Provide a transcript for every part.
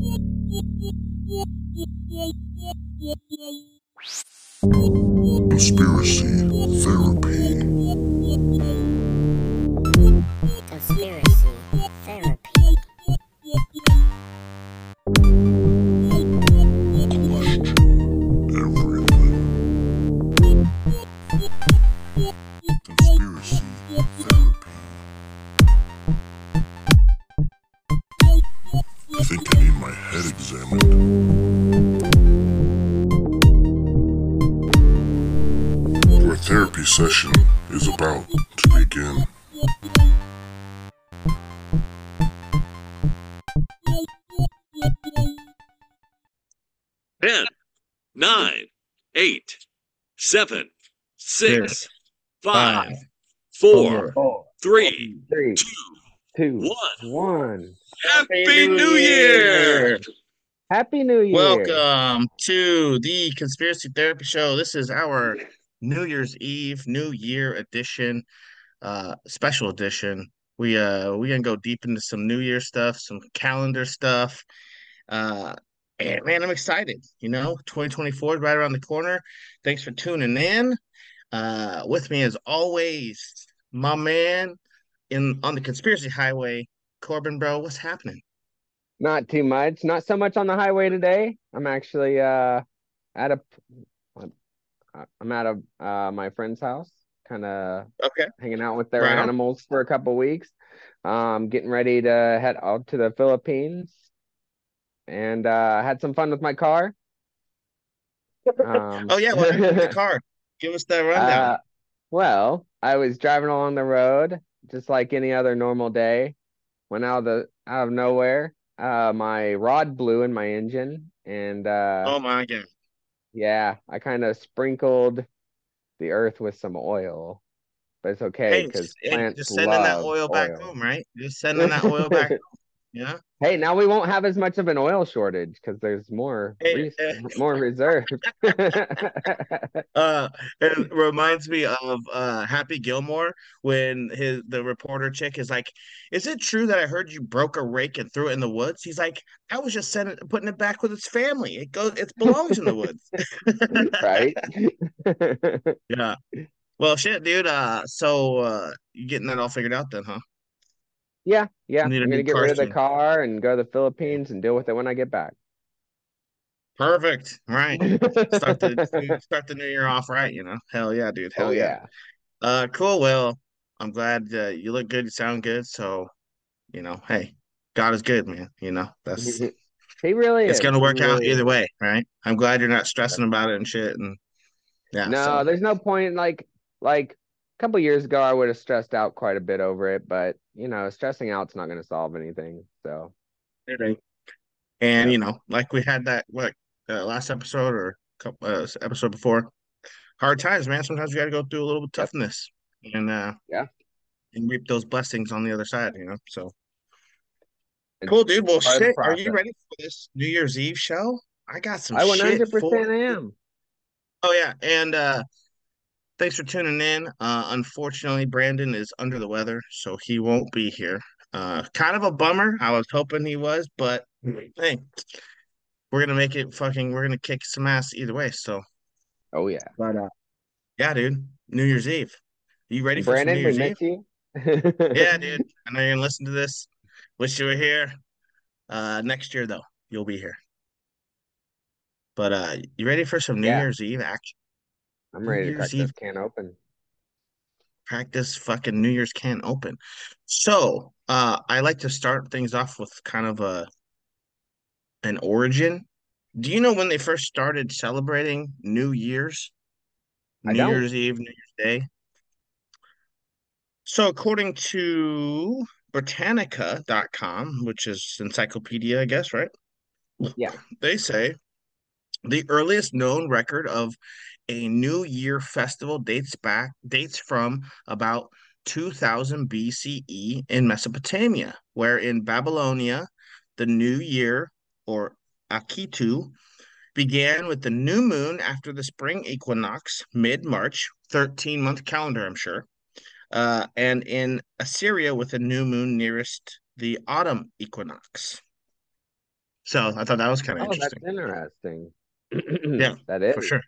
Conspiracy Therapy. Conspiracy Therapy. Question everything. Conspiracy Therapy. I think I need my head examined. Therapy session is about to begin. Ten, 9, 8, 7, 6, 5, 4, 3, 2, 1. Happy New Year! Happy New Year! Welcome to the Conspiracy Therapy Show. This is our New Year's Eve, New Year edition, special edition. We're going to go deep into some New Year stuff, some calendar stuff. And, man, I'm excited. You know, 2024 is right around the corner. Thanks for tuning in. With me, as always, my man on the Conspiracy Highway, Corbin, bro, what's happening? Not too much. Not so much on the highway today. I'm actually at my friend's house, kind of hanging out with their animals for a couple weeks. Getting ready to head out to the Philippines, and had some fun with my car. Oh yeah, what happened with the car? Give us that rundown. Well, I was driving along the road just like any other normal day, when out of nowhere, my rod blew in my engine, and oh my god. Yeah, I kind of sprinkled the earth with some oil, but it's okay because plants just sending love that oil back home, right? Just sending that oil back home. Yeah. Hey, now we won't have as much of an oil shortage because there's more reserve. It reminds me of Happy Gilmore when the reporter chick is like, "Is it true that I heard you broke a rake and threw it in the woods?" He's like, "I was just putting it back with its family. It belongs in the woods." Right. Yeah. Well, shit, dude. So you getting that all figured out then, huh? Yeah. I'm going to get rid of the car and go to the Philippines and deal with it when I get back. Perfect. Right. Start the new year off right, you know. Hell yeah, dude. Hell yeah. Cool. Well, I'm glad you look good. You sound good. So, you know, hey, God is good, man. You know, that's he really is. It's going to work out either way, right? I'm glad you're not stressing about it and shit. And yeah. No, there's no point. Like a couple years ago, I would have stressed out quite a bit over it, but you know, stressing out's not going to solve anything. So, and you know, like we had that last episode or episode before, hard times, man. Sometimes you got to go through a little bit of toughness, and and reap those blessings on the other side. You know, so cool, dude. Well, shit, are you ready for this New Year's Eve show? I got some. I 100% am. Oh yeah, and thanks for tuning in. Unfortunately, Brandon is under the weather, so he won't be here. Kind of a bummer. I was hoping he was, but hey, we're gonna make it. We're gonna kick some ass either way. So, oh yeah, but yeah, dude. New Year's Eve. You ready for Brandon, some New Year's Eve? Yeah, dude. I know you're gonna listen to this. Wish you were here. Next year though, you'll be here. But you ready for some New Year's Eve action? I'm ready to crack this can open. Practice fucking New Year's can open. So I like to start things off with kind of an origin. Do you know when they first started celebrating New Year's? New Year's Eve, New Year's Day. So according to Britannica.com, which is encyclopedia, I guess, right? Yeah. They say the earliest known record of a New Year festival dates from about 2000 BCE in Mesopotamia, where in Babylonia, the New Year, or Akitu, began with the new moon after the spring equinox, mid-March, 13-month calendar, I'm sure, and in Assyria with a new moon nearest the autumn equinox. So I thought that was kind of interesting. That's interesting. Yeah, that is for sure.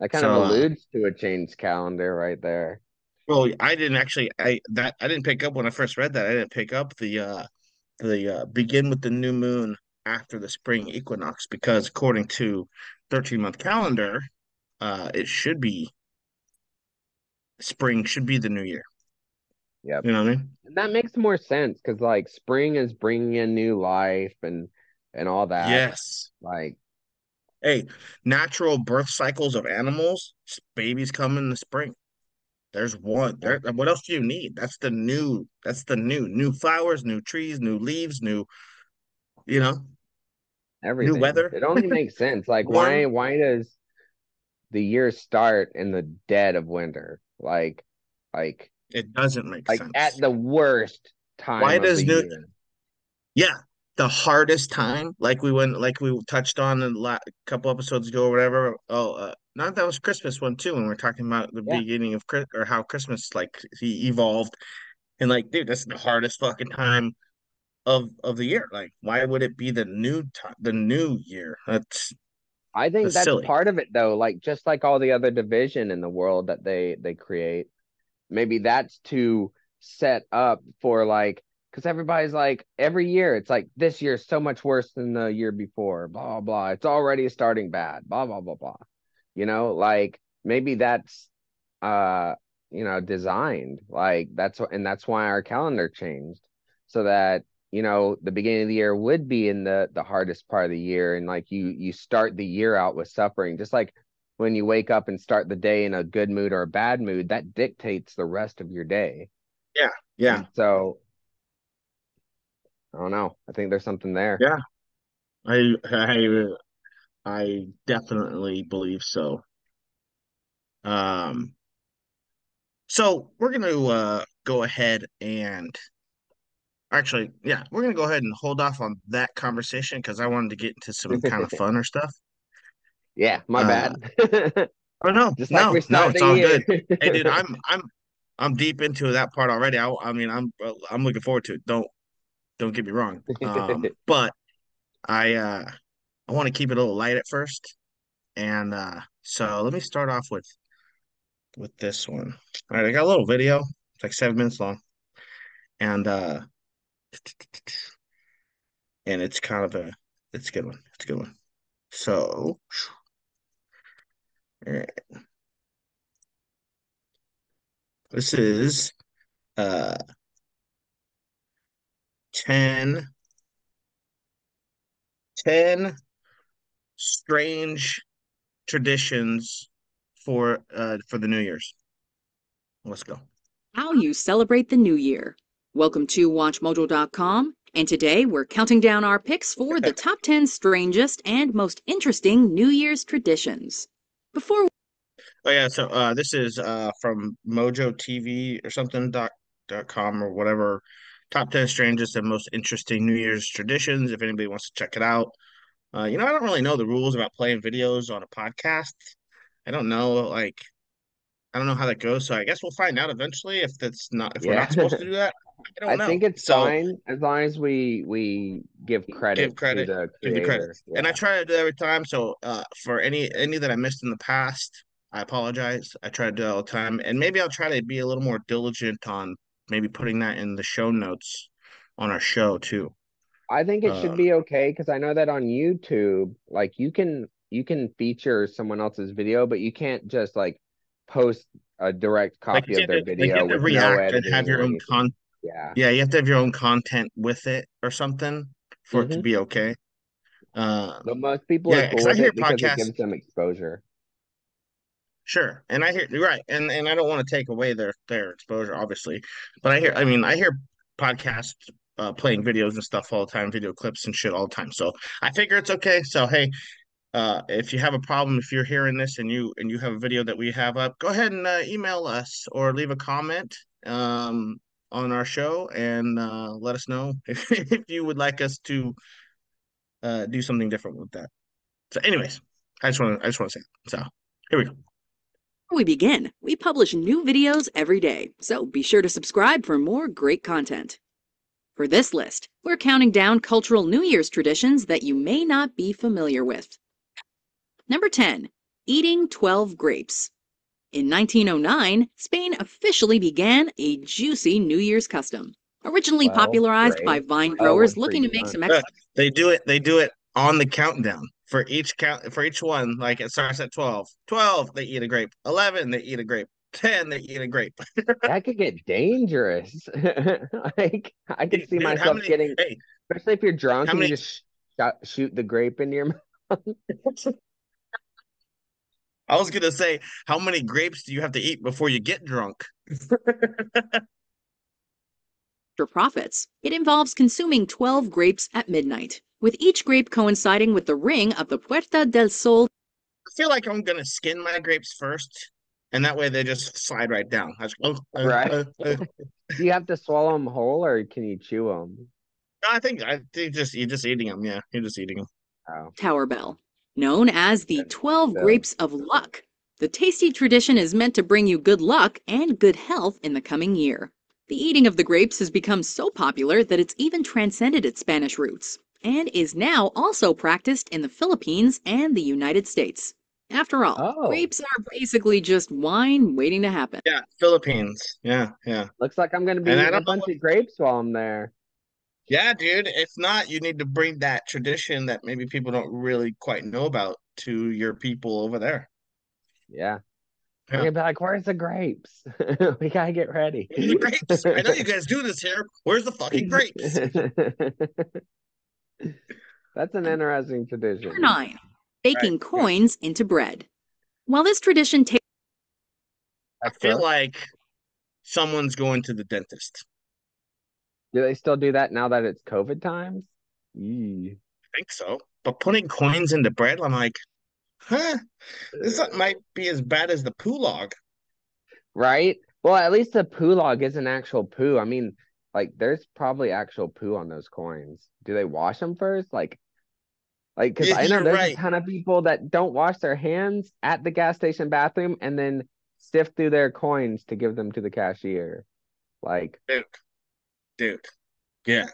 That kind of alludes to a changed calendar right there. Well, I didn't actually. I didn't pick up when I first read that. I didn't pick up the begin with the new moon after the spring equinox, because according to 13-month calendar, it should be spring should be the new year. Yeah, you know what I mean. And that makes more sense because like spring is bringing in new life and all that. Yes, like. Hey, natural birth cycles of animals, babies come in the spring. There's one. There, what else do you need? That's the new flowers, new trees, new leaves, new, you know, everything. New weather. It only makes sense. Like why does the year start in the dead of winter? Like it doesn't make sense. At the worst time. Why does new year. Yeah. The hardest time, like we touched on in a couple episodes ago or whatever. Not that was Christmas one too, when we were talking about the beginning of or how Christmas like he evolved, and like, dude, that's the hardest fucking time of the year. Like, why would it be the new year? I think that's silly. Part of it though. Like, just like all the other division in the world that they create, maybe that's to set up for like. Because everybody's like, every year, it's like, this year's so much worse than the year before, blah, blah. It's already starting bad, blah, blah, blah, blah. You know, like, maybe that's, you know, designed. Like, that's why our calendar changed. So that, you know, the beginning of the year would be in the hardest part of the year. And, like, you start the year out with suffering. Just like when you wake up and start the day in a good mood or a bad mood, that dictates the rest of your day. Yeah, yeah. And so... I don't know. I think there's something there. Yeah, I definitely believe so. So we're gonna go ahead and hold off on that conversation because I wanted to get into some kind of fun or stuff. Yeah, my bad. Oh no, it's all good. Hey, dude, I'm deep into that part already. I mean, I'm looking forward to it. Don't get me wrong, but I want to keep it a little light at first, and so let me start off with this one. All right, I got a little video. It's like 7 minutes long, and it's kind of it's a good one. It's a good one. So, all right, this is 10 strange traditions for the New Year's. Let's go. How you celebrate the New Year. Welcome to WatchMojo.com, and today we're counting down our picks for the top 10 strangest and most interesting New Year's traditions. So this is from MojoTV or something .com or whatever. Top 10 strangest and most interesting New Year's traditions, if anybody wants to check it out. I don't really know the rules about playing videos on a podcast. I don't know how that goes, so I guess we'll find out eventually if we're not supposed to do that. I don't know. I think it's fine as long as we give credit to the creator. Yeah. And I try to do that every time, so for any that I missed in the past, I apologize. I try to do that all the time, and maybe I'll try to be a little more diligent on maybe putting that in the show notes on our show too. I think it should be okay because I know that on YouTube, like you can feature someone else's video, but you can't just like post a direct copy of their video. You have to react and have your own content. Yeah, you have to have your own content with it or something for it to be okay. But most people are cool with it because it gives them exposure. Sure, and I hear you're right, and I don't want to take away their exposure, obviously, but I hear podcasts playing videos and stuff all the time, video clips and shit all the time. So I figure it's okay. So hey, if you have a problem, if you're hearing this and you have a video that we have up, go ahead and email us or leave a comment on our show and let us know if you would like us to do something different with that. So, anyways, I just want to say it. So here we go. Before we begin, we publish new videos every day, so be sure to subscribe for more great content. For this list, we're counting down cultural New Year's traditions that you may not be familiar with. Number 10. Eating 12 grapes. In 1909, Spain officially began a juicy New Year's custom, originally popularized by vine growers looking to make some extra. They do it on the countdown. For each one, like it starts at 12. 12, they eat a grape. 11, they eat a grape. 10, they eat a grape. That could get dangerous. Like, I could see myself getting, especially if you're drunk and you just shoot the grape into your mouth. I was going to say, how many grapes do you have to eat before you get drunk? For profits, it involves consuming 12 grapes at midnight, with each grape coinciding with the ring of the Puerta del Sol. I feel like I'm going to skin my grapes first. And that way they just slide right down. Do you have to swallow them whole, or can you chew them? I think you're just eating them. Yeah, you're just eating them. Oh. Tower bell, known as the 12 grapes of luck. The tasty tradition is meant to bring you good luck and good health in the coming year. The eating of the grapes has become so popular that it's even transcended its Spanish roots and is now also practiced in the Philippines and the United States. After all, grapes are basically just wine waiting to happen. Yeah, Philippines. Yeah. Looks like I'm going to be eating a bunch of grapes while I'm there. Yeah, dude. If not, you need to bring that tradition that maybe people don't really quite know about to your people over there. Yeah. They'll be like, where's the grapes? We got to get ready. Where's the grapes? I know you guys do this here. Where's the fucking grapes? That's an interesting tradition. Number 9. Baking coins into bread. While this tradition takes... I feel like someone's going to the dentist. Do they still do that now that it's COVID times? I think so. But putting coins into bread, I'm like, this might be as bad as the poo-log. Right? Well, at least the poo-log isn't actual poo. I mean, like, there's probably actual poo on those coins. Do they wash them first? Like, because I know there's a ton of people that don't wash their hands at the gas station bathroom and then sift through their coins to give them to the cashier. Like, dude, yeah.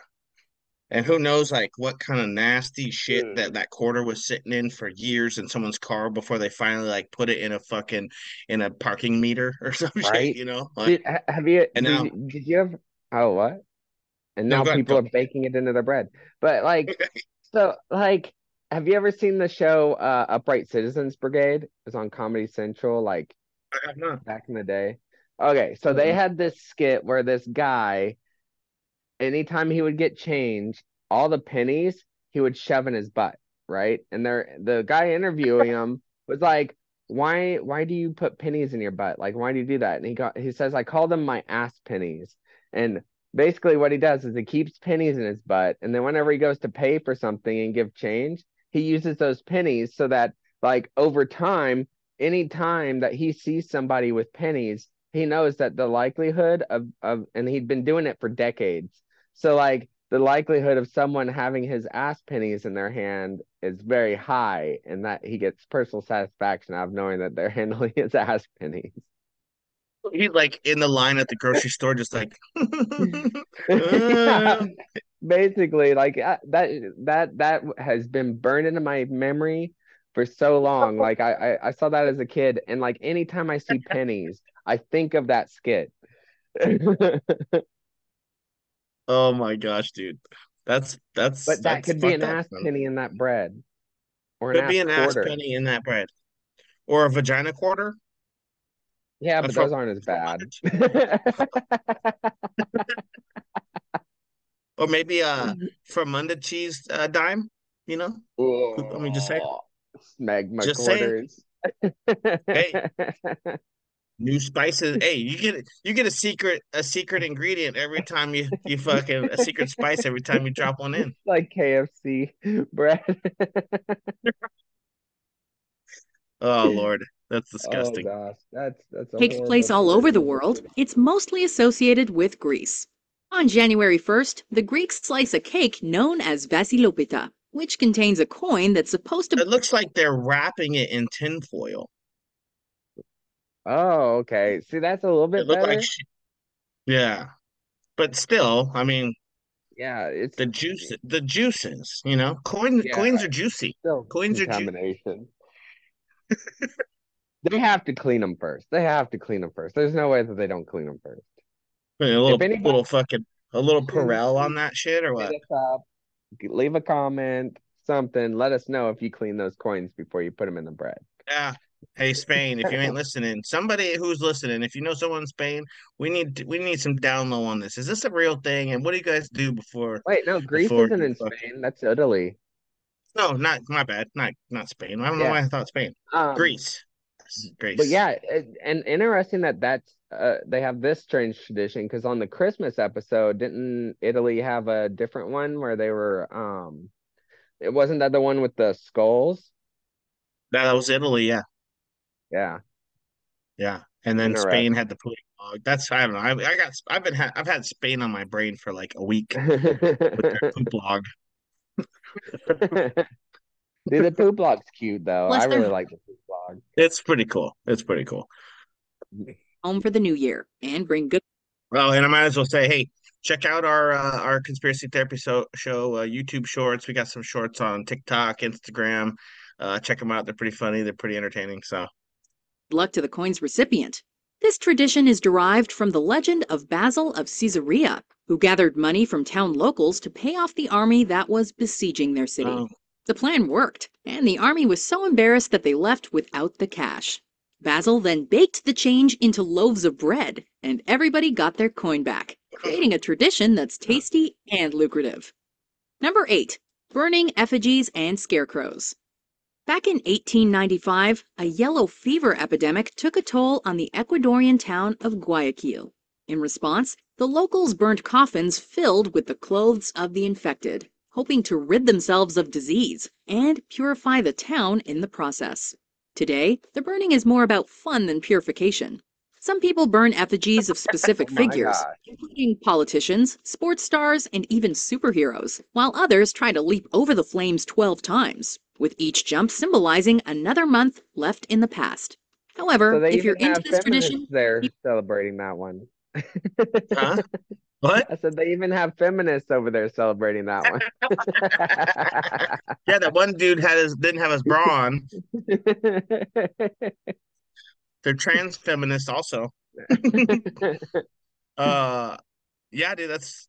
And who knows, like, what kind of nasty shit that quarter was sitting in for years in someone's car before they finally, like, put it in a fucking parking meter or some shit, you know? Like, dude, people are baking it into their bread, but like, so like. Have you ever seen the show Upright Citizens Brigade? It was on Comedy Central, like, I have not. Back in the day. Okay, so they had this skit where this guy, anytime he would get change, all the pennies, he would shove in his butt, right? And the guy interviewing him was like, why do you put pennies in your butt? Like, why do you do that? And he says, I call them my ass pennies. And basically what he does is he keeps pennies in his butt, and then whenever he goes to pay for something and give change, he uses those pennies so that, like, over time, any time that he sees somebody with pennies, he knows that the likelihood of and he'd been doing it for decades. So, like, the likelihood of someone having his ass pennies in their hand is very high, and that he gets personal satisfaction out of knowing that they're handling his ass pennies. He's, like, in the line at the grocery store, just like... Yeah. Basically, like, that has been burned into my memory for so long. Like, I saw that as a kid, and, like, anytime I see pennies, I think of that skit. Oh my gosh, dude, that's. But that could be an ass penny in that bread, or could be an ass penny in that bread, or a vagina quarter. Yeah, but those aren't as bad. Or maybe Fromunda cheese dime, you know? Ooh, let me just say. Smeg my quarters. Hey, new spices. Hey, you get a secret ingredient every time you fucking a secret spice every time you drop one in. It's like KFC bread. Oh Lord, that's disgusting. Oh, gosh. That's takes place all over the world. It's mostly associated with Greece. On January 1st, the Greeks slice a cake known as vasilopita, which contains a coin that's supposed to... It looks like they're wrapping it in tinfoil. Oh, okay. See, that's a little bit better. Like, but still, I mean, Yeah, it's the juice, the juices, you know. Coins are juicy. Coins are contamination. They have to clean them first. There's no way that they don't clean them first. I mean, a little Perel on that shit or what? Leave a comment, something. Let us know if you clean those coins before you put them in the bread. Yeah. Hey, Spain, if you ain't listening, somebody who's listening, if you know someone in Spain, we need some down low on this. Is this a real thing? And what do you guys do before? Wait, no, Greece isn't in Spain. That's Italy. No, not my bad. Not Spain. I don't know why I thought Spain. Greece. But yeah, and interesting that's they have this strange tradition, because on the Christmas episode, didn't Italy have a different one where they were it wasn't that the one with the skulls? That was Italy, yeah. Yeah, yeah, and then Spain had the pudding log. That's I don't know. I've had Spain on my brain for like a week with their poop log. Dude, the poop log's cute though. Plus I really like the poop log. It's pretty cool. Home for the new year and bring good. Well, and I might as well say, hey, check out our Conspiracy Therapy show YouTube shorts. We got some shorts on TikTok, Instagram. Check them out. They're pretty funny. They're pretty entertaining. So. Luck to the coin's recipient. This tradition is derived from the legend of Basil of Caesarea, who gathered money from town locals to pay off the army that was besieging their city. Oh. The plan worked, and the army was so embarrassed that they left without the cash. Basil then baked the change into loaves of bread, and everybody got their coin back, creating a tradition that's tasty and lucrative. Number 8. Burning effigies and scarecrows. Back in 1895, a yellow fever epidemic took a toll on the Ecuadorian town of Guayaquil. In response, the locals burned coffins filled with the clothes of the infected, hoping to rid themselves of disease and purify the town in the process. Today, the burning is more about fun than purification. Some people burn effigies of specific figures, including politicians, sports stars, and even superheroes, while others try to leap over the flames 12 times, with each jump symbolizing another month left in the past. However, so if you're into this tradition... They're celebrating that one. Huh? What? I said they even have feminists over there celebrating that one. Yeah, that one dude didn't have his bra on. They're trans feminists also. Yeah, dude, that's...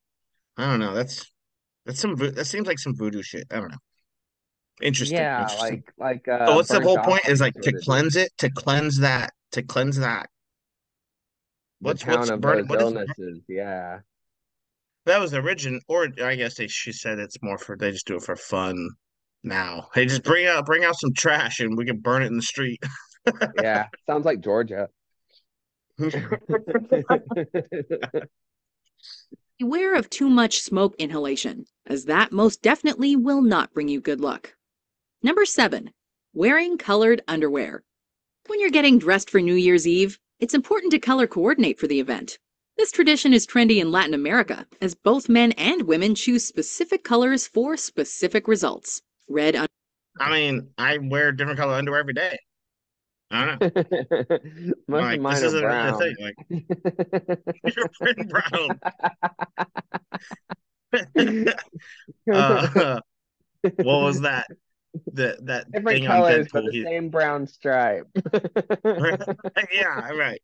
I don't know. That seems like some voodoo shit. I don't know. Interesting. Yeah, interesting. So what's the whole point? Is like to cleanse it, to cleanse that. What's burning? What illnesses? Yeah, that was the origin, or I guess she said it's more for they just do it for fun. Now hey, just bring out some trash and we can burn it in the street. Yeah, sounds like Georgia. Beware of too much smoke inhalation, as that most definitely will not bring you good luck. Number 7. Wearing colored underwear. When you're getting dressed for New Year's Eve, it's important to color coordinate for the event. This tradition is trendy in Latin America, as both men and women choose specific colors for specific results. I wear different color underwear every day. I don't know. Most of mine are brown. Really thing. You're pretty brown. What was that? That different thing colors on Deadpool, for the same brown stripe. Yeah, right.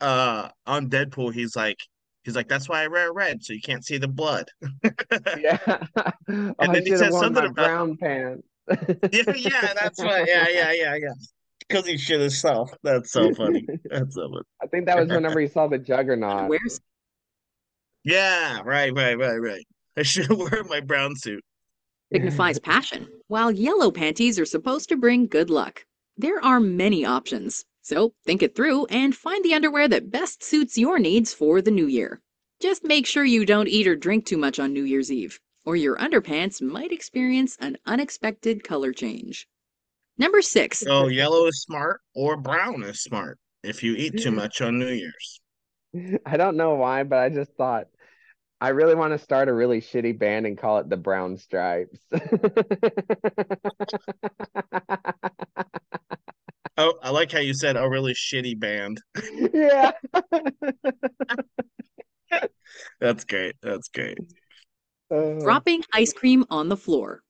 On Deadpool, he's like, that's why I wear red, so you can't see the blood. Yeah. And then he says something about brown pants. yeah, that's right. Yeah. Because he shit himself. That's so funny. I think that was whenever he saw the Juggernaut. Yeah, right. I should wear my brown suit. Signifies passion, while yellow panties are supposed to bring good luck. There are many options, so think it through and find the underwear that best suits your needs for the new year. Just make sure you don't eat or drink too much on New Year's Eve, or your underpants might experience an unexpected color change. Number 6. So yellow is smart, or brown is smart, if you eat too much on New Year's. I don't know why, but I just thought, I really want to start a really shitty band and call it the Brown Stripes. Oh, I like how you said a really shitty band. Yeah. That's great. That's great. Dropping ice cream on the floor.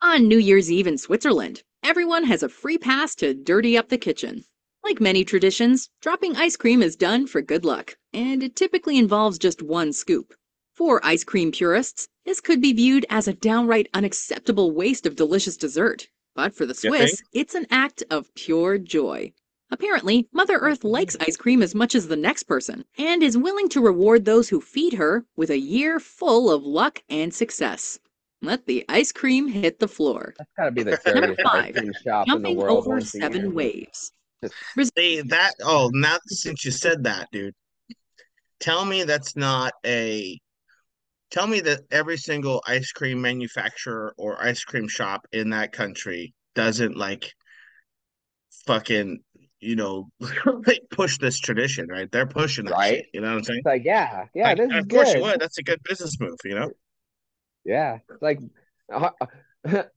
On New Year's Eve in Switzerland, everyone has a free pass to dirty up the kitchen. Like many traditions, dropping ice cream is done for good luck, and it typically involves just one scoop. For ice cream purists, this could be viewed as a downright unacceptable waste of delicious dessert. But for the Swiss, it's an act of pure joy. Apparently, Mother Earth likes ice cream as much as the next person, and is willing to reward those who feed her with a year full of luck and success. Let the ice cream hit the floor. That's gotta be the dirtiest ice cream shop in the world. Number 5, jumping over 7 waves. See, that, oh, now since you said that, dude, tell me that's not a, tell me that every single ice cream manufacturer or ice cream shop in that country doesn't, like, fucking, you know, like, push this tradition, right? They're pushing that shit, you know what I'm saying? It's like, yeah, this is good. Of course you would. That's a good business move, you know? Yeah, like,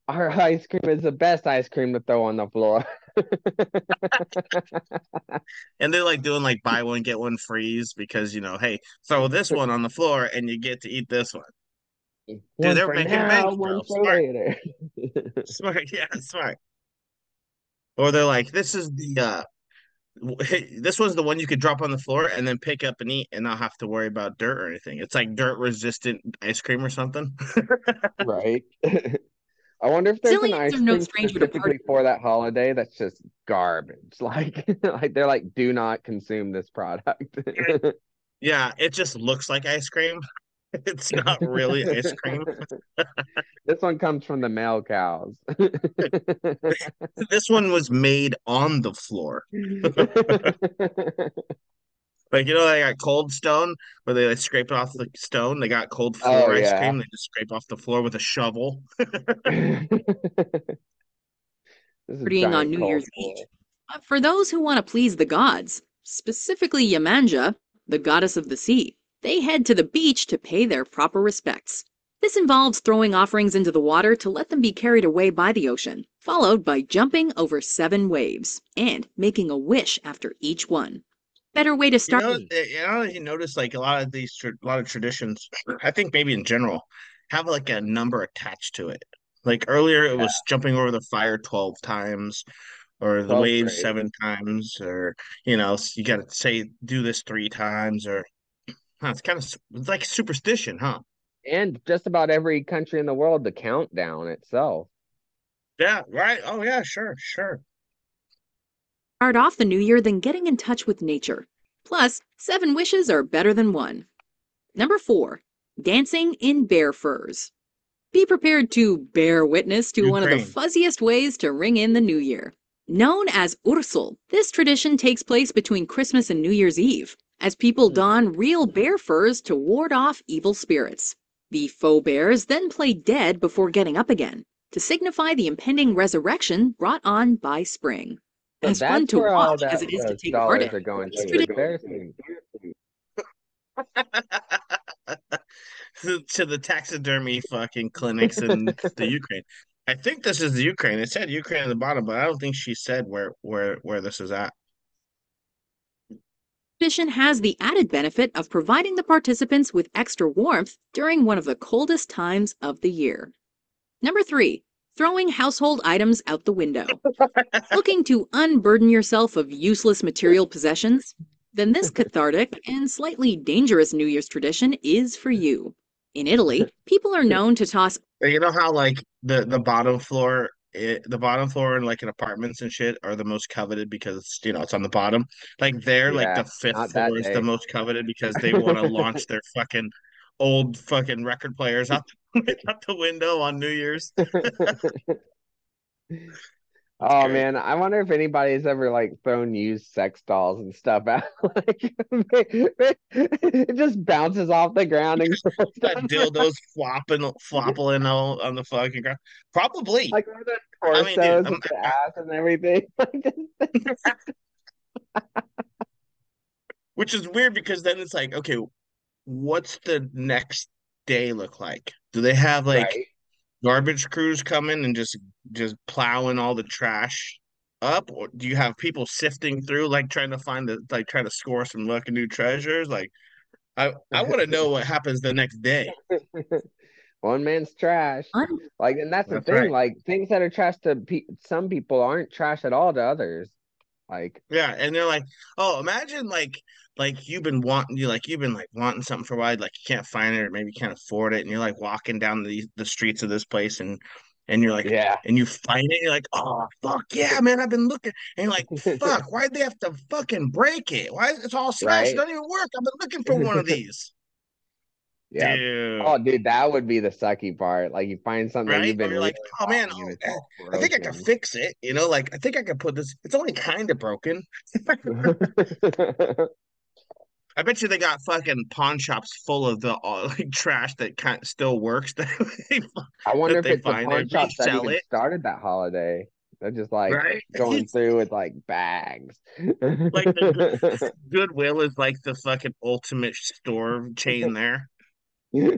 our ice cream is the best ice cream to throw on the floor. And they're like doing like buy one get one frees because, you know, hey, throw this one on the floor and you get to eat this one. Dude, they're making bank, bro. Smart, yeah, smart. Or they're like, this is the this was the one you could drop on the floor and then pick up and eat and not have to worry about dirt or anything. It's like dirt resistant ice cream or something. Right. I wonder if there's an ice cream specifically for that holiday that's just garbage. Like they're like, do not consume this product. Yeah, it just looks like ice cream. It's not really ice cream. This one comes from the male cows. This one was made on the floor. Like, you know, they got cold stone, where they like, scrape off the stone. They got cold floor ice cream. They just scrape off the floor with a shovel. Partying on New Year's Eve. For those who want to please the gods, specifically Yemanja, the goddess of the sea, they head to the beach to pay their proper respects. This involves throwing offerings into the water to let them be carried away by the ocean, followed by jumping over 7 waves and making a wish after each one. Better way to start. You notice like a lot of traditions, I think maybe in general, have like a number attached to it. Like earlier, it was jumping over the fire 12 times, or the wave 7 times, or you know, you got to say do this 3 times, or it's kind of like superstition, huh? And just about every country in the world, the countdown itself. Yeah. Right. Oh yeah. Sure. Sure. Start off the new year than getting in touch with nature. Plus, 7 wishes are better than one. Number 4, dancing in bear furs. Be prepared to bear witness to one of the fuzziest ways to ring in the new year. Known as Ursel, this tradition takes place between Christmas and New Year's Eve, as people don real bear furs to ward off evil spirits. The faux bears then play dead before getting up again, to signify the impending resurrection brought on by spring. As fun to watch as it is to take part in. To the taxidermy fucking clinics in the Ukraine. I think this is the Ukraine. It said Ukraine at the bottom, but I don't think she said where this is at. Tradition has the added benefit of providing the participants with extra warmth during one of the coldest times of the year. Number 3. Throwing household items out the window. Looking to unburden yourself of useless material possessions? Then this cathartic and slightly dangerous New Year's tradition is for you. In Italy, people are known to toss... You know how, like, the bottom floor in, like, in apartments and shit are the most coveted because, you know, it's on the bottom? Like, they're, like, the 5th floor is the most coveted because they want to launch their fucking... old fucking record players out the window on New Year's. Oh man, I wonder if anybody's ever like thrown used sex dolls and stuff out. Like, it just bounces off the ground and dildos flopping on the fucking ground. Probably like all the torsos, and the ass and everything. Which is weird because then it's like, okay, what's the next day look like? Do they have like garbage crews coming and just plowing all the trash up, or do you have people sifting through, like trying to score some lucky new treasures? Like, I want to know what happens the next day. One man's trash. Like, and that's the thing. Right. Like, things that are trash to some people aren't trash at all to others. Like, yeah, and they're like, oh, imagine like you've been wanting something for a while, like you can't find it or maybe you can't afford it, and you're like walking down the streets of this place and you're like, yeah, and you find it, and you're like, oh fuck yeah, man, I've been looking, and you're like, fuck, why'd they have to fucking break it? Why is it's all smashed? Right? It doesn't even work. I've been looking for one of these. Yeah. Dude. Oh, dude, that would be the sucky part. Like, you find something, right? You've been really like, oh man, I think I can fix it. You know, like, I think I can put this. It's only kind of broken. I bet you they got fucking pawn shops full of the like trash that kind of still works. I wonder if it's the pawn shops that even started that holiday. They're just like, right? Going through with like bags. Like the Goodwill is like the fucking ultimate store chain there. Can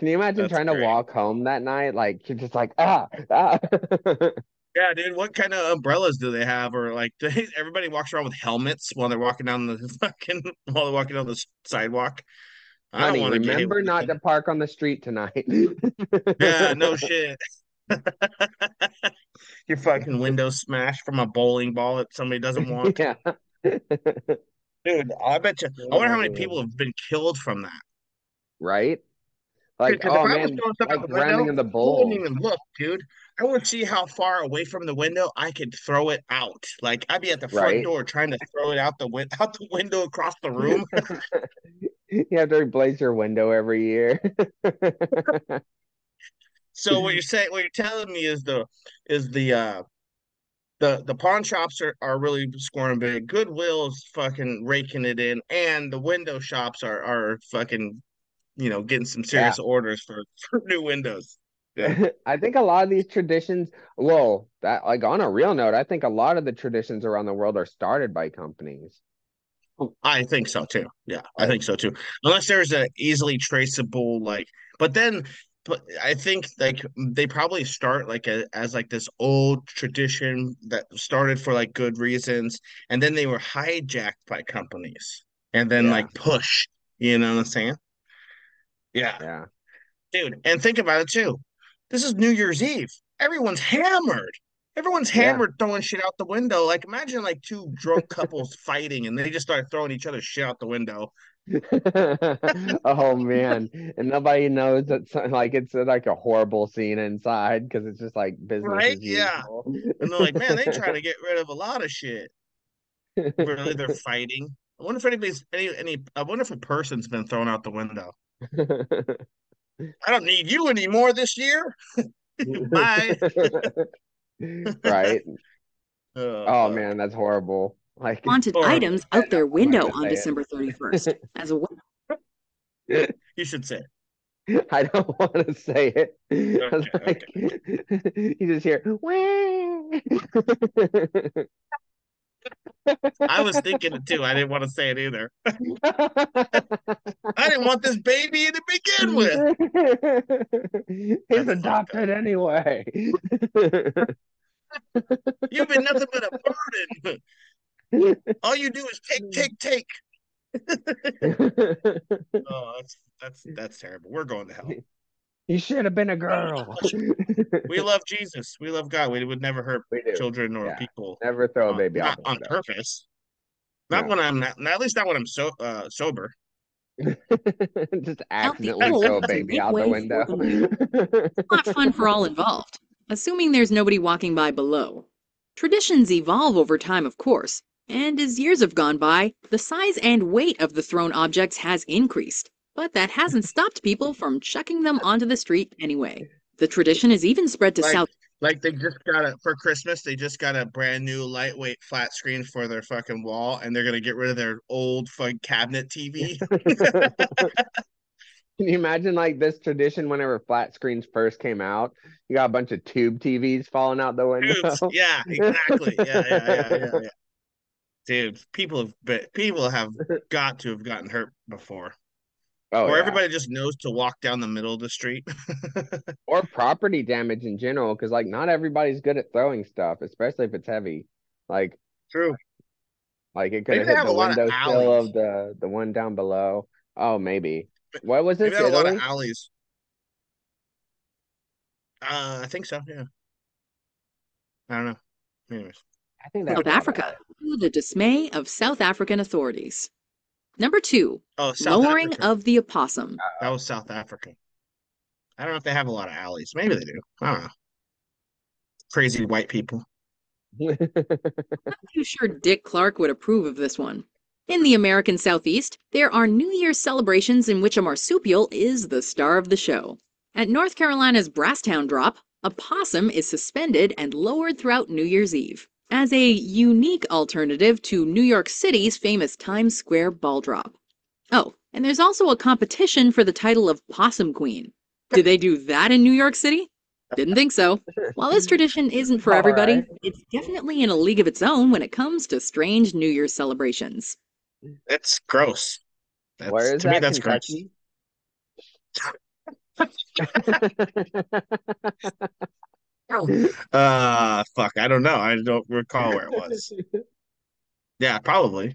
you imagine trying to walk home that night? Like, you're just like, ah. Yeah, dude, what kind of umbrellas do they have? Or like, everybody walks around with helmets while they're walking down the sidewalk. Honey, remember not to park on the street tonight. Yeah, no shit. Your fucking window smashed from a bowling ball that somebody doesn't want. Yeah. Dude, I bet you. I wonder how many people have been killed from that. Right? Like, oh man, like rounding in the bowl. I wouldn't even look, dude. I would see how far away from the window I could throw it out. Like, I'd be at the front door trying to throw it out the window across the room. You have to replace your window every year. So what you're telling me is the pawn shops are really scoring big. Goodwill's fucking raking it in, and the window shops are fucking, you know, getting some serious orders for new windows. Yeah. I think a lot of these traditions, on a real note, I think a lot of the traditions around the world are started by companies. I think so too. Yeah, I think so too. Unless there's an easily traceable, like, but I think like they probably start like as like this old tradition that started for like good reasons, and then they were hijacked by companies and then like push, you know what I'm saying? Yeah, dude, and think about it too. This is New Year's Eve. Everyone's hammered. Throwing shit out the window. Like, imagine like two drunk couples fighting, and they just start throwing each other's shit out the window. Oh man! And nobody knows that. Like, it's like a horrible scene inside because it's just like business. Right? Yeah. And they're like, man, they trying to get rid of a lot of shit. Really, they're fighting. I wonder if anybody's I wonder if a person's been thrown out the window. I don't need you anymore this year. Bye. Right. Oh man, that's horrible. Like, wanted items out their window on December 31st. As a you should say it. I don't want to say it. Okay, I was like, you just hear I was thinking it too. I didn't want to say it either. I didn't want this baby to begin with. He's adopted anyway. You've been nothing but a burden. All you do is take. Oh, that's terrible. We're going to hell. You should have been a girl. We love Jesus. We love God. We would never hurt children or people. Never throw a baby out. Not on purpose. Not when I'm not. At least not when I'm sober. Just accidentally throw a baby out the window. It's not fun for all involved. Assuming there's nobody walking by below. Traditions evolve over time, of course, and as years have gone by, the size and weight of the thrown objects has increased. But that hasn't stopped people from chucking them onto the street anyway. The tradition has even spread to South. Like, they just got for Christmas, they just got a brand new lightweight flat screen for their fucking wall, and they're going to get rid of their old fucking cabinet TV. Can you imagine, like, this tradition whenever flat screens first came out? You got a bunch of tube TVs falling out the window. Tubes. Yeah, exactly. Yeah. Dude, people have got to have gotten hurt before. Everybody just knows to walk down the middle of the street. Or property damage in general, because like not everybody's good at throwing stuff, especially if it's heavy. Like, true. Like, it could have hit the window sill of the one down below. Oh, maybe. What was it? Maybe had a lot of alleys. I think so, yeah. I don't know. Anyways. I think that South Africa. The dismay of South African authorities. Number 2. Oh, lowering of the opossum. That was South Africa. I don't know if they have a lot of alleys. Maybe they do. I don't know. Crazy white people. I'm not too sure Dick Clark would approve of this one. In the American Southeast, there are New Year's celebrations in which a marsupial is the star of the show. At North Carolina's Brasstown Drop, a possum is suspended and lowered throughout New Year's Eve, as a unique alternative to New York City's famous Times Square ball drop. Oh, and there's also a competition for the title of Possum Queen. Did they do that in New York City? Didn't think so. While this tradition isn't for everybody, it's definitely in a league of its own when it comes to strange New Year's celebrations. That's gross. To me, that's Kentucky? Gross. Fuck. I don't know. I don't recall where it was. Yeah, probably.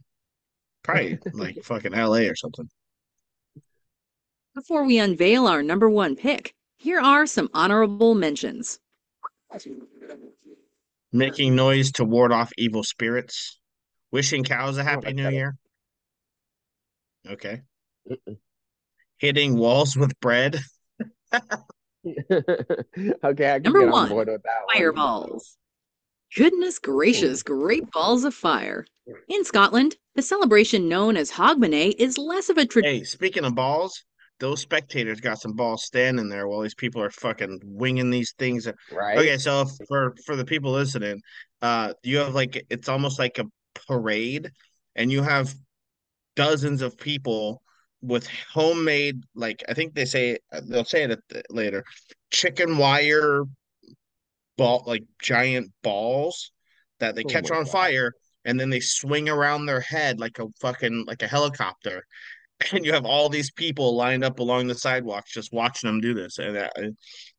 Probably like fucking LA or something. Before we unveil our number 1 pick, here are some honorable mentions. Making noise to ward off evil spirits. Wishing cows a happy new year. Okay. Hitting walls with bread. Okay, I can Number 1, get on board with that fireballs. Goodness gracious, great balls of fire. In Scotland, the celebration known as Hogmanay is less of a tradition. Hey, speaking of balls, those spectators got some balls standing there while these people are fucking winging these things. Right. Okay, so for the people listening, you have like, it's almost like a parade, and you have dozens of people with homemade, like, I think they'll say it later, chicken wire ball, like giant balls that they catch on fire, and then they swing around their head like a helicopter, and you have all these people lined up along the sidewalks just watching them do this. And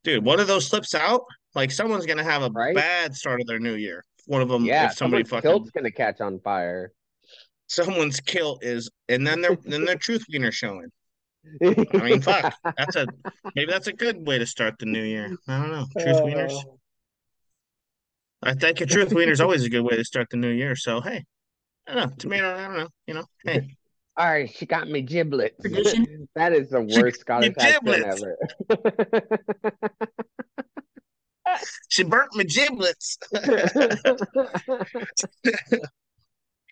dude, one of those slips out, like someone's gonna have a bad start of their new year. One of them, yeah, if somebody fucking kilt's gonna catch on fire. Someone's kilt is, and then their truth wiener showing. I mean, fuck. Maybe that's a good way to start the new year. I don't know. Truth wieners. I think a truth wiener is always a good way to start the new year. So hey, I don't know. Tomato. I don't know. You know. Hey. All right, she got me giblets. That is the worst Scottish accent ever. She burnt my giblets.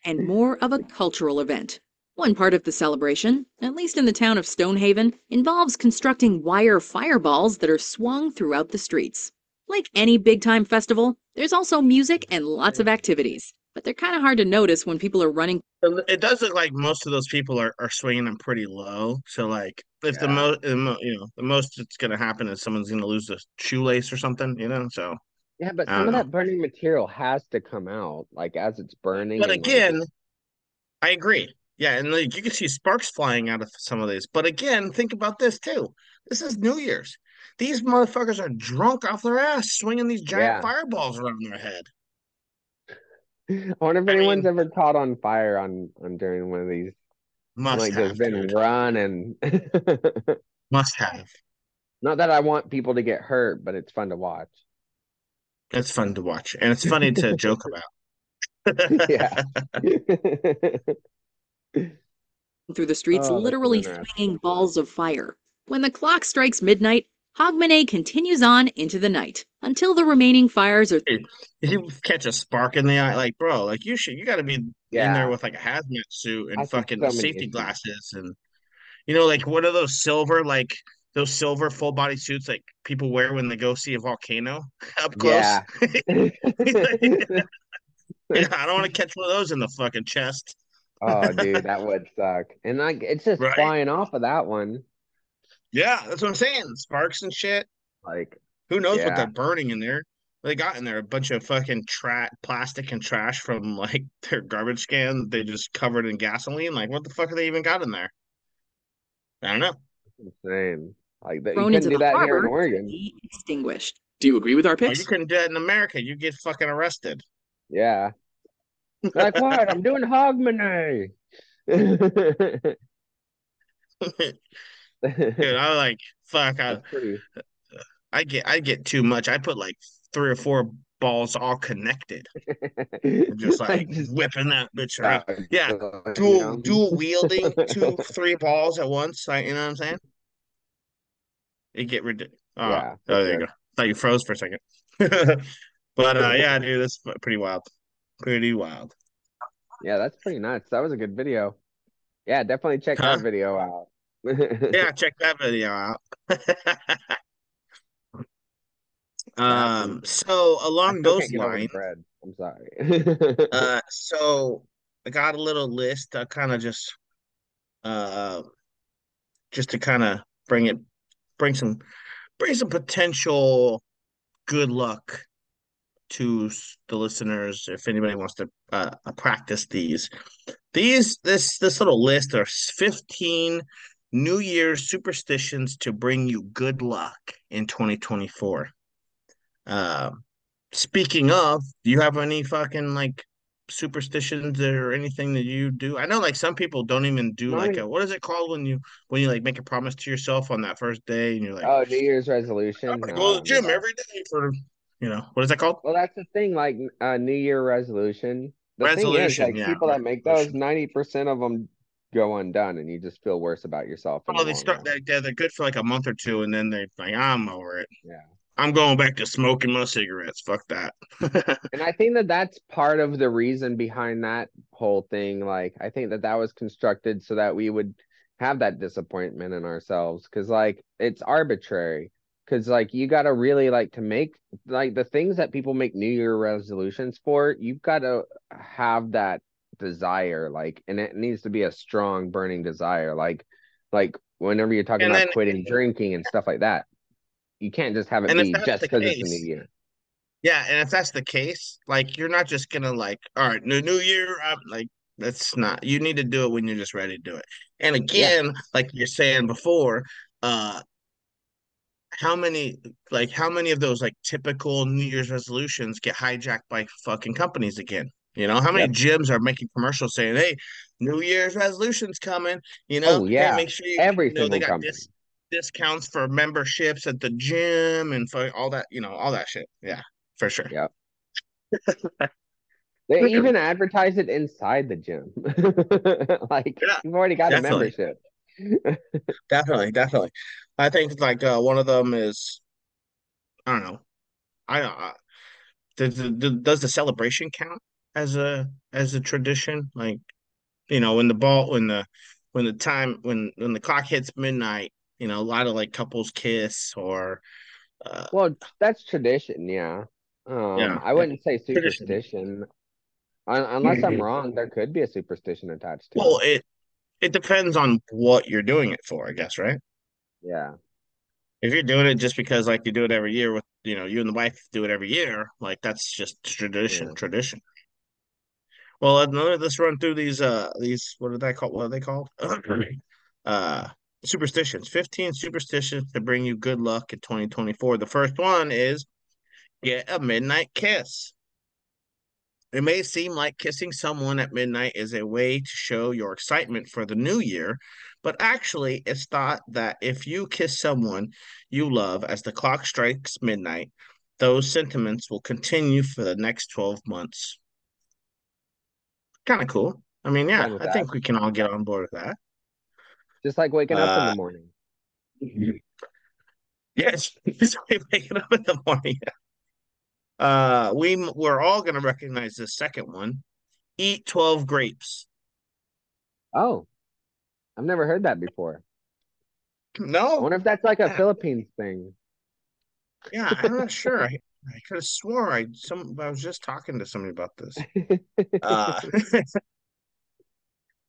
And more of a cultural event. One part of the celebration, at least in the town of Stonehaven, involves constructing wire fireballs that are swung throughout the streets. Like any big-time festival, there's also music and lots of activities, but they're kind of hard to notice when people are running. It does look like most of those people are swinging them pretty low. So, like, if the most that's going to happen is someone's going to lose a shoelace or something, you know? So, yeah, but some of that burning material has to come out, like, as it's burning. But again, I agree. Yeah, and like, you can see sparks flying out of some of these. But again, think about this, too. This is New Year's. These motherfuckers are drunk off their ass swinging these giant fireballs around their head. I wonder if anyone's ever caught on fire on during one of these. Must have been running. Must have. Not that I want people to get hurt, but it's fun to watch. It's fun to watch, and it's funny to joke about. Yeah. Through the streets, literally swinging balls of fire. When the clock strikes midnight, Hogmanay continues on into the night until the remaining fires are. If you catch a spark in the eye, like, bro, like you got to be in there with like a hazmat suit and fucking safety glasses, and you know, like what are those silver full body suits like people wear when they go see a volcano up close? Yeah. I don't want to catch one of those in the fucking chest. Oh, dude, that would suck. And like, it's just flying off of that one. Yeah, that's what I'm saying. Sparks and shit. Like, who knows what they're burning in there? They got in there a bunch of fucking plastic and trash from like their garbage can that they just covered in gasoline. Like, what the fuck are they even got in there? I don't know. That's insane. Like, you couldn't do that here in Oregon. Extinguished. Do you agree with our picks? Oh, you couldn't do that in America. You get fucking arrested. Yeah. Like what? I'm doing Hogmanay. Dude, I like fuck. I get too much. I put like 3 or 4 balls all connected, just like just whipping that bitch around. Yeah, dual wielding 2-3 balls at once. Like, you know what I'm saying? It get ridiculous. Yeah, oh, there you go. Thought you froze for a second. But yeah, dude, that's pretty wild. Pretty wild. Yeah, that's pretty nuts. That was a good video. Yeah, definitely check that video out. Yeah, check that video out. So along those lines, I'm sorry. So I got a little list. I kind of just to kind of bring some potential good luck to the listeners if anybody wants to practice these. This little list are 15 New Year's superstitions to bring you good luck in 2024. Speaking of, do you have any fucking like superstitions or anything that you do? I know like some people don't even do like a, what is it called when you like make a promise to yourself on that first day and you're like, oh, New Year's resolution. I'm gonna go to the gym every day for, you know, what is that called? Well, that's the thing, like New Year resolution. People that make those, 90% of them go undone, and you just feel worse about yourself. Oh, they start they're good for like a month or two, and then they're like, I'm over it. Yeah. I'm going back to smoking my cigarettes. Fuck that. And I think that that's part of the reason behind that whole thing. Like, I think that was constructed so that we would have that disappointment in ourselves. Cause like, it's arbitrary. Cause like, you got to really like to make like the things that people make New Year resolutions for, you've got to have that desire. Like, and it needs to be a strong burning desire. Like whenever you're talking about quitting drinking and stuff like that. You can't just have it be just because it's a new year. Yeah, and if that's the case, like, you're not just going to, like, all right, new year, I'm like, that's not. You need to do it when you're just ready to do it. And again, like you're saying before, how many of those, like, typical New Year's resolutions get hijacked by fucking companies again? You know, how many gyms are making commercials saying, hey, New Year's resolutions coming, you know? Oh, yeah, make sure every single company. Discounts for memberships at the gym and for all that, you know, all that shit. Yeah, for sure. Yeah. They even advertise it inside the gym. Like, you've already got a membership. Definitely. I think like one of them is, I don't know. Does the celebration count as a tradition? Like, you know, when the clock hits midnight. You know, a lot of like couples kiss or. Well, that's tradition, yeah. I wouldn't say superstition, unless I'm wrong. There could be a superstition attached to it. Well, it depends on what you're doing it for, I guess, right? Yeah. If you're doing it just because like you do it every year with, you know, you and the wife do it every year, like that's just tradition. Yeah. Tradition. Well, let's run through these. What are they called? Superstitions. 15 superstitions to bring you good luck in 2024. The first one is get a midnight kiss. It may seem like kissing someone at midnight is a way to show your excitement for the new year, but actually it's thought that if you kiss someone you love as the clock strikes midnight, those sentiments will continue for the next 12 months. Kind of cool. I mean, yeah, I think we can all get on board with that. Just like waking up in the morning. Yes, just like waking up in the morning. We're all going to recognize this second one. Eat 12 grapes. Oh, I've never heard that before. No. I wonder if that's like a Philippines thing. Yeah, I'm not sure. I could have swore I was just talking to somebody about this.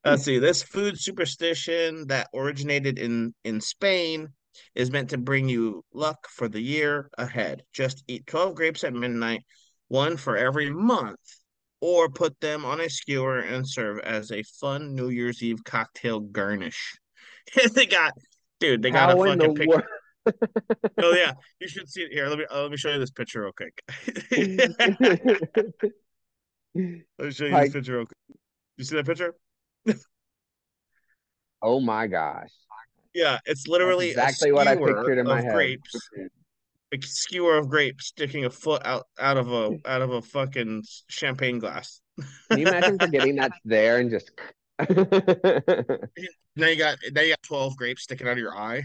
Let's see, this food superstition that originated in Spain is meant to bring you luck for the year ahead. Just eat 12 grapes at midnight, one for every month, or put them on a skewer and serve as a fun New Year's Eve cocktail garnish. They got a fucking picture. Oh, yeah, you should see it here. Let me show you this picture real quick. You see that picture? Oh my gosh. Yeah, it's literally exactly what I pictured in my head. Grapes, a skewer of grapes sticking a foot out of a fucking champagne glass. Can you imagine forgetting that's there and just? now you got 12 grapes sticking out of your eye.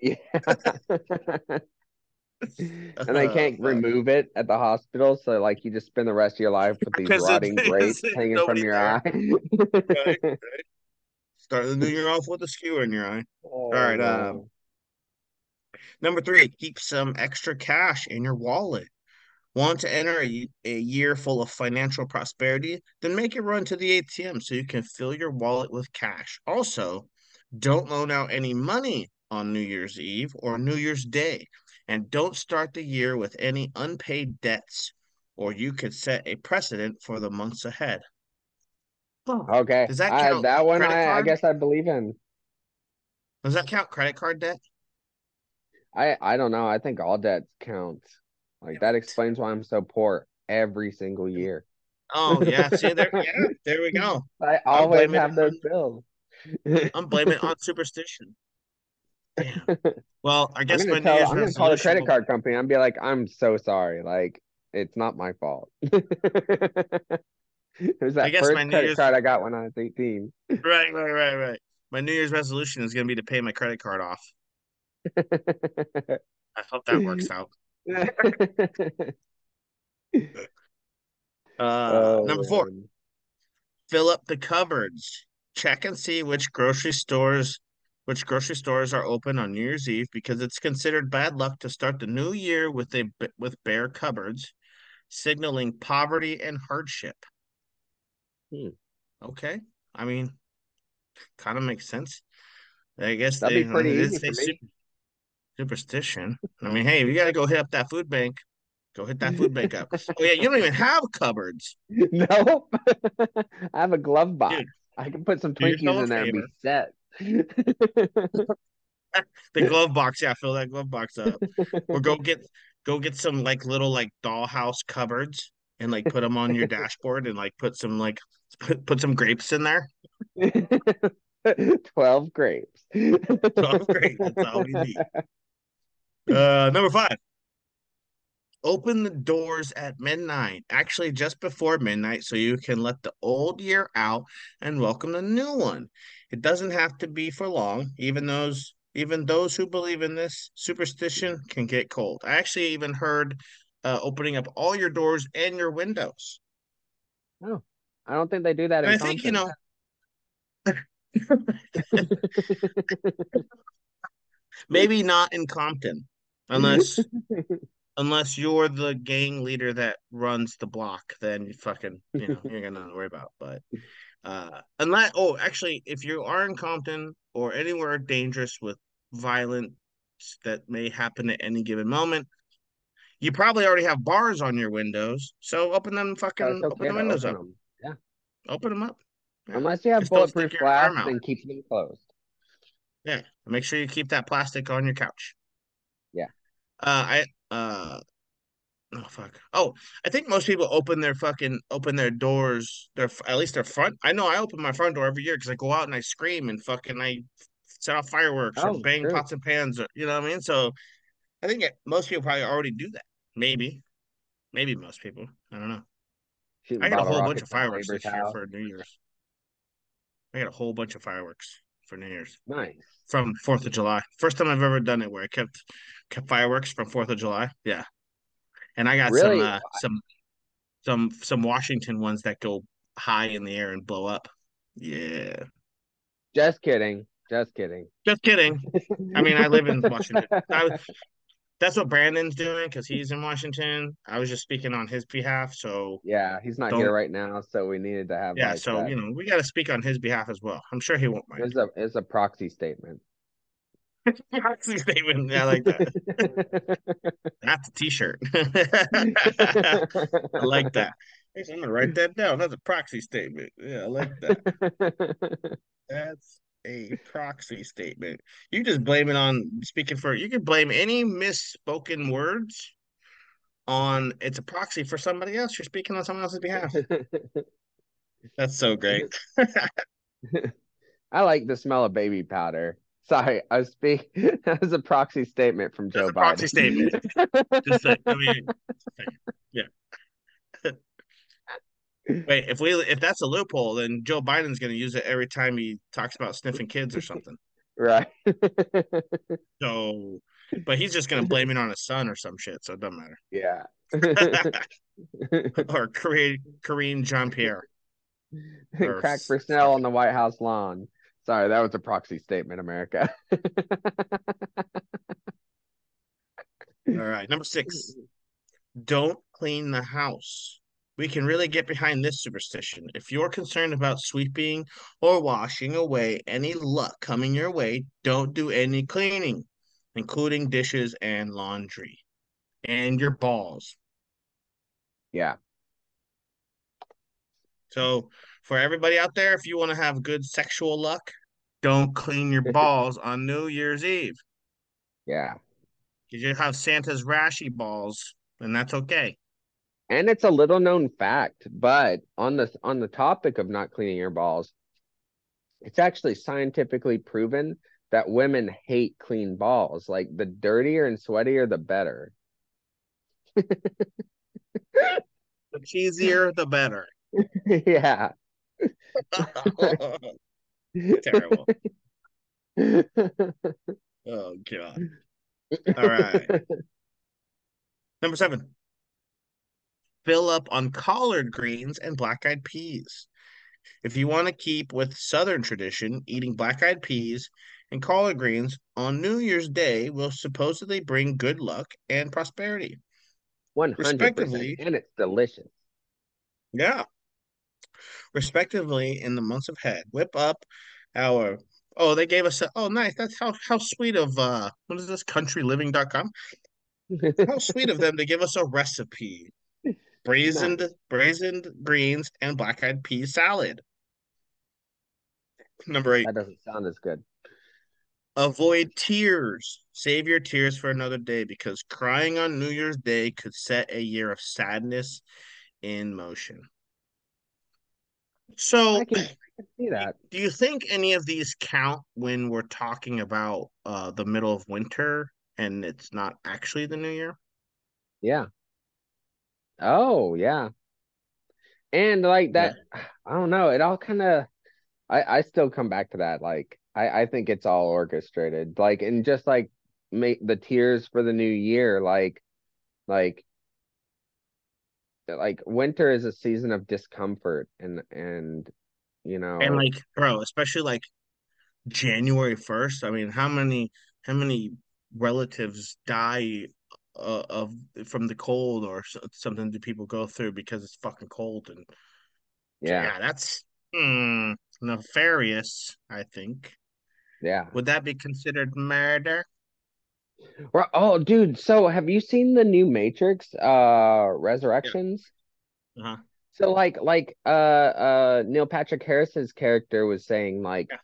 Yeah. And they can't remove it at the hospital, so like you just spend the rest of your life with these rotting grapes hanging from your eye. Right. Start the new year off with a skewer in your eye. Oh, all right. No. Number 3, keep some extra cash in your wallet. Want to enter a year full of financial prosperity? Then make a run to the ATM so you can fill your wallet with cash. Also, don't loan out any money on New Year's Eve or New Year's Day. And don't start the year with any unpaid debts, or you could set a precedent for the months ahead. Huh. Okay. Does that count? That one I guess I believe in. Does that count credit card debt? I don't know. I think all debts count. Like that explains why I'm so poor every single year. Oh yeah. See there, yeah, there we go. I always have those bills. I'm blaming it on superstition. Yeah. Well, I guess I'm going to call the credit card company. I'm be like, I'm so sorry. Like, it's not my fault. It was that first credit card I got when I was 18. Right. My New Year's resolution is going to be to pay my credit card off. I hope that works out. Number 4, fill up the cupboards. Check and see which grocery stores are open on New Year's Eve, because it's considered bad luck to start the new year with bare cupboards, signaling poverty and hardship. Okay, I mean, kind of makes sense. I guess that'd be pretty easy for me. Superstition. I mean, hey, you got to go hit up that food bank. Go hit that food bank up. Oh yeah, you don't even have cupboards. No, I have a glove box. Dude, I can put some Twinkies in there and be set. The glove box, yeah, fill that glove box up, or go get some like little like dollhouse cupboards and like put them on your dashboard and like put some grapes in there. 12 grapes. 12 grapes. That's all we need. Number 5, open the doors at midnight. Actually, just before midnight, so you can let the old year out and welcome the new one. It doesn't have to be for long. Even those who believe in this superstition can get cold. I actually even heard opening up all your doors and your windows. No, I don't think they do that. And I think you know. Maybe not in Compton, unless you're the gang leader that runs the block. Then you're gonna worry about. But. Actually, if you are in Compton or anywhere dangerous with violence that may happen at any given moment, you probably already have bars on your windows. So open the windows up. Them. Yeah, open them up. Yeah. Unless you have bulletproof glass, then keep them closed. Yeah, make sure you keep that plastic on your couch. Yeah. Oh fuck! Oh, I think most people open their doors. At least their front. I know I open my front door every year because I go out and I scream and fucking I set off fireworks or bang pots and pans. Or, you know what I mean? So I think most people probably already do that. Maybe most people. I don't know. I got a whole bunch of fireworks this year for New Year's. Nice. From 4th of July. First time I've ever done it where I kept fireworks from 4th of July. Yeah. And I got some Washington ones that go high in the air and blow up. Yeah. Just kidding. I mean, I live in Washington. That's what Brandon's doing because he's in Washington. I was just speaking on his behalf, so yeah, he's not here right now, so we needed to have that. You know, we got to speak on his behalf as well. I'm sure he won't mind. It's a proxy statement. Proxy statement. I like that. That's a t-shirt. I like that. I'm gonna write that down. That's a proxy statement. Yeah, I like that. That's a proxy statement. You just blame it on speaking for. You can blame any misspoken words on. It's a proxy for somebody else. You're speaking on someone else's behalf. That's so great. I like the smell of baby powder. Sorry, I was speaking. That was a proxy statement from Joe Biden. Proxy statement. Just like, I mean, yeah. Wait, if that's a loophole, then Joe Biden's going to use it every time he talks about sniffing kids or something. Right. So, but he's just going to blame it on his son or some shit, so it doesn't matter. Yeah. Or Karine Jean-Pierre. Or Crack Personnel on the White House lawn. Sorry, that was a proxy statement, America. All right, number 6. Don't clean the house. We can really get behind this superstition. If you're concerned about sweeping or washing away any luck coming your way, don't do any cleaning, including dishes and laundry. And your balls. Yeah. So, for everybody out there, if you want to have good sexual luck, don't clean your balls on New Year's Eve. Yeah. Because you have Santa's rashy balls, and that's okay. And it's a little known fact, but on the topic of not cleaning your balls, it's actually scientifically proven that women hate clean balls. Like, the dirtier and sweatier, the better. The cheesier, the better. Yeah. Terrible. Oh, God. All right. Number 7. Fill up on collard greens and black-eyed peas. If you want to keep with Southern tradition, eating black-eyed peas and collard greens on New Year's Day will supposedly bring good luck and prosperity. 100%. Respectively, and it's delicious. Yeah. Respectively, in the months ahead, whip up our... Oh, they gave us... Oh, nice. That's how sweet of... what is this? Countryliving.com? How sweet of them to give us a recipe. Brazened greens and black-eyed pea salad. Number 8. That doesn't sound as good. Avoid tears. Save your tears for another day, because crying on New Year's Day could set a year of sadness in motion. So, I can see that. Do you think any of these count when we're talking about the middle of winter and it's not actually the new year? Yeah. Oh, yeah. And like that, yeah. I don't know. It all kind of, I still come back to that. Like, I think it's all orchestrated. Like, and just like make the tears for the new year, like winter is a season of discomfort and you know. And like, bro, especially like January 1st. I mean, how many relatives die from the cold or something do people go through because it's fucking cold? And yeah that's nefarious, I think. Yeah. Would that be considered murder? Well, oh, dude. So, have you seen the new Matrix, Resurrections? Yeah. Uh-huh. So, like, Neil Patrick Harris's character was saying, like, yeah,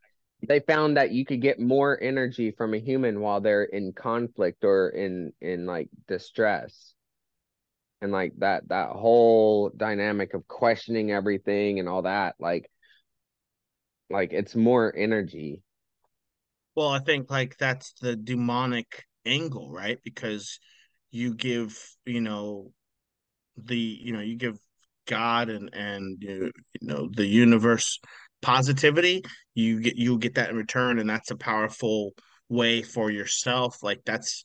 they found that you could get more energy from a human while they're in conflict or in like distress, and like that whole dynamic of questioning everything and all that, like it's more energy. Well, I think like that's the demonic angle, right? Because you give, you give God and the universe positivity, you get that in return, and that's a powerful way for yourself. Like, that's,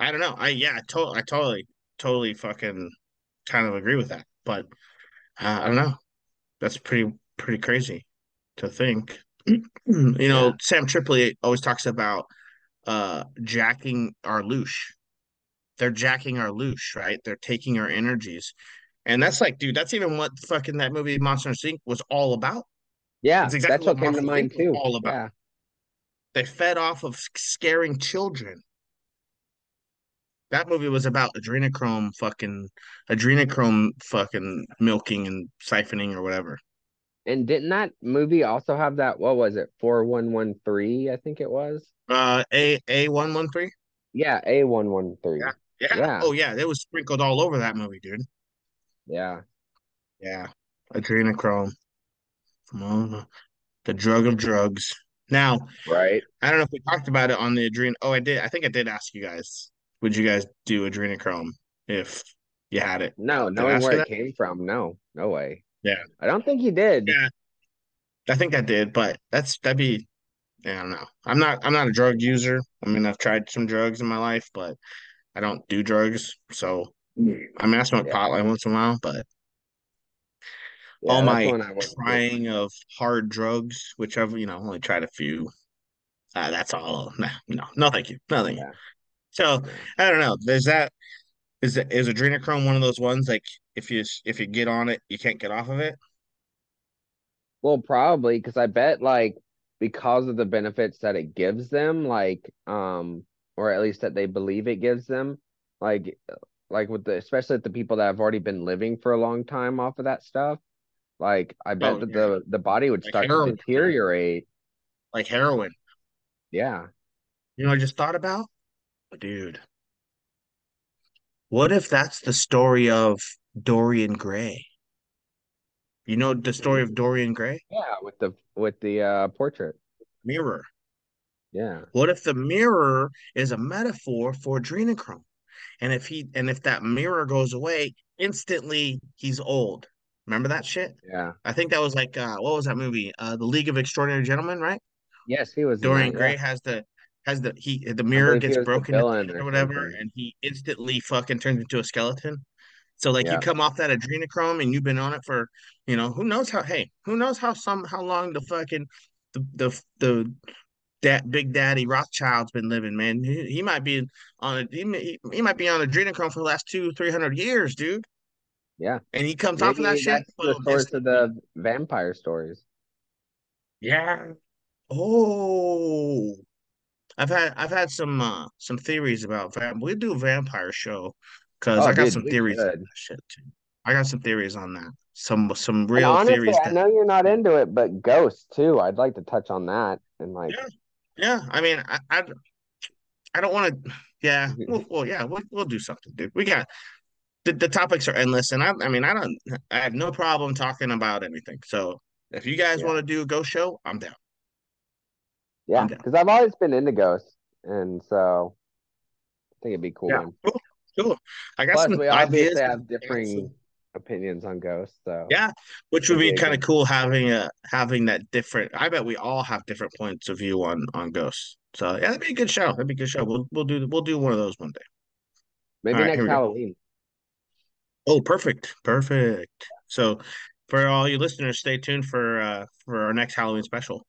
I don't know. I totally fucking kind of agree with that. But I don't know. That's pretty crazy to think. Yeah. Sam Tripoli always talks about jacking our louche. They're jacking our louche, right? They're taking our energies. And that's like, dude, that's even what fucking that movie Monster Inc. was all about. Yeah, that's exactly what came to mind too. All about. Yeah. They fed off of scaring children. That movie was about adrenochrome fucking milking and siphoning or whatever. And didn't that movie also have that, what was it, 4113, I think it was? A113? Yeah, A113. Yeah. Oh, yeah, it was sprinkled all over that movie, dude. Yeah. Yeah, adrenochrome. Come on. The drug of drugs. Now, right? I don't know if we talked about it on the adrenal. Oh, I did. I think I did ask you guys, would you guys do adrenochrome if you had it? No, knowing where it came from. No, no way. Yeah. I don't think you did. Yeah. I think I did, but that'd be, I don't know. I'm not a drug user. I mean, I've tried some drugs in my life, but I don't do drugs. So, I mean, I smoke pot like once in a while, but all my trying of hard drugs, which I've, only tried a few. That's all. No, thank you. Nothing. Yeah. So I don't know. There's that. Is adrenochrome one of those ones, like if you get on it, you can't get off of it? Well, probably, because I bet, like, because of the benefits that it gives them, like, or at least that they believe it gives them, like with especially the people that have already been living for a long time off of that stuff, like, I bet the body would start to deteriorate. Like heroin. Yeah. You know what I just thought about? Dude. What if that's the story of Dorian Gray? You know the story of Dorian Gray? Yeah, with the portrait. Mirror. Yeah. What if the mirror is a metaphor for adrenochrome? And if that mirror goes away, instantly he's old. Remember that shit? Yeah. I think that was like what was that movie? The League of Extraordinary Gentlemen, right? Yes, he was. Dorian Gray has the mirror gets broken or whatever, and he instantly fucking turns into a skeleton. So like you come off that adrenochrome and you've been on it for who knows how long the fucking that Big Daddy Rothschild's been living, man. He might be on adrenochrome for the last 200-300 years, dude. Yeah, and he comes off of that shit. That's the source of the vampire stories. Yeah. Oh, I've had some theories about vampire. We'll do a vampire show because I got some theories on that. Some real theories. I know you're not into it, but ghosts too. I'd like to touch on that and like. Yeah. I mean, I don't want to. Yeah. We'll do something, dude. We got. The topics are endless, and I have no problem talking about anything. So if you guys want to do a ghost show, I'm down. Yeah, because I've always been into ghosts, and so I think it'd be cool. Yeah, cool. I got some we obviously ideas. Have differing opinions on ghosts, so yeah, which would be kind of cool having that different. I bet we all have different points of view on ghosts. So yeah, that'd be a good show. We'll do one of those one day. Maybe next Halloween. Oh, perfect. So, for all you listeners, stay tuned for our next Halloween special.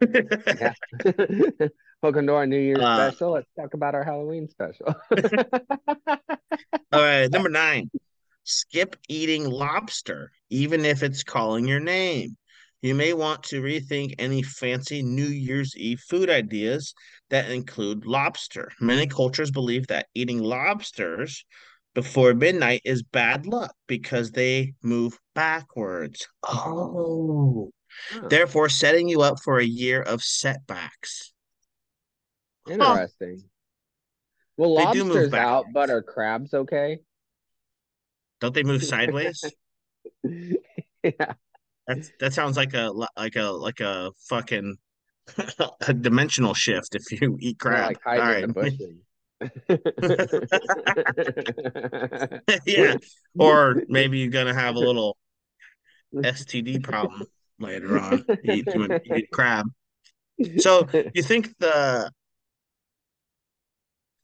Welcome to our New Year's special. Let's talk about our Halloween special. All right, number 9. Skip eating lobster, even if it's calling your name. You may want to rethink any fancy New Year's Eve food ideas that include lobster. Many cultures believe that eating lobsters before midnight is bad luck because they move backwards. Oh. Huh. Therefore, setting you up for a year of setbacks. Interesting. Huh. Well, lobsters out, but are crabs okay? Don't they move sideways? Yeah. That sounds like a fucking a dimensional shift if you eat crab. Like hiding in the bushes. Yeah, or maybe you're gonna have a little STD problem later on. You eat crab. So you think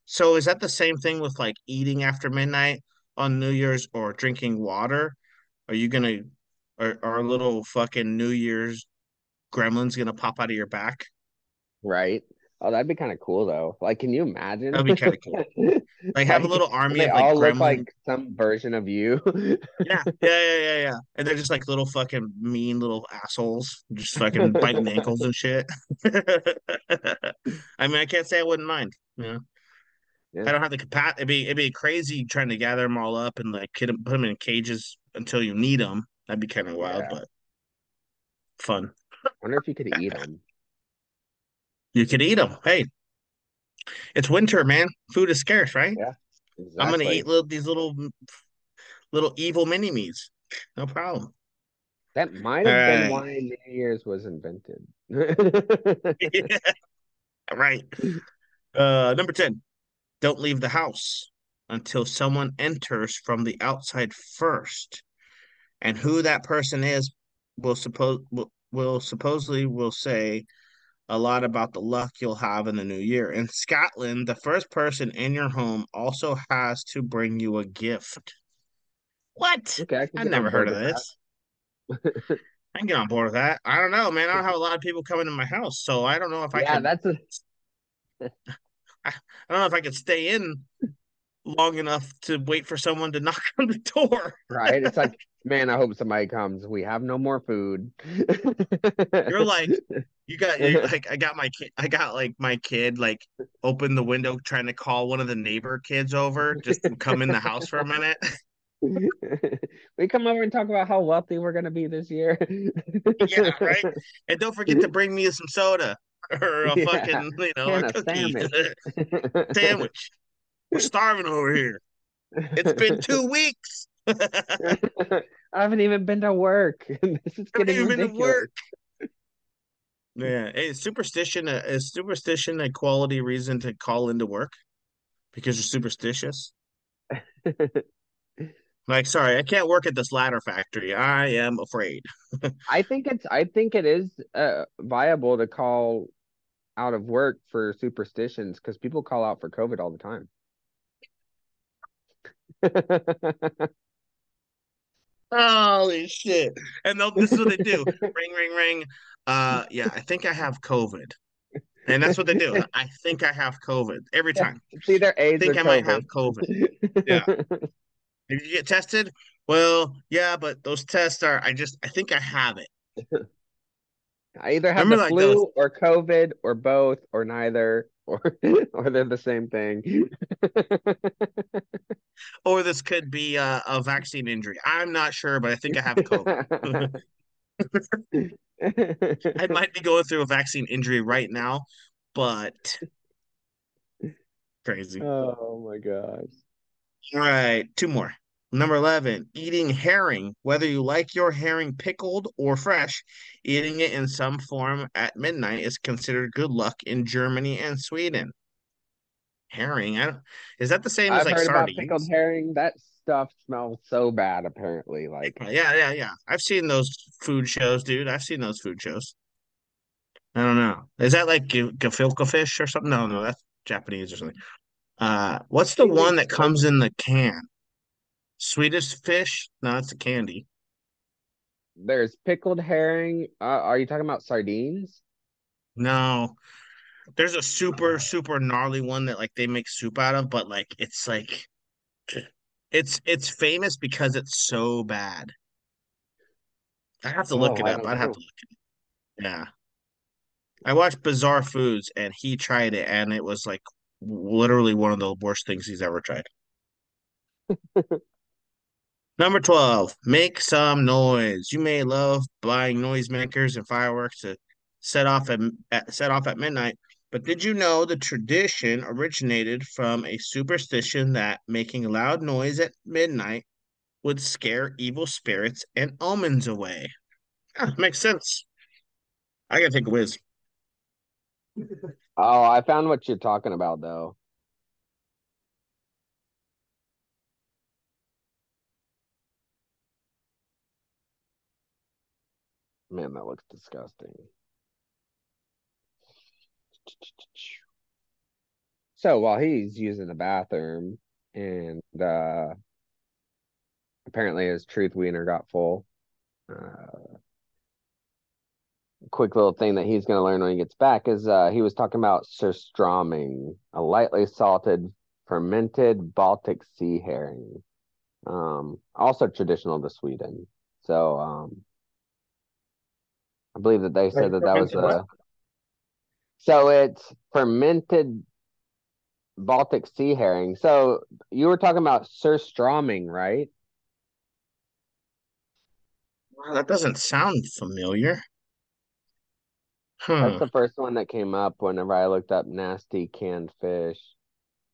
so is that the same thing with like eating after midnight on New Year's or drinking water? Are little fucking New Year's gremlins gonna pop out of your back? Right. Oh, that'd be kind of cool, though. Like, can you imagine? That'd be kind of cool. Like, have a little army of, like, all look like some version of you. Yeah. And they're just, like, little fucking mean little assholes. Just fucking biting ankles and shit. I mean, I can't say I wouldn't mind, Yeah. I don't have the capacity. It'd be crazy trying to gather them all up and, like, put them in cages until you need them. That'd be kind of wild, but fun. I wonder if you could eat them. You could eat them. Hey, it's winter, man. Food is scarce, right? Yeah, exactly. I'm gonna eat these little evil mini me's. No problem. That might have been why New Year's was invented. Yeah. All right. Number 10, don't leave the house until someone enters from the outside first. And who that person is will supposedly say a lot about the luck you'll have in the new year. In Scotland, the first person in your home also has to bring you a gift. What? Okay, I've never heard of this. I can get on board with that. I don't know, man. I don't have a lot of people coming to my house, so I don't know if I can. Yeah, I don't know if I could stay in long enough to wait for someone to knock on the door. Right? It's like, man, I hope somebody comes. We have no more food. You're like, I got my kid like open the window trying to call one of the neighbor kids over just to come in the house for a minute. We come over and talk about how wealthy we're gonna be this year. Yeah, right. And don't forget to bring me some soda or a fucking, you know, a cookie sandwich. We're starving over here. It's been 2 weeks. I haven't even been to work. This is getting ridiculous. Yeah, is superstition a quality reason to call into work because you're superstitious? Like, sorry, I can't work at this ladder factory. I am afraid. I think it is viable to call out of work for superstitions because people call out for COVID all the time. Holy shit! And this is what they do: ring, ring, ring. Yeah, I think I have COVID, and that's what they do. I think I have COVID every time. It's either AIDS or COVID. I might have COVID. Yeah. Did you get tested? Well, yeah, but those tests are. I think I have it. I either have the flu or COVID or both or neither or they're the same thing. Or this could be a vaccine injury. I'm not sure, but I think I have COVID. I might be going through a vaccine injury right now, but crazy. Oh my gosh. All right, two more. Number 11, eating herring. Whether you like your herring pickled or fresh, eating it in some form at midnight is considered good luck in Germany and Sweden. Herring, is that the same as like sardines? About pickled herring. That stuff smells so bad, apparently. Like, yeah. I've seen those food shows, dude. I don't know. Is that like gefilte fish or something? No, that's Japanese or something. What's the one that comes in the can? Swedish fish? No, it's a candy. There's pickled herring. Are you talking about sardines? No. There's a super gnarly one that like they make soup out of, but it's famous because it's so bad. I have to look it up. I'd have to look it up. Yeah. I watched Bizarre Foods and he tried it and it was like literally one of the worst things he's ever tried. Number 12, make some noise. You may love buying noisemakers and fireworks to set off at midnight, but did you know the tradition originated from a superstition that making loud noise at midnight would scare evil spirits and omens away? Yeah, makes sense. I gotta take a whiz. Oh, I found what you're talking about, though. Man, that looks disgusting. So while he's using the bathroom and apparently his truth wiener got full, quick little thing that he's going to learn when he gets back is he was talking about surströmming, a lightly salted, fermented Baltic sea herring. Also traditional to Sweden. So, I believe that they said that was a... So it's fermented Baltic sea herring. So you were talking about surströmming, right? Wow, that doesn't sound familiar. That's the first one that came up whenever I looked up nasty canned fish.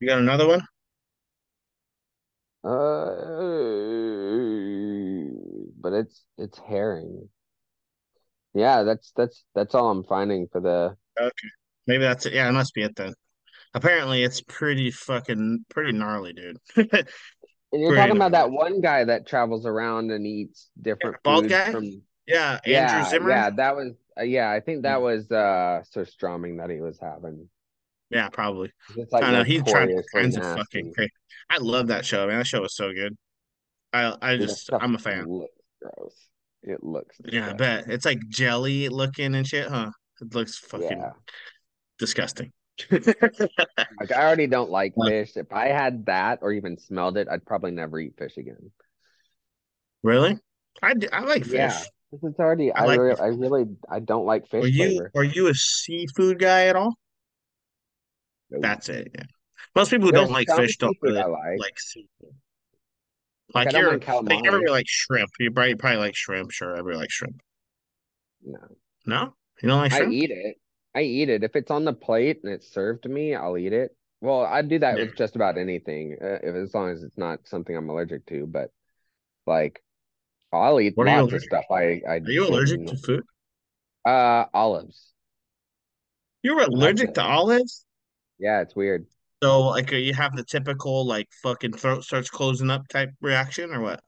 You got another one? But but it's herring. Yeah, that's all I'm finding for the. Okay, maybe that's it. Yeah, it must be it then. Apparently, it's pretty gnarly, dude. And you're talking about that one guy that travels around and eats different bald foods guy. From... Yeah, Andrew Zimmer. Yeah, that was. Yeah, I think that was surströmming that he was having. Yeah, probably. Like I know he's trying all kinds of fucking crazy. I love that show, man. That show was so good. I'm a fan. Looks gross. It looks disgusting. Yeah, I bet it's like jelly looking and shit, huh? It looks fucking disgusting. Like, I already don't like fish. If I had that or even smelled it, I'd probably never eat fish again. Really? I like fish. Yeah, it's already. I don't like fish. Are you a seafood guy at all? Nope. That's it. Yeah. Most people who don't like fish don't really like seafood. Like you're, like everybody likes shrimp. You probably like shrimp. Sure, everybody likes shrimp. No, you don't like shrimp. I eat it if it's on the plate and it's served to me. I'll eat it. Well, I do that with just about anything, as long as it's not something I'm allergic to. But like, I'll eat lots of stuff. Are you allergic to food? Olives. You were allergic to olives? Yeah, it's weird. So, like, you have the typical, like, fucking throat starts closing up type reaction or what?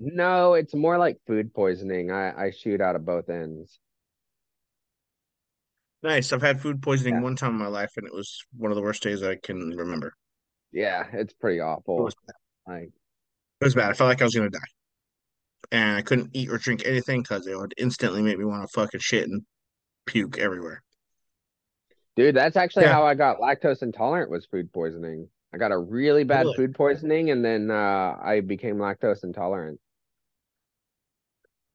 No, it's more like food poisoning. I shoot out of both ends. Nice. I've had food poisoning one time in my life, and it was one of the worst days I can remember. Yeah, it's pretty awful. It was bad. I felt like I was going to die. And I couldn't eat or drink anything because it would instantly make me want to fucking shit and puke everywhere. Dude, that's actually how I got lactose intolerant, was food poisoning. I got a really bad food poisoning, and then I became lactose intolerant.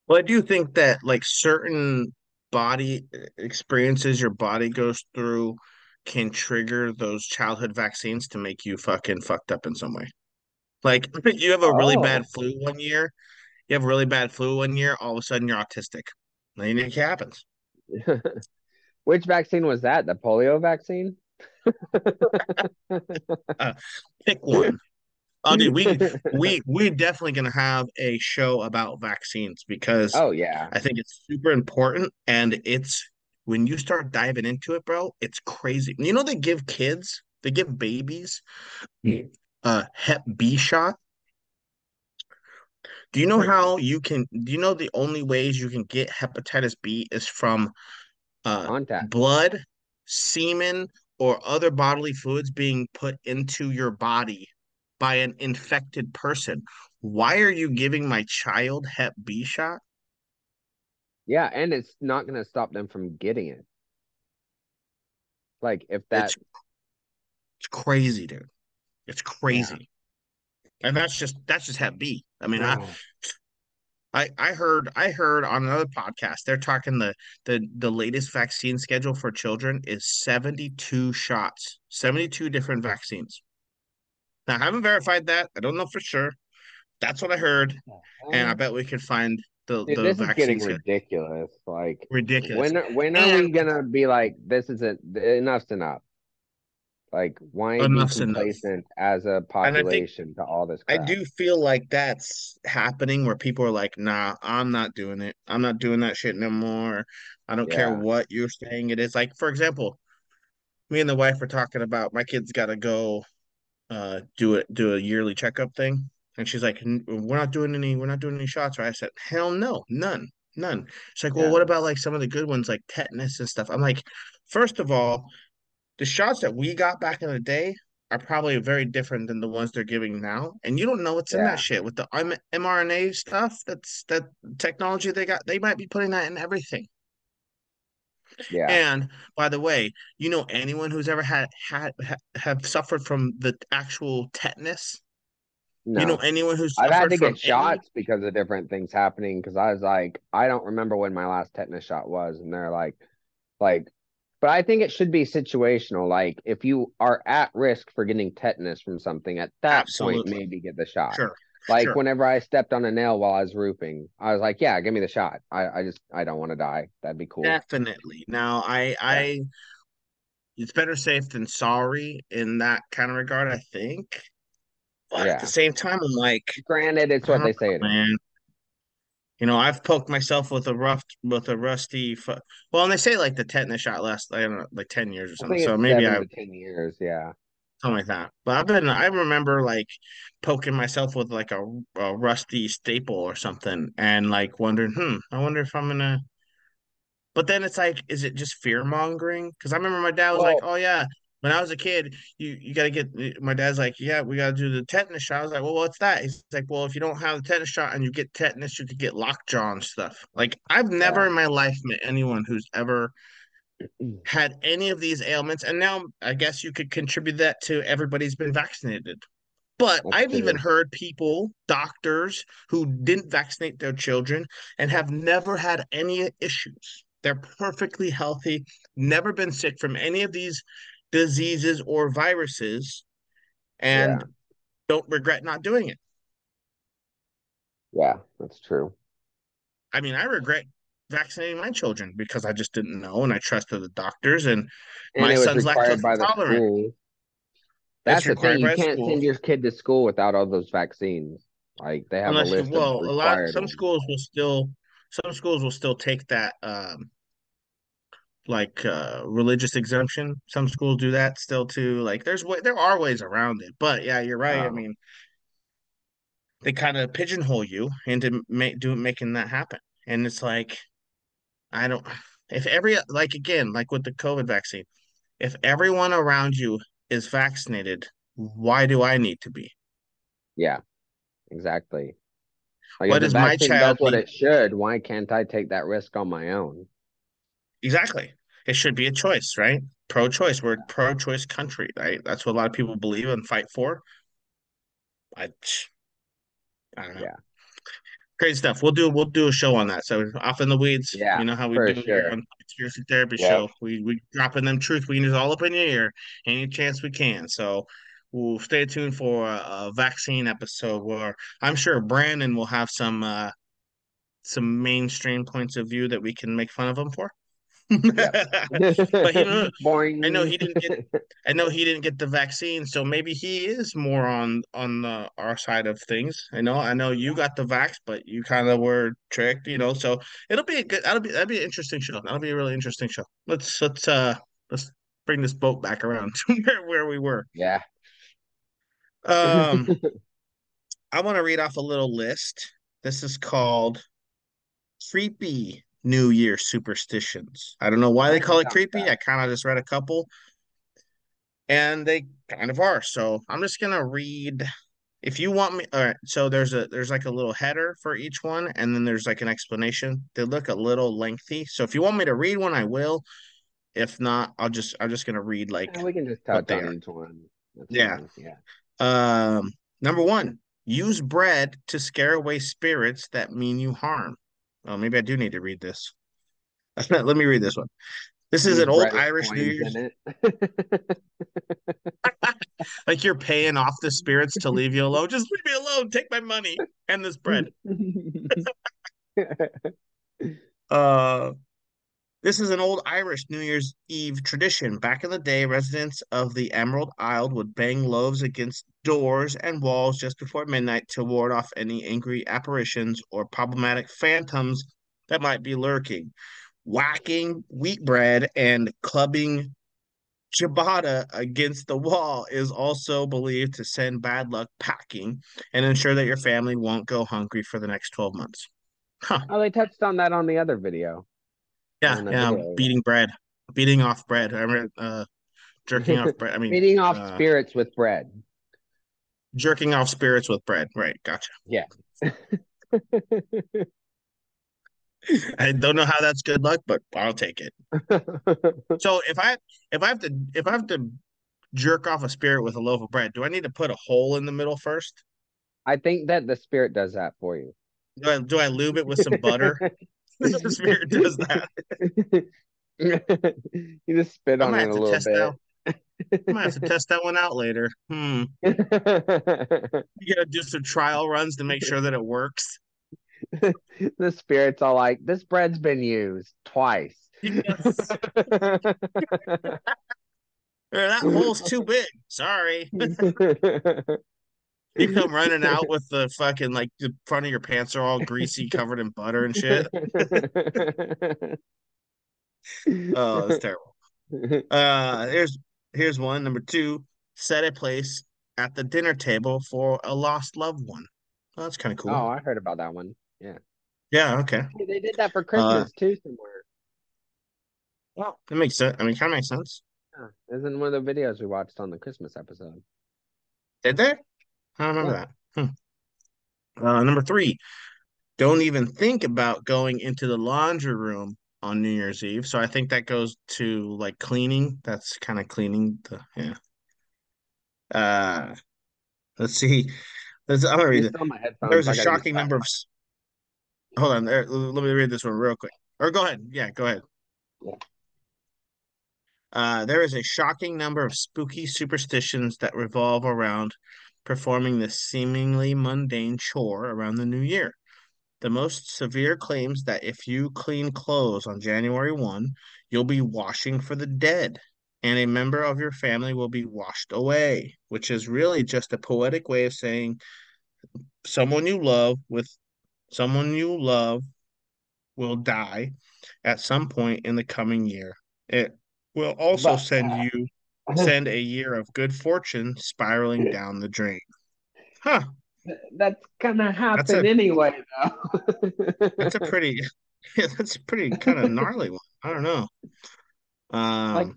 Well, I do think that, like, certain body experiences your body goes through can trigger those childhood vaccines to make you fucking fucked up in some way. Like, you have a really bad flu one year. All of a sudden, you're autistic. And it happens. Which vaccine was that? The polio vaccine? Pick one. Oh, dude, we're definitely gonna have a show about vaccines because I think it's super important, and it's when you start diving into it, bro, it's crazy. You know, they give babies Hep B shot. Do you know how you can? Do you know the only ways you can get hepatitis B is from blood, semen, or other bodily fluids being put into your body by an infected person? Why are you giving my child Hep B shot? Yeah, and it's not going to stop them from getting it. Like, if that... It's crazy, dude. It's crazy. Yeah. And that's just Hep B. I mean, wow. I heard on another podcast, they're talking the latest vaccine schedule for children is 72 shots, 72 different vaccines. Now, I haven't verified that. I don't know for sure. That's what I heard. And I bet we could find the vaccine. This is getting ridiculous. Like, ridiculous. When are we going to be like, this isn't, enough's enough? Like, why ain't you complacent as a population to all this crap? I do feel like that's happening where people are like, nah, I'm not doing it. I'm not doing that shit no more. I don't care what you're saying it is. Like, for example, me and the wife were talking about my kid's got to go do a yearly checkup thing. And she's like, we're not doing any shots. Right? I said, hell no, none. She's like, well, what about like some of the good ones like tetanus and stuff? I'm like, first of all, the shots that we got back in the day are probably very different than the ones they're giving now. And you don't know what's in that shit. With the mRNA stuff, that technology they got, they might be putting that in everything. Yeah. And, by the way, you know anyone who's ever have suffered from the actual tetanus? No. You know anyone who's I've had to get shots because of different things happening, because I was like, I don't remember when my last tetanus shot was. And they're like, but I think it should be situational. Like, if you are at risk for getting tetanus from something, at that point, maybe get the shot. Sure. Like, whenever I stepped on a nail while I was roofing, I was like, yeah, give me the shot. I don't want to die. That'd be cool. Definitely. Now, I it's better safe than sorry in that kind of regard, I think. But at the same time, I'm like, granted, it's what they say. Man. You know, I've poked myself with a rusty. Well, and they say like the tetanus shot lasts, I don't know, like 10 years or something. So maybe 10 years, yeah, something like that. But I remember like poking myself with like a rusty staple or something, and like wondering, I wonder if I'm gonna. But then it's like, is it just fear mongering? Because I remember my dad was like, "Oh yeah, when I was a kid, you gotta get." My dad's like, "Yeah, we gotta do the tetanus shot." I was like, "Well, what's that?" He's like, "Well, if you don't have the tetanus shot and you get tetanus, you could get lockjaw and stuff." Like, I've never in my life met anyone who's ever had any of these ailments, and now I guess you could contribute that to everybody's been vaccinated. But I've even heard people, doctors, who didn't vaccinate their children and have never had any issues. They're perfectly healthy, never been sick from any of these diseases or viruses, and don't regret not doing it. Yeah, that's true. I mean, I regret vaccinating my children because I just didn't know, and I trusted the doctors, and my son's lactose intolerant. That's the thing. You can't send your kid to school without all those vaccines. Like, they have a list. Well, a lot of some schools will still take that. Religious exemption. Some schools do that still too. Like, there are ways around it, but yeah, you're right. I mean, they kind of pigeonhole you into making that happen, and it's like, I don't. If every like with the COVID vaccine, if everyone around you is vaccinated, why do I need to be? Yeah, exactly. Like, what if the vaccine does what it should, why can't I take that risk on my own? Exactly. It should be a choice, right? Pro-choice. We're a pro-choice country, right? That's what a lot of people believe and fight for. I don't know. Yeah. Crazy stuff. We'll do a show on that. So off in the weeds. Yeah, you know how we do here on Conspiracy Therapy Show. We dropping them truth. We can just all up in your ear any chance we can. So we'll stay tuned for a vaccine episode where I'm sure Brandon will have some mainstream points of view that we can make fun of him for. But I know he didn't get the vaccine, so maybe he is more on our side of things. I know you got the vax, but you kind of were tricked, so it'll be that'll be an interesting show. That'll be a really interesting show. Let's bring this boat back around to where we were. I want to read off a little list. This is called Creepy New Year Superstitions. I don't know why they call it creepy. I kind of just read a couple, and they kind of are. So I'm just gonna read. If you want me, all right. So there's like a little header for each one, and then there's like an explanation. They look a little lengthy. So if you want me to read one, I will. If not, I'm just gonna read like we can just touch on each one. Number one, use bread to scare away spirits that mean you harm. Oh, maybe I do need to read this. Let me read this one. This is an old Irish New Year's. Like, you're paying off the spirits to leave you alone. Just leave me alone. Take my money and this bread. This is an old Irish New Year's Eve tradition. Back in the day, residents of the Emerald Isle would bang loaves against doors and walls just before midnight to ward off any angry apparitions or problematic phantoms that might be lurking. Whacking wheat bread and clubbing ciabatta against the wall is also believed to send bad luck packing and ensure that your family won't go hungry for the next 12 months. Huh. Oh, they touched on that on the other video. Beating off bread. I remember jerking off bread. I mean, beating off spirits with bread. Jerking off spirits with bread. Right. Gotcha. Yeah. I don't know how that's good luck, but I'll take it. So if I have to jerk off a spirit with a loaf of bread, do I need to put a hole in the middle first? I think that the spirit does that for you. Do I lube it with some butter? The spirit does that. You just spit on it a little bit. I might have to test that one out later. You gotta do some trial runs to make sure that it works. The spirit's all like, this bread's been used twice. Yes. That hole's too big. Sorry. You come running out with the fucking, like, the front of your pants are all greasy, covered in butter and shit. Oh, that's terrible. Here's one. Number two, set a place at the dinner table for a lost loved one. Oh, that's kind of cool. Oh, I heard about that one. Yeah. Yeah, okay. They did that for Christmas, too, somewhere. Well, that makes sense. I mean, kind of makes sense. Yeah. It was in one of the videos we watched on the Christmas episode. Did they? I don't remember that. Number three, don't even think about going into the laundry room on New Year's Eve. So I think that goes to, like, cleaning. That's kind of cleaning. Let's see. I'm gonna read it. There's a shocking number of... Hold on. Let me read this one real quick. Or go ahead. Yeah, go ahead. Yeah. There is a shocking number of spooky superstitions that revolve around performing this seemingly mundane chore around the new year. The most severe claims that if you clean clothes on January 1, you'll be washing for the dead, and a member of your family will be washed away, which is really just a poetic way of saying someone you love will die at some point in the coming year. It will also send a year of good fortune spiraling down the drain. Huh. That's gonna happen anyway, though. that's a pretty kind of gnarly one. I don't know.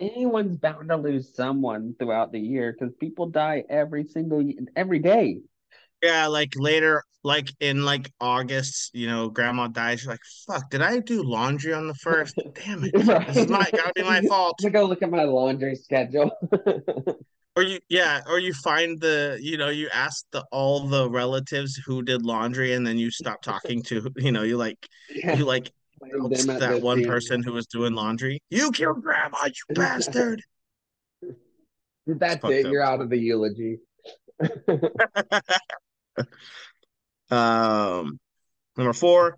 Anyone's bound to lose someone throughout the year because people die every day. Yeah, like later, like in like August, you know, grandma dies. You're like, fuck, did I do laundry on the 1st? Damn it. Right. This is gotta be my fault. I'm gonna go look at my laundry schedule. Or you find you ask all the relatives who did laundry and then you stop talking to, you that one person who was doing laundry. You killed grandma, you bastard. That's it. You're out of the eulogy. Number four,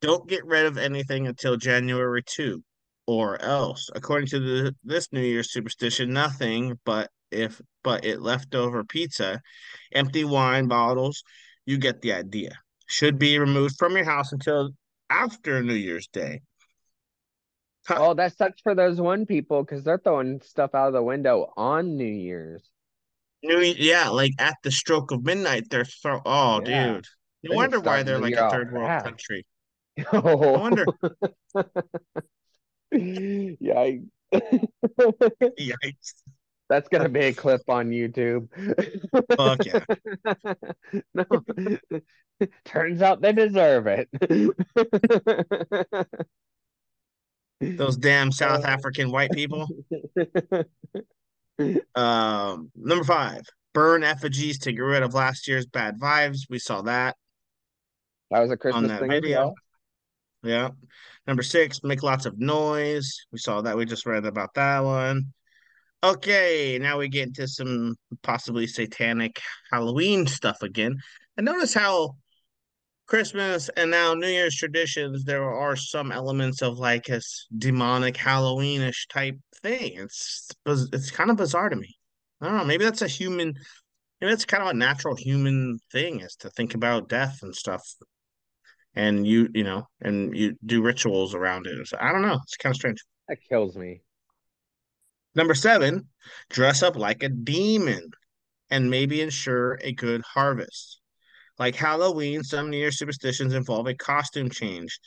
don't get rid of anything until January 2 or else. According to this New Year's superstition, nothing but leftover pizza, empty wine bottles, you get the idea, should be removed from your house until after New Year's Day. Huh. Oh, that sucks for those one people because they're throwing stuff out of the window on New Year's. Yeah, like at the stroke of midnight, they're so... Oh, yeah. Dude. You wonder why they're like a third world country. Oh. I wonder. Yikes. Yikes. That's going to be a clip on YouTube. Fuck yeah. No. Turns out they deserve it. Those damn South African white people. Number five, burn effigies to get rid of last year's bad vibes. We saw that. That was a Christmas thing as well. Yeah. Number six, make lots of noise. We saw that. We just read about that one. Okay, now we get into some possibly satanic Halloween stuff again. And notice how Christmas and now New Year's traditions, there are some elements of like a demonic Halloweenish type thing. It's kind of bizarre to me. I don't know. Maybe that's kind of a natural human thing is to think about death and stuff. And you do rituals around it. I don't know. It's kind of strange. That kills me. Number seven, dress up like a demon and maybe ensure a good harvest. Like Halloween, some New Year's superstitions involve a costume change.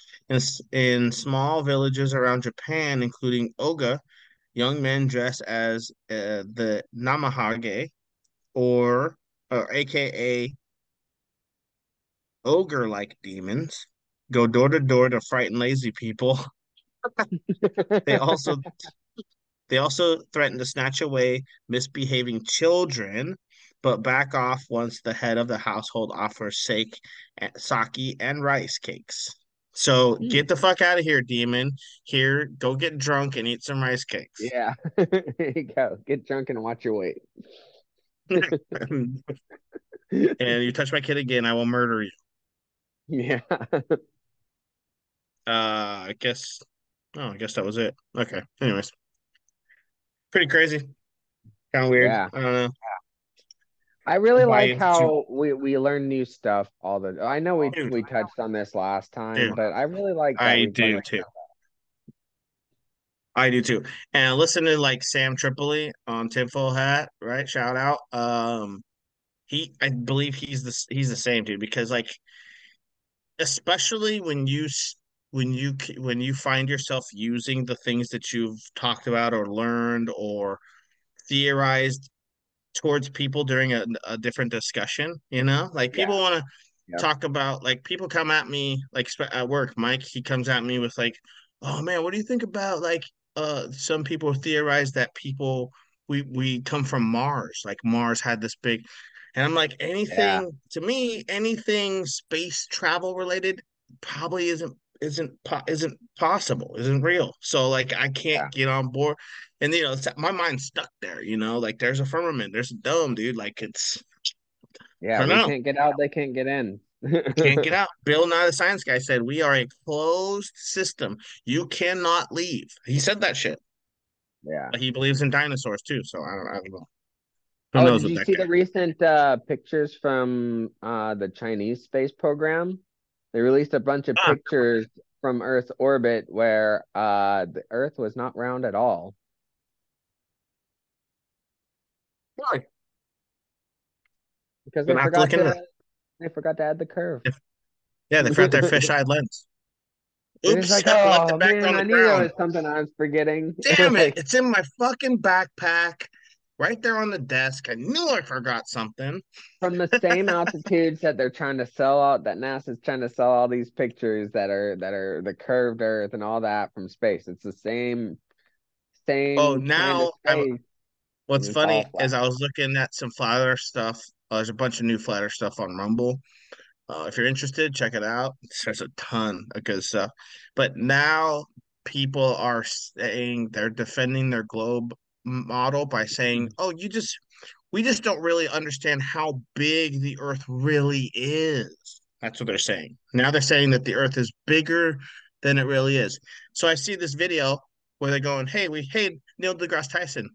In small villages around Japan, including Oga, young men dress as the Namahage or a.k.a. ogre-like demons, go door-to-door to frighten lazy people. They also threaten to snatch away misbehaving children, but back off once the head of the household offers sake and rice cakes. So get the fuck out of here, demon. Here, go get drunk and eat some rice cakes. Yeah. There you go. Get drunk and watch your weight. And you touch my kid again, I will murder you. Yeah. I guess that was it. Okay. Anyways. Pretty crazy. Kind of weird. Yeah. I don't know. I really like how we learn new stuff all the. I know we touched on this last time, but I really like. I do too. I do too. And listen to like Sam Tripoli on Tinfoil Hat, right? Shout out. I believe he's the same dude, because like, especially when you find yourself using the things that you've talked about or learned or theorized towards people during a different discussion, you know, like people want to talk about, like people come at me, like at work, Mike, he comes at me with like, oh man, what do you think about like, some people theorize that we come from Mars, like Mars had this big, and I'm like, anything space travel related probably isn't possible, isn't real. So like I can't get on board, and you know my mind's stuck there. You know, like there's a firmament, there's a dome, dude. Like it's they can't get out, they can't get in, can't get out. Bill Nye the Science Guy said we are a closed system. You cannot leave. He said that shit. Yeah, but he believes in dinosaurs too. So I don't know. Who knows did you see the recent pictures from the Chinese space program? They released a bunch of pictures from Earth's orbit where the Earth was not round at all. Really? Because they forgot to add the curve. Yeah, they forgot their fish-eyed lens. Oops, like, oh, man, I knew there was something I was forgetting. Damn it, it's in my fucking backpack. Right there on the desk. I knew I forgot something. From the same altitudes that they're trying to sell out, that NASA's trying to sell all these pictures that are the curved Earth and all that from space. It's the same. Oh, now kind of what's funny is I was looking at some flat Earth stuff. There's a bunch of new flat Earth stuff on Rumble. If you're interested, check it out. There's a ton of good stuff. But now people are saying they're defending their globe model by saying, oh, we just don't really understand how big the Earth really is. That's what they're saying. Now they're saying that the Earth is bigger than it really is. So I see this video where they're going, hey Neil deGrasse Tyson,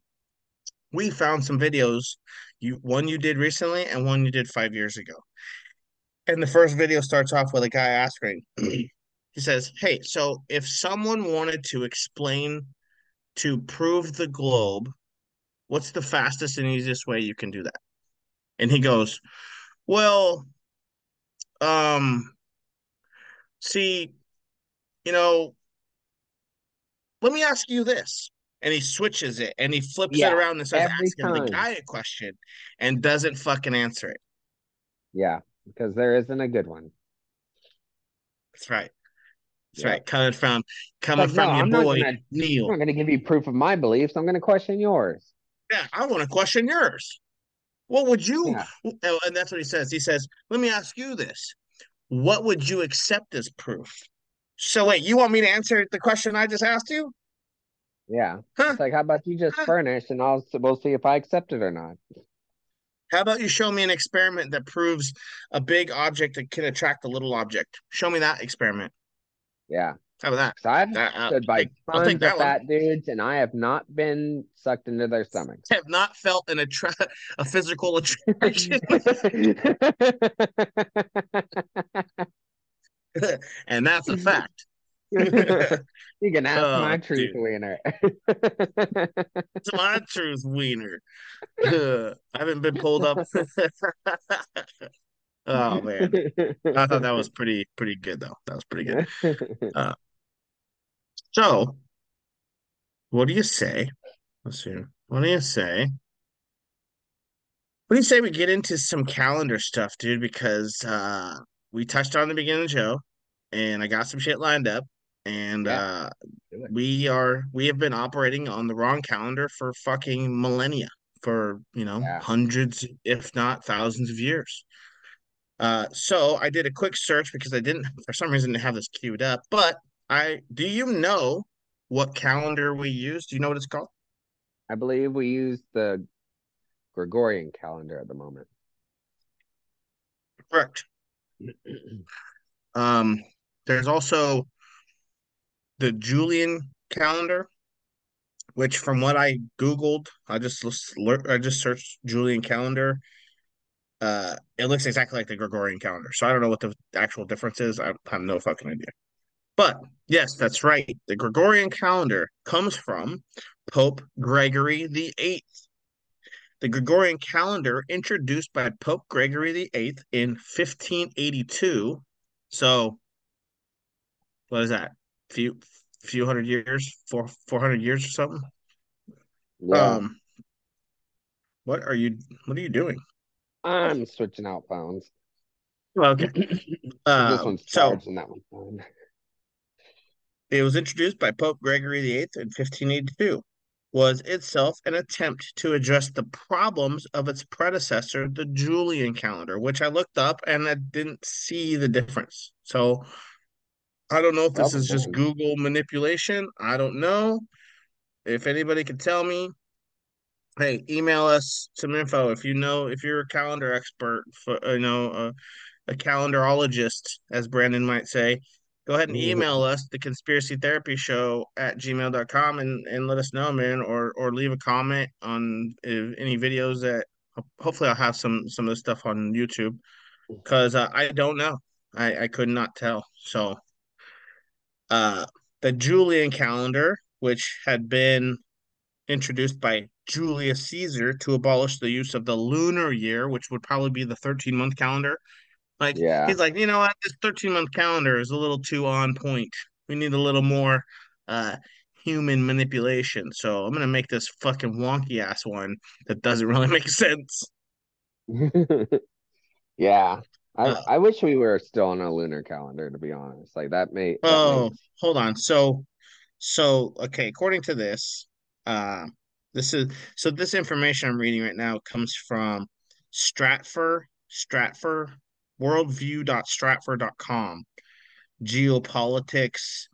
we found some videos, one you did recently and one you did 5 years ago. And the first video starts off with a guy asking, he says, hey, so if someone wanted to explain to prove the globe, what's the fastest and easiest way you can do that? And he goes, well, see, you know, let me ask you this. And he switches it and he flips it around and starts asking the guy a question and doesn't fucking answer it. Yeah, because there isn't a good one. That's right. That's right. Coming from your boy, Neil. I'm not going to give you proof of my beliefs. I'm going to question yours. Yeah, I want to question yours. What would you? Yeah. And that's what he says. He says, let me ask you this. What would you accept as proof? So wait, you want me to answer the question I just asked you? Yeah. Huh? It's like, how about you just furnish and we'll see if I accept it or not. How about you show me an experiment that proves a big object that can attract a little object? Show me that experiment. Yeah. How about that? So I've stood by tons of fat dudes, and I have not been sucked into their stomachs. Have not felt a physical attraction. And that's a fact. You can ask my truth, wiener. It's my truth, wiener. I haven't been pulled up. Oh man, I thought that was pretty good though. That was pretty good. So, what do you say? Let's see. What do you say? What do you say we get into some calendar stuff, dude? Because we touched on the beginning of the show, and I got some shit lined up, and we have been operating on the wrong calendar for fucking millennia, for hundreds, if not thousands of years. So I did a quick search because I didn't, for some reason, have this queued up. But do you know what calendar we use? Do you know what it's called? I believe we use the Gregorian calendar at the moment. Correct. There's also the Julian calendar, which, from what I Googled, I just searched Julian calendar. It looks exactly like the Gregorian calendar. So I don't know what the actual difference is. I have no fucking idea. But yes, that's right. The Gregorian calendar comes from Pope Gregory VIII. The Gregorian calendar, introduced by Pope Gregory VIII in 1582. So what is that? Few hundred years, 400 years or something. Wow. What are you doing? I'm switching out phones. Well, okay. This one's charged and that one's fine. It was introduced by Pope Gregory VIII in 1582. Was itself an attempt to address the problems of its predecessor, the Julian calendar, which I looked up and I didn't see the difference. So I don't know if this is just Google manipulation. I don't know. If anybody could tell me, hey, email us some info. If you know, if you're a calendar expert, a calendarologist, as Brandon might say, go ahead and email us, theconspiracytherapyshow@gmail.com, and let us know, man, or leave a comment on any videos that hopefully I'll have some of this stuff on YouTube, because I don't know. I could not tell. So the Julian calendar, which had been introduced by Julius Caesar to abolish the use of the lunar year, which would probably be the 13-month calendar. Like, yeah. He's like, you know what? This 13-month calendar is a little too on point. We need a little more human manipulation. So I'm going to make this fucking wonky-ass one that doesn't really make sense. Yeah. I wish we were still on a lunar calendar, to be honest. Like, that may... Oh, hold on. So, okay, according to this, this information I'm reading right now comes from worldview.stratfor.com, geopolitics,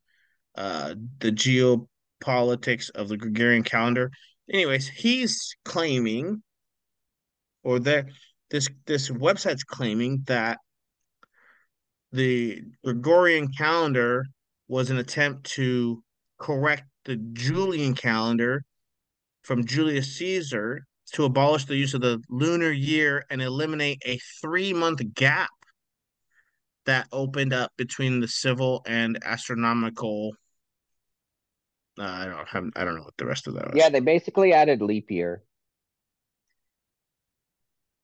the geopolitics of the Gregorian calendar. Anyways, he's claiming, or this website's claiming, that the Gregorian calendar was an attempt to correct the Julian calendar from Julius Caesar to abolish the use of the lunar year and eliminate a 3-month gap that opened up between the civil and astronomical. I don't know what the rest of that was. Yeah, they basically added leap year.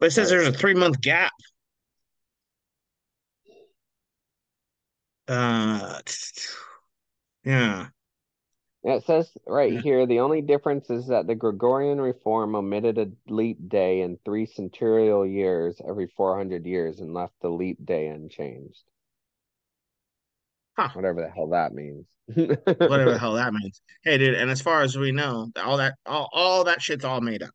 But it says there's a 3-month gap. Yeah. It says right here, the only difference is that the Gregorian reform omitted a leap day in 3 centurial years every 400 years and left the leap day unchanged. Huh. Whatever the hell that means. Whatever the hell that means. Hey, dude, and as far as we know, all that shit's all made up.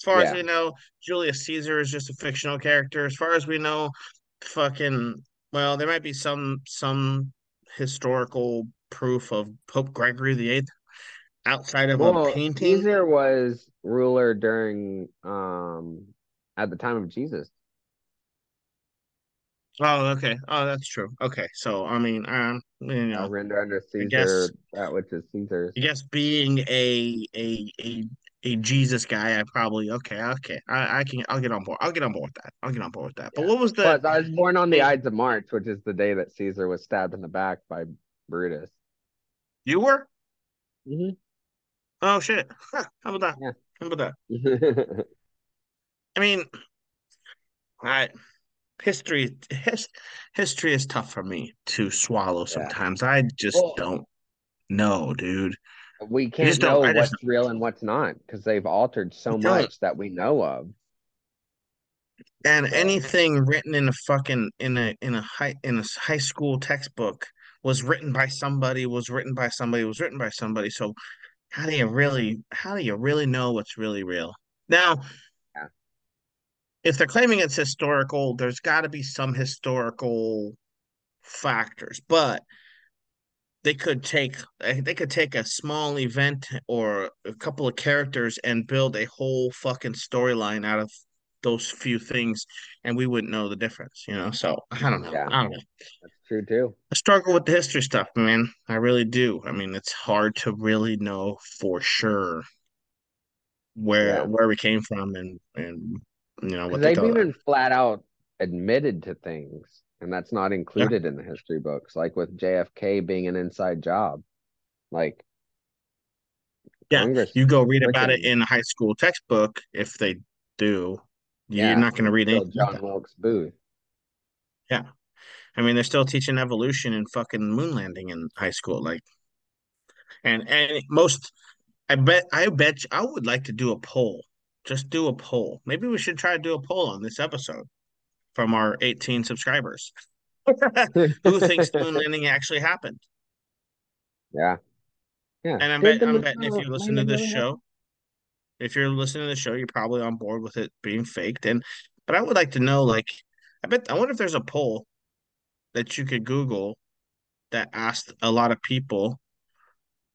As far as we know, Julius Caesar is just a fictional character. As far as we know, there might be some historical proof of Pope Gregory VIII outside of a painting. Caesar was ruler during at the time of Jesus. Oh, okay. Oh, that's true. Okay, so I mean, render under Caesar, I guess, that which is Caesar's. I guess being a Jesus guy, Okay. I'll get on board. I'll get on board with that. But what was the? Plus, I was born on the Ides of March, which is the day that Caesar was stabbed in the back by Brutus. You were? Mm-hmm. Oh, shit. Huh, how about that? Yeah. How about that? I mean, history is tough for me to swallow sometimes. I just don't know, dude. We can't know what's real and what's not, because they've altered so much that we know of. And anything written in a fucking in a high school textbook was written by somebody. So how do you really know what's really real? Now, if they're claiming it's historical, there's got to be some historical factors, but they could take a small event or a couple of characters and build a whole fucking storyline out of those few things, and we wouldn't know the difference, you know? So I don't know. Yeah. I don't know. That's true too. I struggle with the history stuff, man. I really do. I mean, it's hard to really know for sure where we came from and you know, what they've even flat out admitted to things, and that's not included in the history books, like with JFK being an inside job. Like, Congress, you go read about it in a high school textbook if they do. You're not going to read anything. John Wilkes Booth. Yeah. I mean, they're still teaching evolution and fucking moon landing in high school. Like, and most, I bet you, I would like to do a poll. Just do a poll. Maybe we should try to do a poll on this episode from our 18 subscribers. Who thinks moon landing actually happened? Yeah. Yeah. And I'm betting if you listen to this show, if you're listening to the show, you're probably on board with it being faked. But I would like to know, like, I wonder if there's a poll that you could Google that asked a lot of people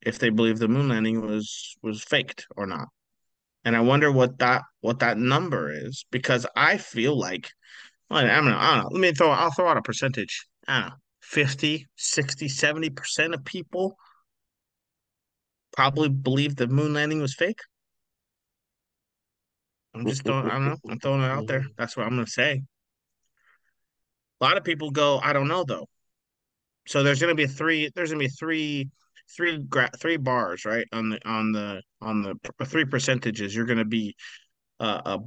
if they believe the moon landing was faked or not. And I wonder what that number is, because I feel like, I don't know. I'll throw out a percentage. I don't know, 50, 60, 70% of people probably believe the moon landing was fake. I'm throwing it out there. That's what I'm going to say. A lot of people go, I don't know, though. So there's going to be three bars, right? On the three percentages, you're going to be a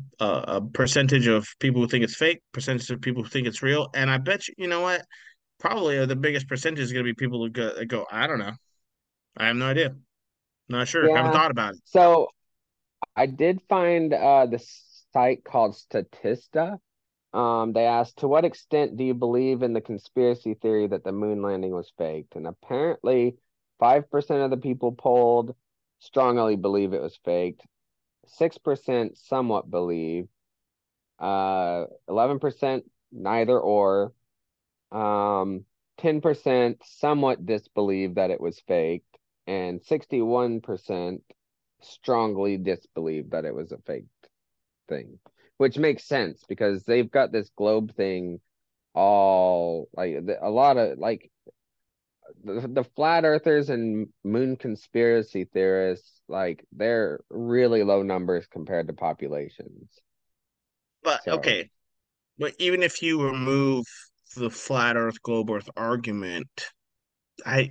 percentage of people who think it's fake, percentage of people who think it's real, and I bet you know what? Probably the biggest percentage is going to be people who go, I don't know, I have no idea, not sure, haven't thought about it. So I did find this site called Statista. They asked, to what extent do you believe in the conspiracy theory that the moon landing was faked? And apparently 5% of the people polled strongly believe it was faked. 6% somewhat believe. 11% neither or. 10% somewhat disbelieve that it was faked. And 61% strongly disbelieve that it was a faked thing. Which makes sense, because they've got this globe thing all, like, a lot of, like, the flat earthers and moon conspiracy theorists, like, they're really low numbers compared to populations. But okay, but even if you remove the flat earth, globe earth argument, I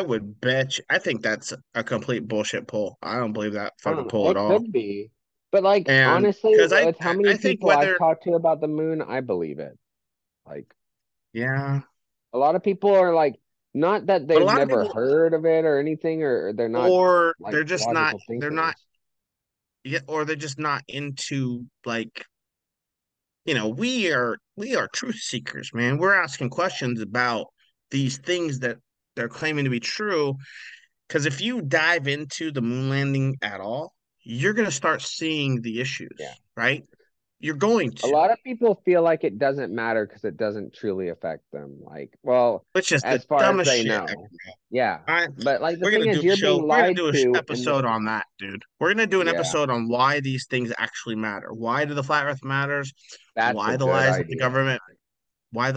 would bet you, I think that's a complete bullshit poll. I don't believe that fucking poll at all. It could be, but like, and honestly, with how many people I've talked to about the moon, I believe it. Like, yeah. A lot of people are like, not that they've never heard of it or anything, or they're not, or like, they're just not, thinkers. They're not, yeah, or they're just not into, like, you know, we are truth seekers, man. We're asking questions about these things that they're claiming to be true, because if you dive into the moon landing at all, you're going to start seeing the issues, right? You're going to. A lot of people feel like it doesn't matter because it doesn't truly affect them. Like, well, which is as the far as they know. Yeah. But like, the thing is, you're being lied to. We're going to do an episode on that, dude. We're going to do an episode on why these things actually matter. Why do the flat earth matters? Why the lies of the government? Why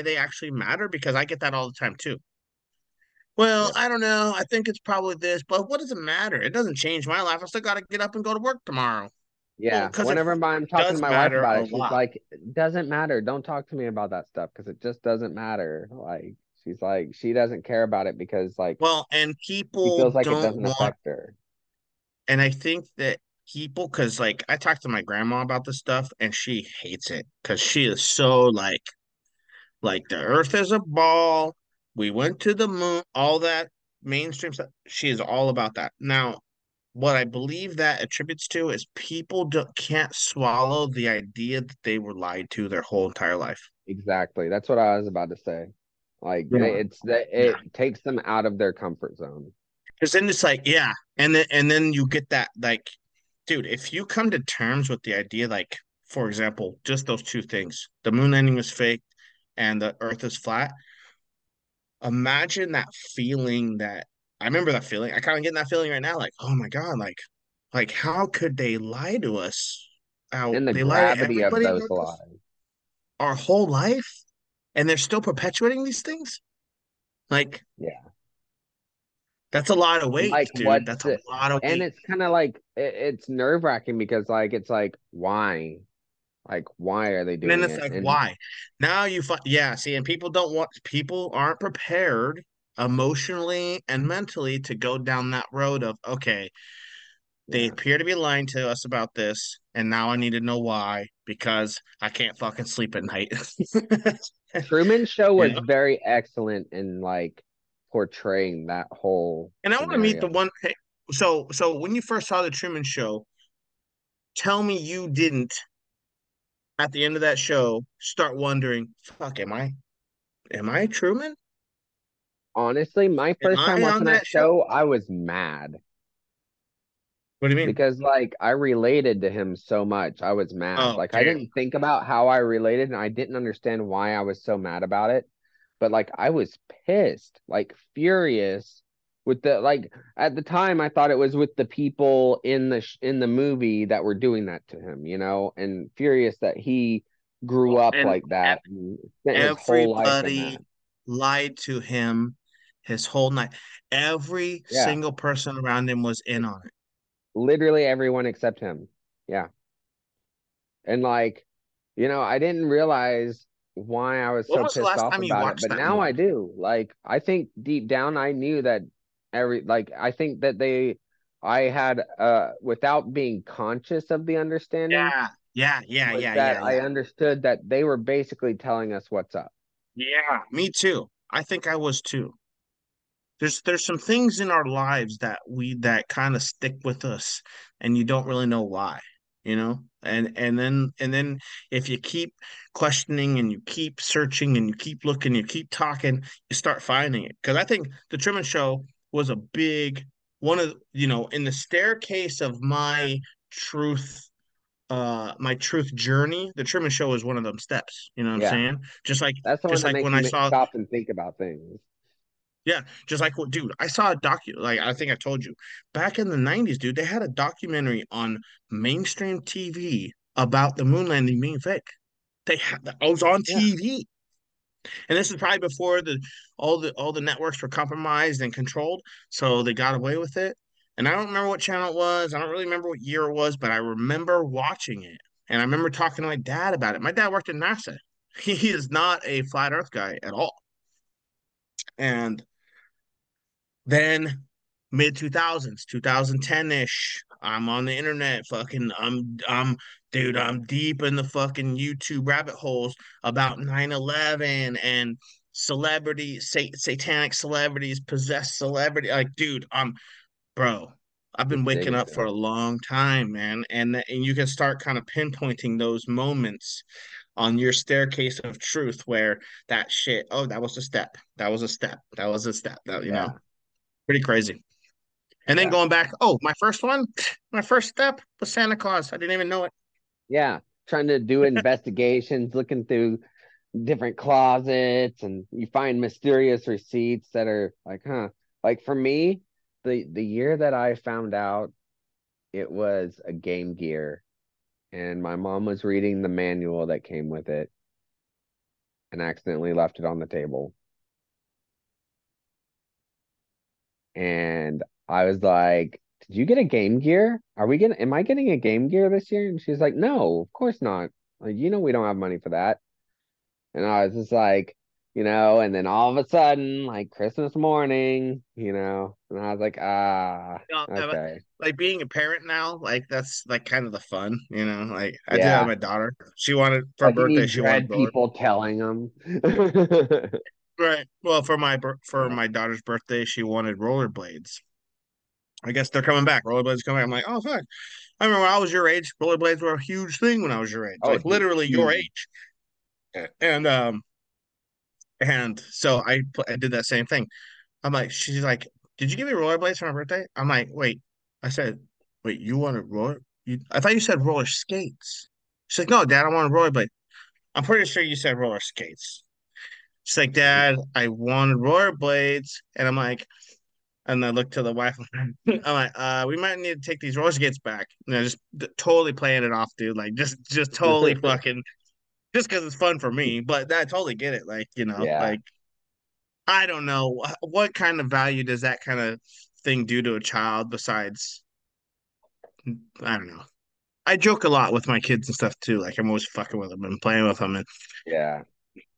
they actually matter? Because I get that all the time too. Well, I don't know. I think it's probably this, but what does it matter? It doesn't change my life. I still got to get up and go to work tomorrow. Yeah, well, whenever I'm talking to my wife about it, she's like, it doesn't matter. Don't talk to me about that stuff because it just doesn't matter. Like, she's like, she doesn't care about it because, like, well, and people, she feels like it doesn't affect her. And I think that people, because, like, I talked to my grandma about this stuff and she hates it because she is so like the earth is a ball. We went to the moon, all that mainstream stuff. She is all about that. Now, what I believe that attributes to is people can't swallow the idea that they were lied to their whole entire life. Exactly. That's what I was about to say. Like, it takes them out of their comfort zone. Because then it's like, and then you get that, like, dude, if you come to terms with the idea, like, for example, just those two things, the moon landing was fake and the earth is flat, imagine that feeling that, I remember that feeling. I kind of get that feeling right now, like, oh my god, like how could they lie to us? And the gravity of those lies, our whole life, and they're still perpetuating these things. Like, yeah, that's a lot of weight, dude. That's a lot of weight. And it's kind of like it's nerve wracking because like it's like why. Like, why are they doing it? And then it's like, why? Now you – yeah, see, and people don't want – people aren't prepared emotionally and mentally to go down that road of, okay, they appear to be lying to us about this, and now I need to know why because I can't fucking sleep at night. Truman Show was very excellent in, like, portraying that whole – And I want to meet the one – so when you first saw the Truman Show, tell me you didn't – at the end of that show, start wondering, fuck, am I Truman? Honestly, my first time watching that show, I was mad. What do you mean? Because, like, I related to him so much. I was mad. Oh, like, damn. I didn't think about how I related, and I didn't understand why I was so mad about it. But, like, I was pissed, like, furious. With the, like, at the time, I thought it was with the people in the movie that were doing that to him, you know, and furious that he grew up and like that. Everybody lied to him his whole night. Every single person around him was in on it. Literally everyone except him. Yeah. And, like, you know, I didn't realize why I was so pissed off about it, but now I do. Like, I think deep down I knew that. I had without being conscious of the understanding. Yeah. I understood that they were basically telling us what's up. Yeah, me too. I think I was too. There's some things in our lives that kind of stick with us, and you don't really know why, you know. And then if you keep questioning and you keep searching and you keep looking, you keep talking, you start finding it. Because I think the Truman Show was a big one of, you know, in the staircase of my truth journey, the Truman Show is one of them steps, you know what I'm saying? Just like when I saw, stop and think about things. Yeah. Just like what, dude, I saw a like, I think I told you back in the 90s, dude, they had a documentary on mainstream TV about the moon landing being fake. I was on TV. And this is probably before all the networks were compromised and controlled, so they got away with it. And I don't remember what channel it was. I don't really remember what year it was, but I remember watching it. And I remember talking to my dad about it. My dad worked at NASA. He is not a flat Earth guy at all. And then mid-2000s, 2010-ish, I'm on the internet. Fucking, I'm deep in the fucking YouTube rabbit holes about 9/11 and celebrity, satanic celebrities, possessed celebrity. Like, dude, I've been waking up for a long time, man. And you can start kind of pinpointing those moments on your staircase of truth where that shit, oh, that was a step. That was a step. That was a step. That, you know, pretty crazy. And then going back, oh, my first step was Santa Claus. I didn't even know it. Yeah, trying to do investigations, looking through different closets, and you find mysterious receipts that are like, huh. Like for me, the year that I found out, it was a Game Gear, and my mom was reading the manual that came with it and accidentally left it on the table. And I was like, did you get a Game Gear? Am I getting a Game Gear this year? And she's like, no, of course not. Like, you know, we don't have money for that. And I was just like, you know, and then all of a sudden, like Christmas morning, you know, and I was like, okay. Like being a parent now, like that's like kind of the fun, you know, like I did have my daughter. She wanted for her birthday. She wanted people telling them. Right. Well, for my daughter's birthday, she wanted rollerblades. I guess they're coming back. Rollerblades coming back. I'm like, oh, fuck. I remember when I was your age, rollerblades were a huge thing when I was your age. Oh, like, literally your age. And so I did that same thing. I'm like, she's like, did you give me rollerblades for my birthday? I'm like, wait. I said, wait, you want to roller? I thought you said roller skates. She's like, no, Dad, I want a rollerblade. I'm pretty sure you said roller skates. She's like, Dad, I wanted rollerblades. And I'm like... And I looked to the wife. I'm like, we might need to take these roller skates back. You know, just totally playing it off, dude. Like, just totally fucking, just because it's fun for me. But I totally get it. Like, you know, like, I don't know. What kind of value does that kind of thing do to a child besides I don't know. I joke a lot with my kids and stuff too. Like, I'm always fucking with them and playing with them and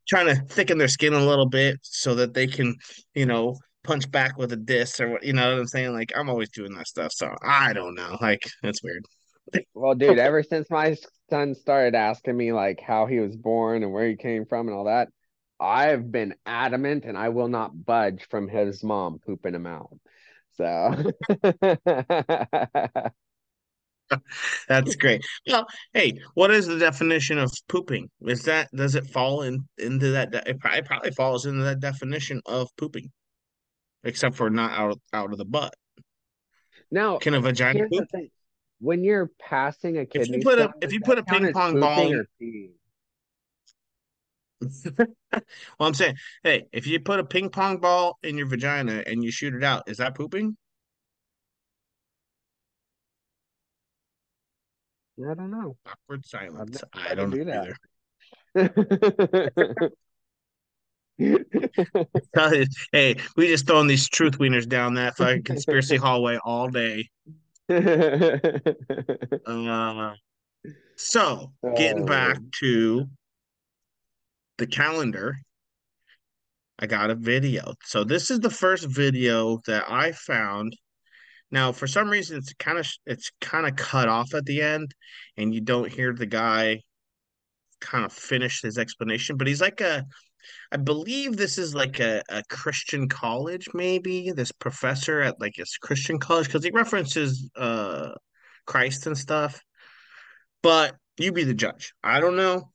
trying to thicken their skin a little bit so that they can, you know, punch back with a disc or what, you know what I'm saying? Like, I'm always doing that stuff. So I don't know. Like, that's weird. Well, dude, ever since my son started asking me like how he was born and where he came from and all that, I've been adamant and I will not budge from his mom pooping him out. So that's great. Well, hey, what is the definition of pooping? Is that, does it fall in into that? It probably falls into that definition of pooping, except for not out of the butt. Now, can a vagina poop? When you're passing a kidney, if you put a ping pong ball, well, I'm saying, hey, if you put a ping pong ball in your vagina and you shoot it out, is that pooping? I don't know. Awkward silence. I don't do know that either. Hey, we just throwing these truth wieners down that fucking conspiracy hallway all day. So getting back to the calendar, I got a video. So this is the first video that I found. Now, for some reason, it's kind of cut off at the end, and you don't hear the guy kind of finish his explanation. But he's like I believe this is like a Christian college, maybe this professor at like a Christian college, because he references Christ and stuff. But you be the judge. I don't know.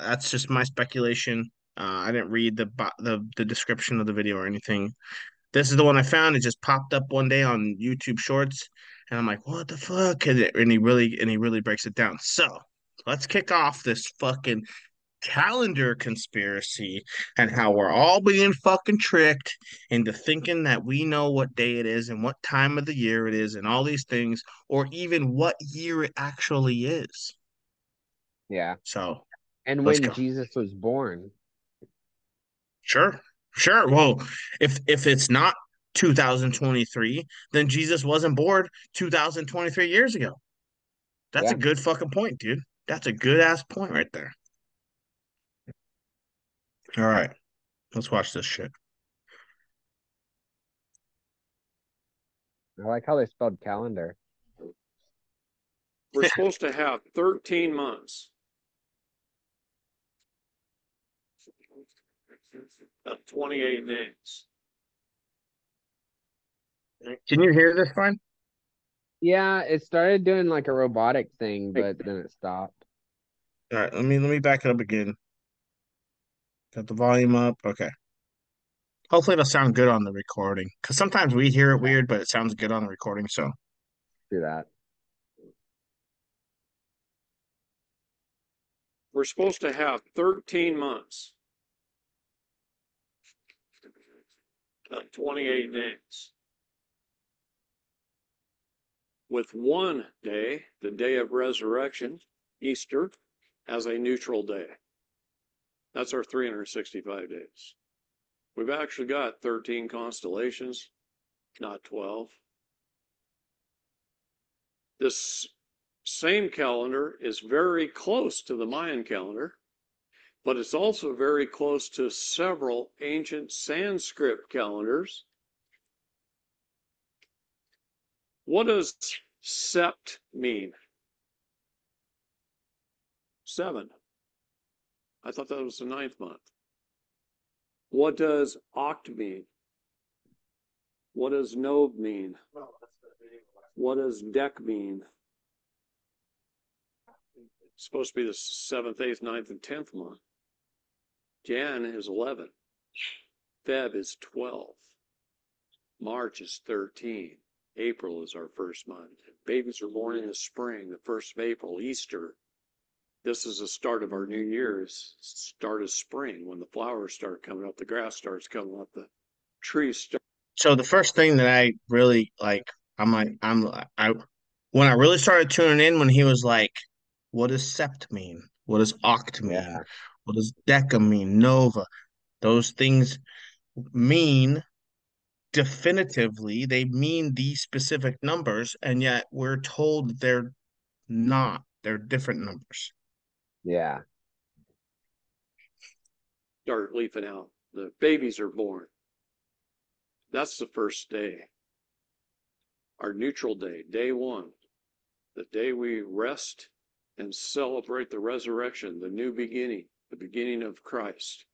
That's just my speculation. I didn't read the description of the video or anything. This is the one I found. It just popped up one day on YouTube Shorts, and I'm like, "What the fuck?" And he really breaks it down. So let's kick off this fucking calendar conspiracy and how we're all being fucking tricked into thinking that we know what day it is and what time of the year it is and all these things, or even what year it actually is. Yeah. So, and when Jesus was born. Sure. Well, if it's not 2023, then Jesus wasn't born 2023 years ago. That's a good fucking point, dude. That's a good ass point right there. All right, let's watch this shit. I like how they spelled calendar. We're supposed to have 13 months. About 28 days. Can you hear this fine? Yeah, it started doing like a robotic thing, but then it stopped. All right, let me back it up again. Got the volume up. Okay. Hopefully it'll sound good on the recording. Because sometimes we hear it weird, but it sounds good on the recording, so. Do that. We're supposed to have 13 months. About 28 days. With one day, the day of resurrection, Easter, as a neutral day. That's our 365 days. We've actually got 13 constellations, not 12. This same calendar is very close to the Mayan calendar, but it's also very close to several ancient Sanskrit calendars. What does sept mean? 7. I thought that was the 9th month. What does oct mean? What does nov mean? What does dec mean? It's supposed to be the 7th, 8th, 9th, and 10th month. Jan is 11. Feb is 12. March is 13. April is our first month. Babies are born in the spring, the 1st of April, Easter. This is the start of our new year's, start of spring, when the flowers start coming up, the grass starts coming up, the trees start. So the first thing that I really when I really started tuning in, when he was like, what does sept mean? What does oct mean? Yeah. What does deca mean? Nova. Those things mean definitively they mean these specific numbers, and yet we're told they're not. They're different numbers. Yeah. Start leafing out. The babies are born. That's the first day. Our neutral day, day one. The day we rest and celebrate the resurrection, the new beginning, the beginning of Christ.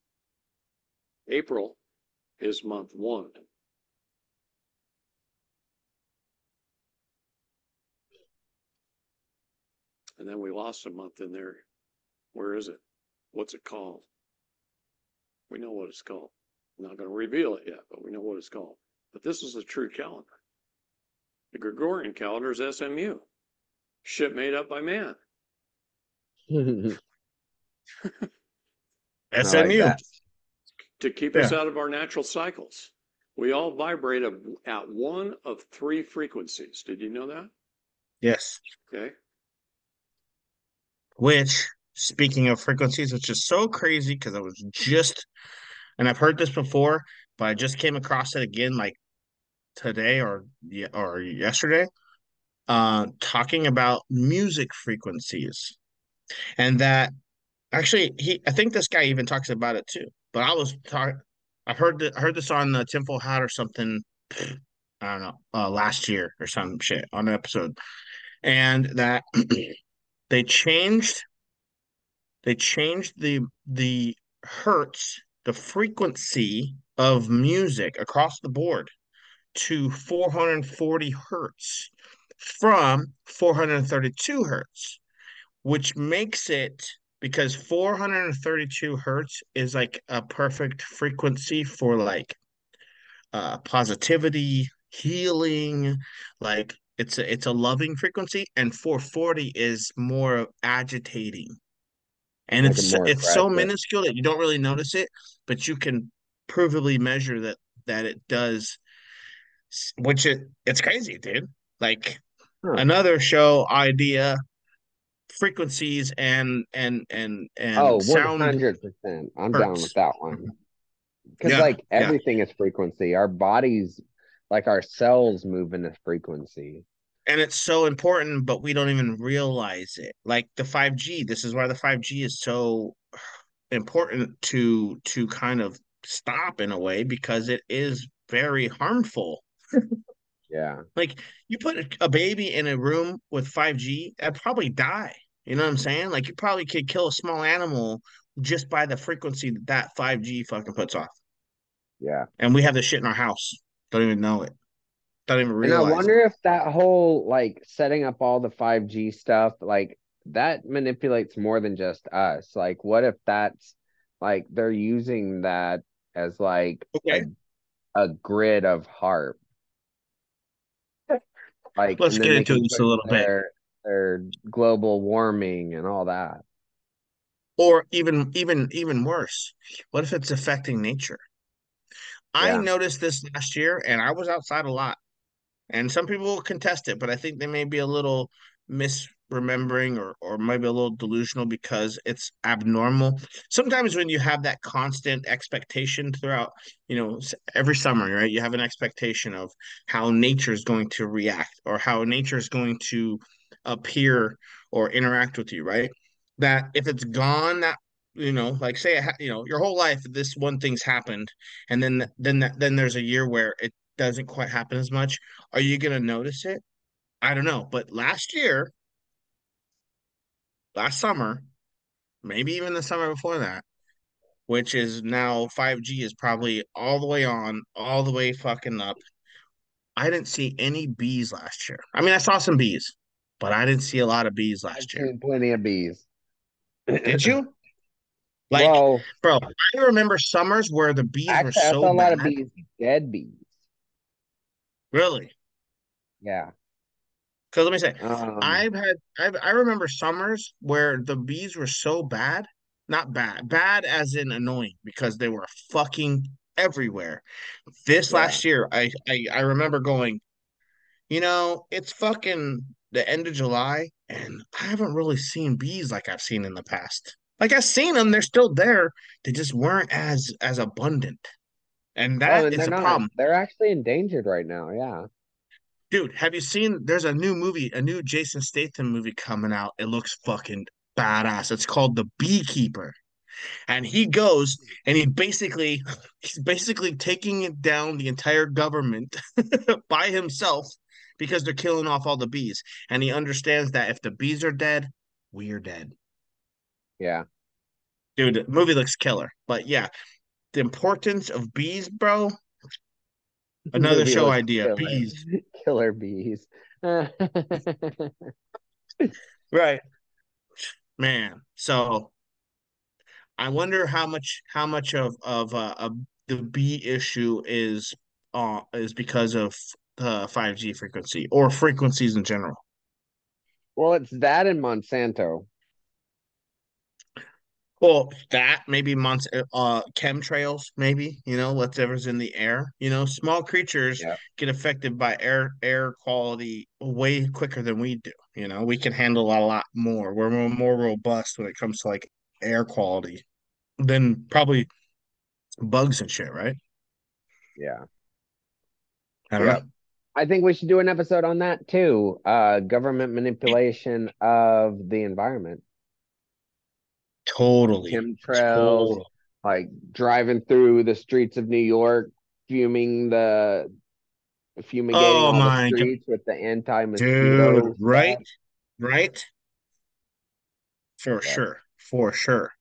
April is month one. And then we lost a month in there. Where is it? What's it called? We know what it's called. I'm not going to reveal it yet, but we know what it's called. But this is the true calendar. The Gregorian calendar is SMU. Shit made up by man. SMU. Like to keep us out of our natural cycles. We all vibrate at one of three frequencies. Did you know that? Yes. Okay. Which, speaking of frequencies, which is so crazy because I was just, and I've heard this before, but I just came across it again like today or yesterday, talking about music frequencies. And that actually, I think this guy even talks about it too. But I heard this on the Tinfoil Hat or something, I don't know, last year or some shit on an episode. And that they changed the hertz, the frequency of music across the board to 440 hertz from 432 hertz, which makes it, because 432 hertz is like a perfect frequency for like positivity, healing, like it's a loving frequency, and 440 is more agitating. And like it's so minuscule that you don't really notice it, but you can provably measure that it does, which it's crazy, dude. Like another show idea, frequencies and oh, sound. 100%. I'm down with that one. Because like everything is frequency. Our bodies, like our cells, move in a frequency. And it's so important, but we don't even realize it. Like the 5G, this is why the 5G is so important to kind of stop in a way, because it is very harmful. Yeah. Like you put a baby in a room with 5G, that'd probably die. You know what I'm saying? Like you probably could kill a small animal just by the frequency that 5G fucking puts off. Yeah. And we have this shit in our house. Don't even know it. Don't even realize. And I wonder if that whole like setting up all the 5G stuff, like that manipulates more than just us. Like, what if that's like they're using that as like a grid of HAARP? Like, let's get into this a little bit. Their global warming and all that, or even worse. What if it's affecting nature? I noticed this last year, and I was outside a lot. And some people will contest it, but I think they may be a little misremembering or maybe a little delusional because it's abnormal. Sometimes when you have that constant expectation throughout, you know, every summer, right? You have an expectation of how nature is going to react or how nature is going to appear or interact with you, right? That if it's gone, that, you know, like say, you know, your whole life, this one thing's happened. And then there's a year where it doesn't quite happen as much. Are you going to notice it? I don't know. But last summer, maybe even the summer before that, which is now 5G is probably all the way on, all the way fucking up. I didn't see any bees last year. I mean, I saw some bees, but I didn't see a lot of bees last year. Plenty of bees. Did you? Like, well, bro, I remember summers where the bees were so bad. I saw a lot of bees, dead bees. Really? Yeah. Because let me say, I remember summers where the bees were so bad, not bad, bad as in annoying, because they were fucking everywhere. This last year, I remember going, you know, it's fucking the end of July, and I haven't really seen bees like I've seen in the past. Like I've seen them, they're still there. They just weren't as abundant. And that is a problem. They're actually endangered right now, yeah. Dude, have you seen, there's a new movie, a new Jason Statham movie coming out. It looks fucking badass. It's called The Beekeeper. And he goes and he's basically taking it down the entire government by himself because they're killing off all the bees. And he understands that if the bees are dead, we are dead. Yeah. Dude, the movie looks killer. But yeah, the importance of bees, bro. Another show idea. Killer. Bees. Killer bees. Right. Man. So I wonder how much of the bee issue is because of the 5G frequency or frequencies in general. Well, it's that in Monsanto. Well, that maybe chemtrails, maybe, you know, whatever's in the air. You know, small creatures get affected by air quality way quicker than we do. You know, we can handle a lot more. We're more robust when it comes to like air quality than probably bugs and shit, right? Yeah. I don't know. I think we should do an episode on that too. Government manipulation of the environment. Totally. Chemtrails, totally. Like driving through the streets of New York, fumigating all the streets with the anti-mosquito. Dude, right? For sure.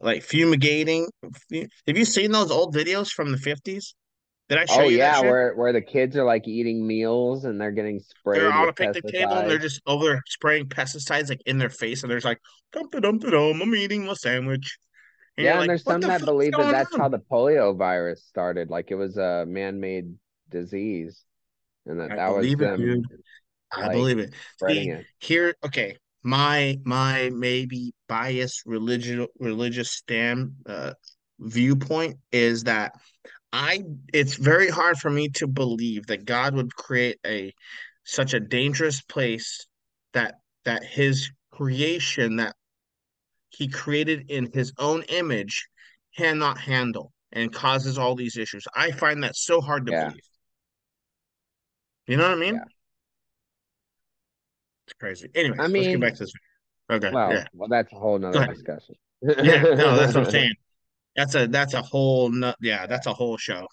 Like fumigating. Have you seen those old videos from the 50s? Did I show you that shit? Where the kids are like eating meals and they're getting sprayed. They're on a picnic table and they're just over there spraying pesticides like in their face, and they're just like, dum-da-dum-da-dum, I'm eating my sandwich. And and there's some that believe that that's how the polio virus started. Like it was a man-made disease. And that was them. Dude. I believe it. Okay. My maybe biased religious viewpoint is that it's very hard for me to believe that God would create such a dangerous place that his creation that he created in his own image cannot handle and causes all these issues. I find that so hard to believe. You know what I mean? Yeah. It's crazy. Anyway, let's get back to this. Okay. Well, that's a whole nother discussion. Yeah, no, that's what I'm saying. That's a whole that's a whole show.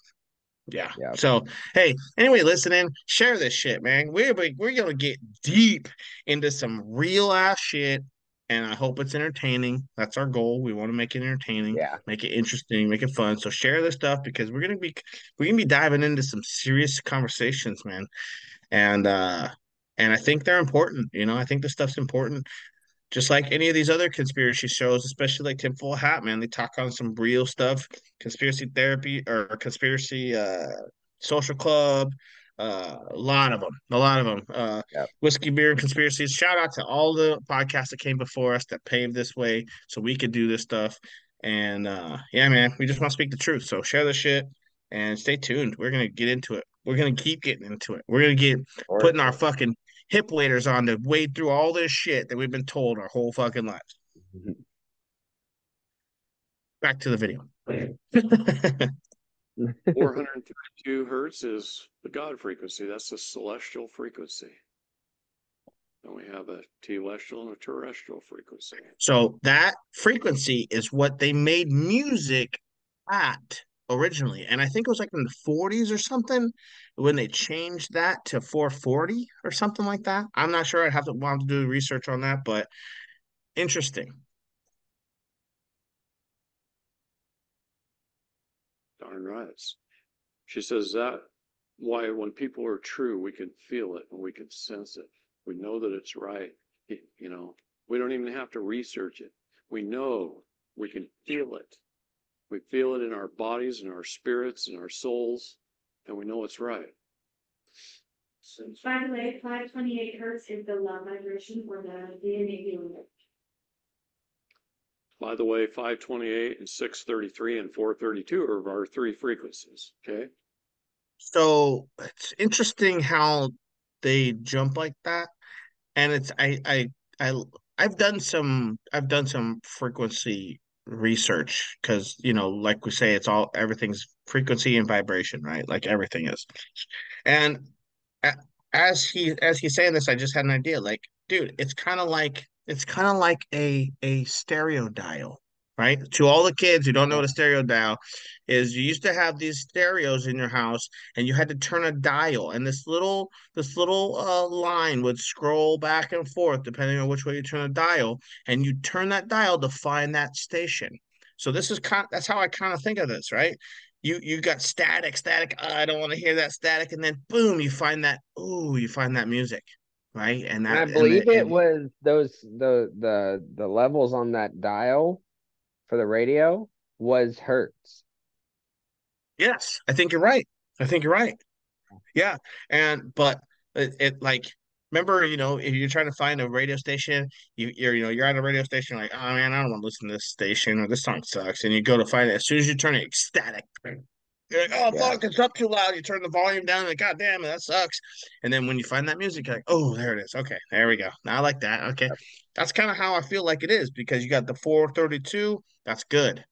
Yeah. Yep. So hey, anyway, listening, share this shit, man. We're gonna get deep into some real ass shit, and I hope it's entertaining. That's our goal. We want to make it entertaining, make it interesting, make it fun. So share this stuff because we're gonna be diving into some serious conversations, man. And I think they're important. You know, I think this stuff's important. Just like any of these other conspiracy shows, especially like Tim Full Hat, man, they talk on some real stuff. Conspiracy Therapy or Conspiracy Social Club, a lot of them. Whiskey, Beer, and Conspiracies. Shout out to all the podcasts that came before us that paved this way so we could do this stuff. And man, we just want to speak the truth. So share this shit and stay tuned. We're going to get into it. We're going to keep getting into it. We're going to get putting our fucking hip waders on to wade through all this shit that we've been told our whole fucking lives. Mm-hmm. Back to the video. 432 hertz is the God frequency. That's the celestial frequency. And we have a telestial and a terrestrial frequency. So that frequency is what they made music at originally. And I think it was like in the 40s or something when they changed that to 440 or something like that. I'm not sure. I'd have to want to do research on that, but interesting. Darn right. She says that why when people are true, we can feel it and we can sense it. We know that it's right. You know, we don't even have to research it. We know we can feel it. We feel it in our bodies and our spirits and our souls, and we know it's right. By the way, 528 hertz is the low vibration for the DNA unit. By the way, 528 and 633 and 432 are our three frequencies, okay? So it's interesting how they jump like that, and it's I've done some frequency research, because, you know, like we say, it's all, everything's frequency and vibration, right? Like everything is. And as he's saying this, I just had an idea. Like, dude, it's kind of like a stereo dial, right? To all the kids who don't know what a stereo dial is, you used to have these stereos in your house, and you had to turn a dial, and this little line would scroll back and forth depending on which way you turn a dial, and you turn that dial to find that station. So this is that's how I kind of think of this, right? You got static. I don't want to hear that static, and then boom, you find that music. Right, and I believe it was the levels on that dial for the radio was hertz. Yes, I think you're right. Yeah, but it like, remember, you know, if you're trying to find a radio station, you're at a radio station, like, oh man, I don't want to listen to this station, or this song sucks, and you go to find it. As soon as you turn it ecstatic, you're like, oh yeah, fuck, it's up too loud. You turn the volume down, like, god damn it, that sucks. And then when you find that music, you're like, oh, there it is. Okay, there we go. Now I like that. Okay. That's kind of how I feel like it is, because you got the 432, that's good.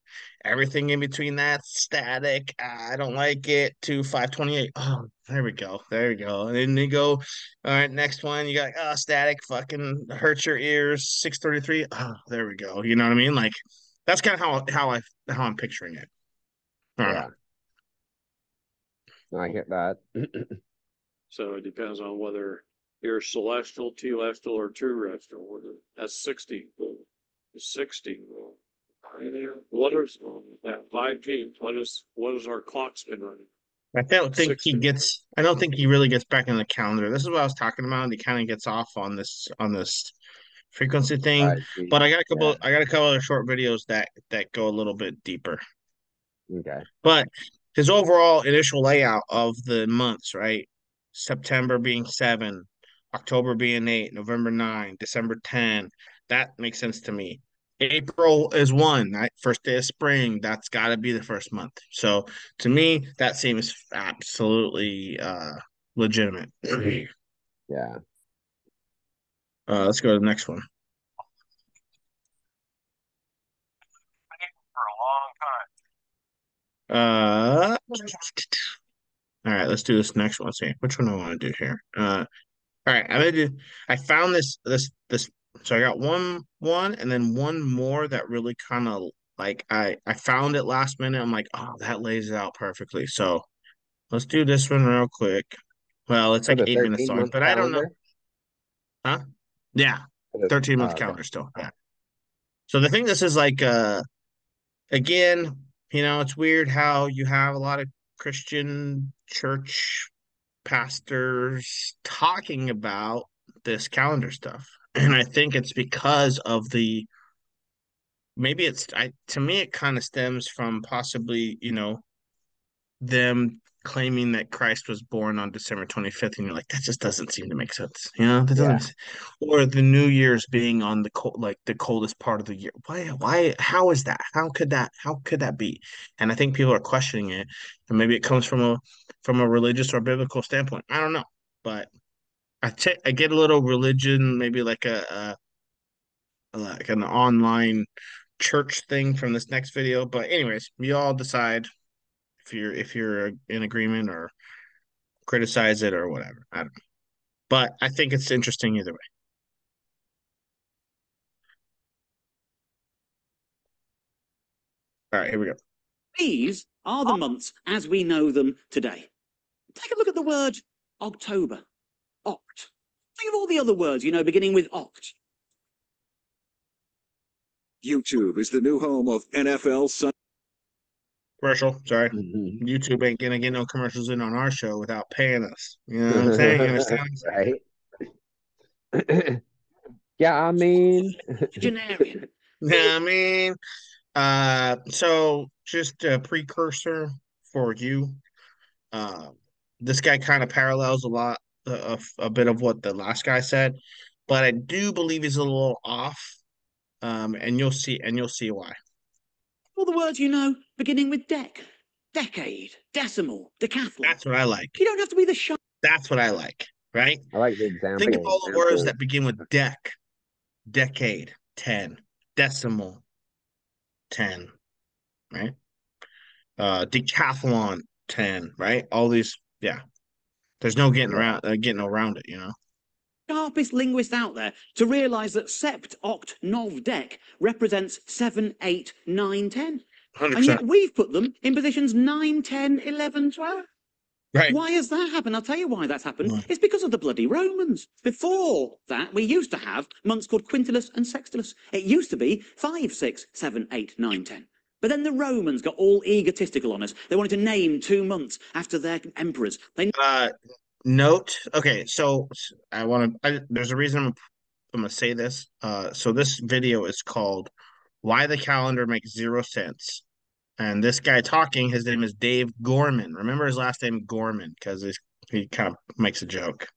Everything in between that, static, I don't like it, to 528. Oh, there we go. And then you go, all right, next one, you got, oh, static, fucking hurts your ears, 633. Oh, there we go. You know what I mean? Like, that's kind of how I'm picturing it. All right. Yeah. I get that. So it depends on whether you're celestial, telestial, or terrestrial. Whether that's 60. 60. What is that 5G? What is our clock's been running? I don't think he really gets back in the calendar. This is what I was talking about. He kind of gets off on this frequency thing. 5G, but I got a couple other short videos that go a little bit deeper. Okay. But his overall initial layout of the months, right? September being 7, October being 8, November 9, December 10. That makes sense to me. April is 1, right? First day of spring. That's got to be the first month. So to me, that seems absolutely legitimate. Yeah. Let's go to the next one. All right, let's do this next one. See which one I want to do here. All right, I found this. So I got one, and then one more that really kind of, like, I found it last minute. I'm like, oh, that lays it out perfectly. So let's do this one real quick. Well, it's like 8 minutes long, but I don't know. Huh? Yeah, 13-month calendar still. Yeah. So the thing, this is like, again, you know, it's weird how you have a lot of Christian church pastors talking about this calendar stuff. And I think it's because of to me, it kind of stems from possibly, you know, them claiming that Christ was born on December 25th. And you're like, that just doesn't seem to make sense. You know, that doesn't, or the New Year's being on the coldest part of the year. Why, how is that? How could that be? And I think people are questioning it, and maybe it comes from a religious or biblical standpoint. I don't know, but I get a little religion, maybe like an online church thing from this next video. But anyways, you all decide if you're in agreement or criticize it or whatever. I don't know. But I think it's interesting either way. All right, here we go. These are the months as we know them today. Take a look at the word October, oct. Think of all the other words, you know, beginning with oct. YouTube is the new home of NFL Sunday. Commercial, sorry. Mm-hmm. YouTube ain't gonna get no commercials in on our show without paying us. You know what I'm saying? You understand? Right. Yeah, I mean, generic. Yeah, I mean, so just a precursor for you. This guy kind of parallels a bit of what the last guy said, but I do believe he's a little off. And you'll see why. All the words you know, beginning with decade, decimal, decathlon. That's what I like. You don't have to be the sharp. That's what I like, right? I like the example. Think of all the words that begin with decade, 10, decimal, 10, right? Decathlon, 10, right? All these, yeah. There's no getting around it, you know. Sharpest linguist out there to realize that sept, oct, nov, dec represents 7, 8, 9, 10. 100%. And yet we've put them in positions 9, 10, 11, 12. Right. Why has that happened? I'll tell you why that's happened. It's because of the bloody Romans. Before that, we used to have months called Quintilis and Sextilis. It used to be 5, 6, 7, 8, 9, 10. But then the Romans got all egotistical on us. They wanted to name 2 months after their emperors. They... note, okay, so I want to, there's a reason I'm going to say this. So this video is called Why the Calendar Makes Zero Sense. And this guy talking, his name is Dave Gorman. Remember his last name, Gorman, because he kind of makes a joke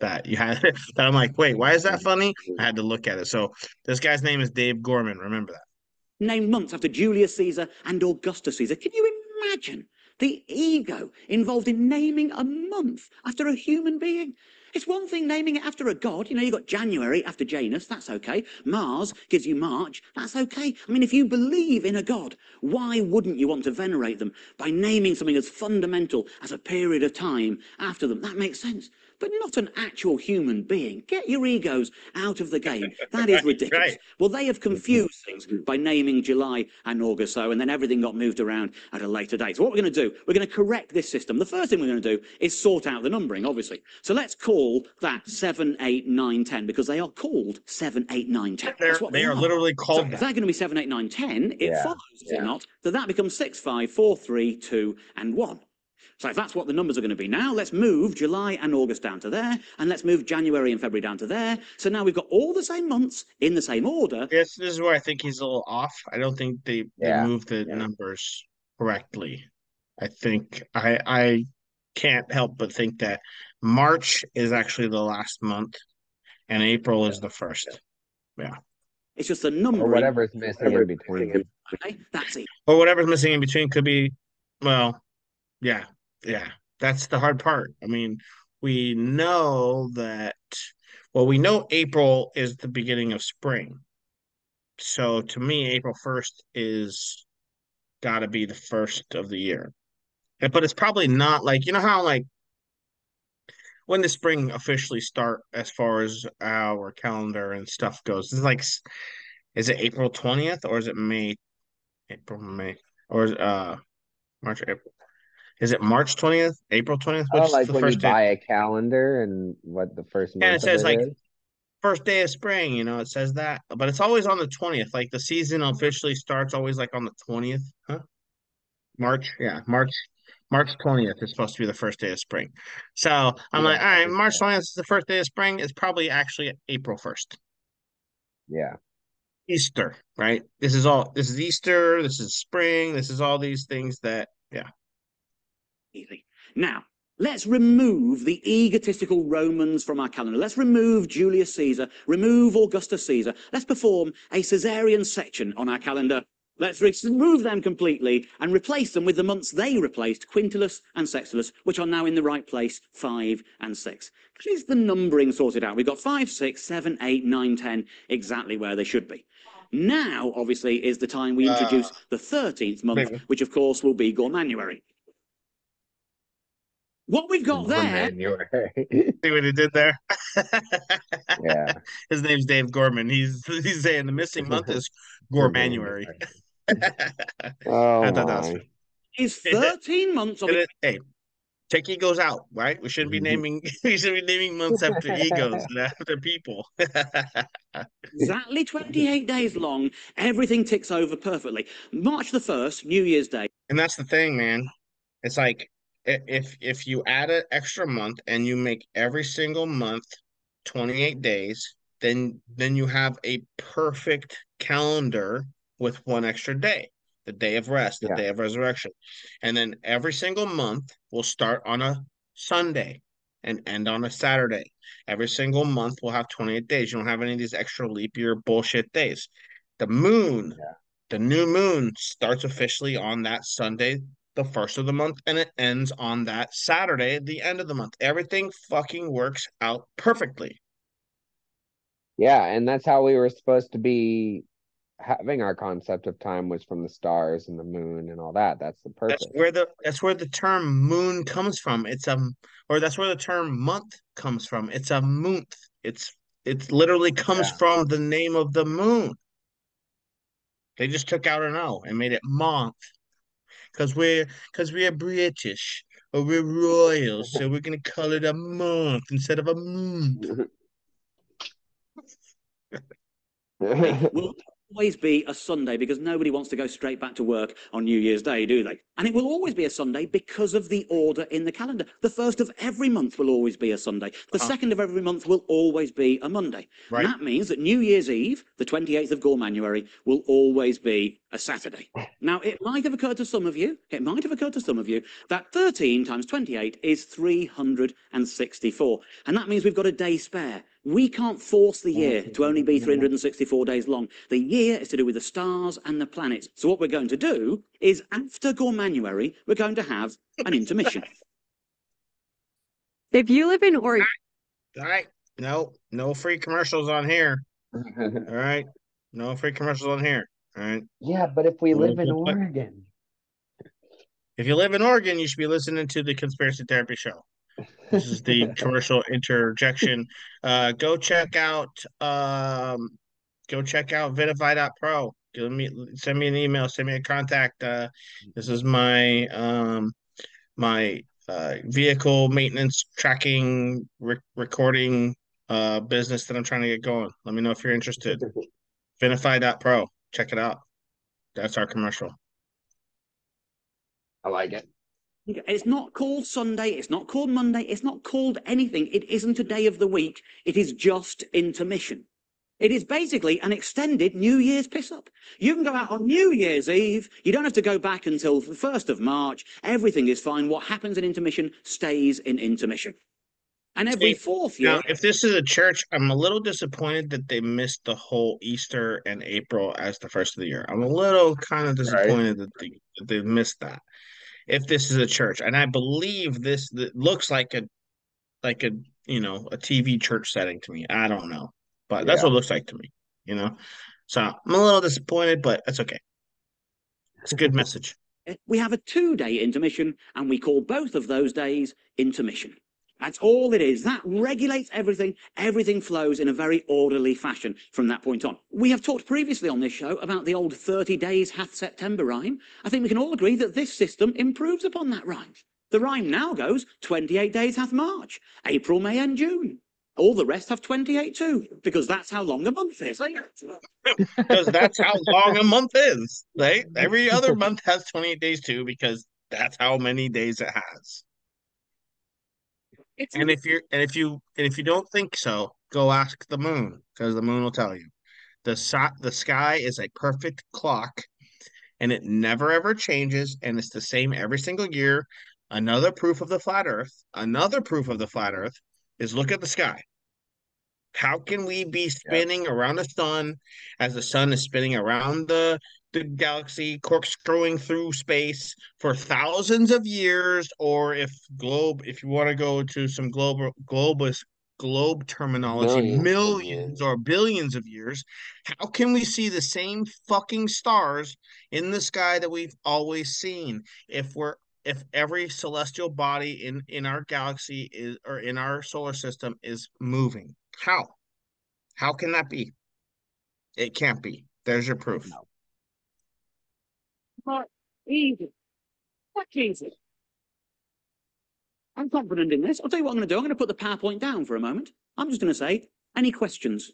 that you had. That I'm like, wait, why is that funny? I had to look at it. So this guy's name is Dave Gorman. Remember that. Named months after Julius Caesar and Augustus Caesar. Can you imagine the ego involved in naming a month after a human being? It's one thing naming it after a god. You know, you've got January after Janus. That's okay. Mars gives you March. That's okay. I mean, if you believe in a god, why wouldn't you want to venerate them by naming something as fundamental as a period of time after them? That makes sense. But not an actual human being. Get your egos out of the game. That is ridiculous. Right. Well, they have confused things by naming July and August, so, and then everything got moved around at a later date. So what we're going to do, we're going to correct this system. The first thing we're going to do is sort out the numbering, obviously. So let's call that 7, 8, 9, 10, because they are called 7, 8, 9, 10. They are literally called that. If they're going to be 7, 8, 9, 10, it follows, does it not, that that becomes 6, 5, 4, 3, 2, and 1. So if that's what the numbers are going to be now, let's move July and August down to there, and let's move January and February down to there. So now we've got all the same months in the same order. Yes, this is where I think he's a little off. I don't think they moved the numbers correctly. I think I can't help but think that March is actually the last month, and April is the first. Yeah. It's just the number. Or whatever's missing in between. Okay, that's it. Or whatever's missing in between could be, well, yeah, that's the hard part. I mean, we know that, well, we know April is the beginning of spring. So to me, April 1st is got to be the first of the year. But it's probably not like, you know how like, when does spring officially start as far as our calendar and stuff goes? It's like, is it April 20th or is it May? Or is it, March, April? Is it March 20th, April 20th? Which like is the when first you buy a calendar and what the first month. And it says like first day of spring, you know, it says that. But it's always on the 20th. Like the season officially starts always like on the 20th. Huh? March, yeah. March 20th is supposed to be the first day of spring. So I'm like, all right, March 20th is the first day of spring. It's probably actually April 1st. Yeah. Easter, right? This is Easter. This is spring. This is all these things that, yeah. Now, let's remove the egotistical Romans from our calendar. Let's remove Julius Caesar, remove Augustus Caesar. Let's perform a Caesarian section on our calendar. Let's remove them completely and replace them with the months they replaced, Quintilis and Sextilis, which are now in the right place, 5 and 6. Here's the numbering sorted out. We've got 5, 6, 7, 8, 9, 10, exactly where they should be. Now, obviously, is the time we introduce the 13th month, which, of course, will be Gormanuary. What we've got there. See what he did there? Yeah. His name's Dave Gorman. He's saying the missing month is Gormanuary. Oh, I thought that was funny. It's 13 months of it. Hey, take egos out, right? We shouldn't be naming months after egos and after people. Exactly 28 days long. Everything ticks over perfectly. March the 1st, New Year's Day. And that's the thing, man. It's like if you add an extra month and you make every single month 28 days, then you have a perfect calendar with one extra day, the day of rest, the day of resurrection. And then every single month will start on a Sunday and end on a Saturday. Every single month will have 28 days. You don't have any of these extra leap year bullshit days. The moon, the new moon starts officially on that Sunday, the first of the month, and it ends on that Saturday at the end of the month. Everything fucking works out perfectly. Yeah, and that's how we were supposed to be having our concept of time was from the stars and the moon and all that. That's the purpose. That's where the term moon comes from. It's or that's where the term month comes from. It's a moonth. It literally comes from the name of the moon. They just took out an O and made it month, because we are British or we're royal, so we're gonna call it a month instead of a moon. It will always be a Sunday because nobody wants to go straight back to work on New Year's Day, do they? And it will always be a Sunday because of the order in the calendar. The first of every month will always be a Sunday. The second of every month will always be a Monday. Right. And that means that New Year's Eve, the 28th of Gormanuary, will always be a Saturday. Now, it might have occurred to some of you that 13 times 28 is 364. And that means we've got a day spare. We can't force the year to only be 364 days long. The year is to do with the stars and the planets. So what we're going to do is, after Gormanuary, we're going to have an intermission. If you live in Oregon... All right. No free commercials on here. All right. No free commercials on here. All right. Yeah, but if we live in Oregon... If you live in Oregon, you should be listening to the Conspiracy Therapy Show. This is the commercial interjection. Go check out Vitify.pro. Send me an email. Send me a contact. This is my my vehicle maintenance tracking recording business that I'm trying to get going. Let me know if you're interested. Vitify.pro. Check it out. That's our commercial. I like it. It's not called Sunday, it's not called Monday, it's not called anything. It isn't a day of the week. It is just intermission. It is basically an extended New Year's piss-up. You can go out on New Year's Eve. You don't have to go back until the 1st of March. Everything is fine. What happens in intermission stays in intermission. And every fourth year... Now, if this is a church, I'm a little disappointed that they missed the whole Easter and April as the first of the year. I'm a little kind of disappointed that they missed that. If this is a church, and I believe this looks like a TV church setting to me. I don't know, but that's what it looks like to me, you know. So I'm a little disappointed, but that's okay. It's a good message. We have a two-day intermission, and we call both of those days intermission. That's all it is. That regulates everything. Everything flows in a very orderly fashion from that point on. We have talked previously on this show about the old 30 days hath September rhyme. I think we can all agree that this system improves upon that rhyme. The rhyme now goes 28 days hath March, April, May, and June. All the rest have 28 too, because that's how long a month is. Because that's how long a month is. Right? Every other month has 28 days too, because that's how many days it has. And if you don't think so, go ask the moon, because the moon will tell you. The sky is a perfect clock, and it never ever changes, and it's the same every single year. Another proof of the flat Earth. Another proof of the flat Earth is, look at the sky. How can we be spinning around the sun as the sun is spinning around the galaxy, corkscrewing through space for thousands of years, or if you want to go to some globe terminology, millions or billions of years? How can we see the same fucking stars in the sky that we've always seen if every celestial body in our galaxy is, or in our solar system, is moving? How can that be? It can't be. There's your proof. No. Not easy. Not easy. I'm confident in this. I'll tell you what I'm going to do. I'm going to put the PowerPoint down for a moment. I'm just going to say, any questions?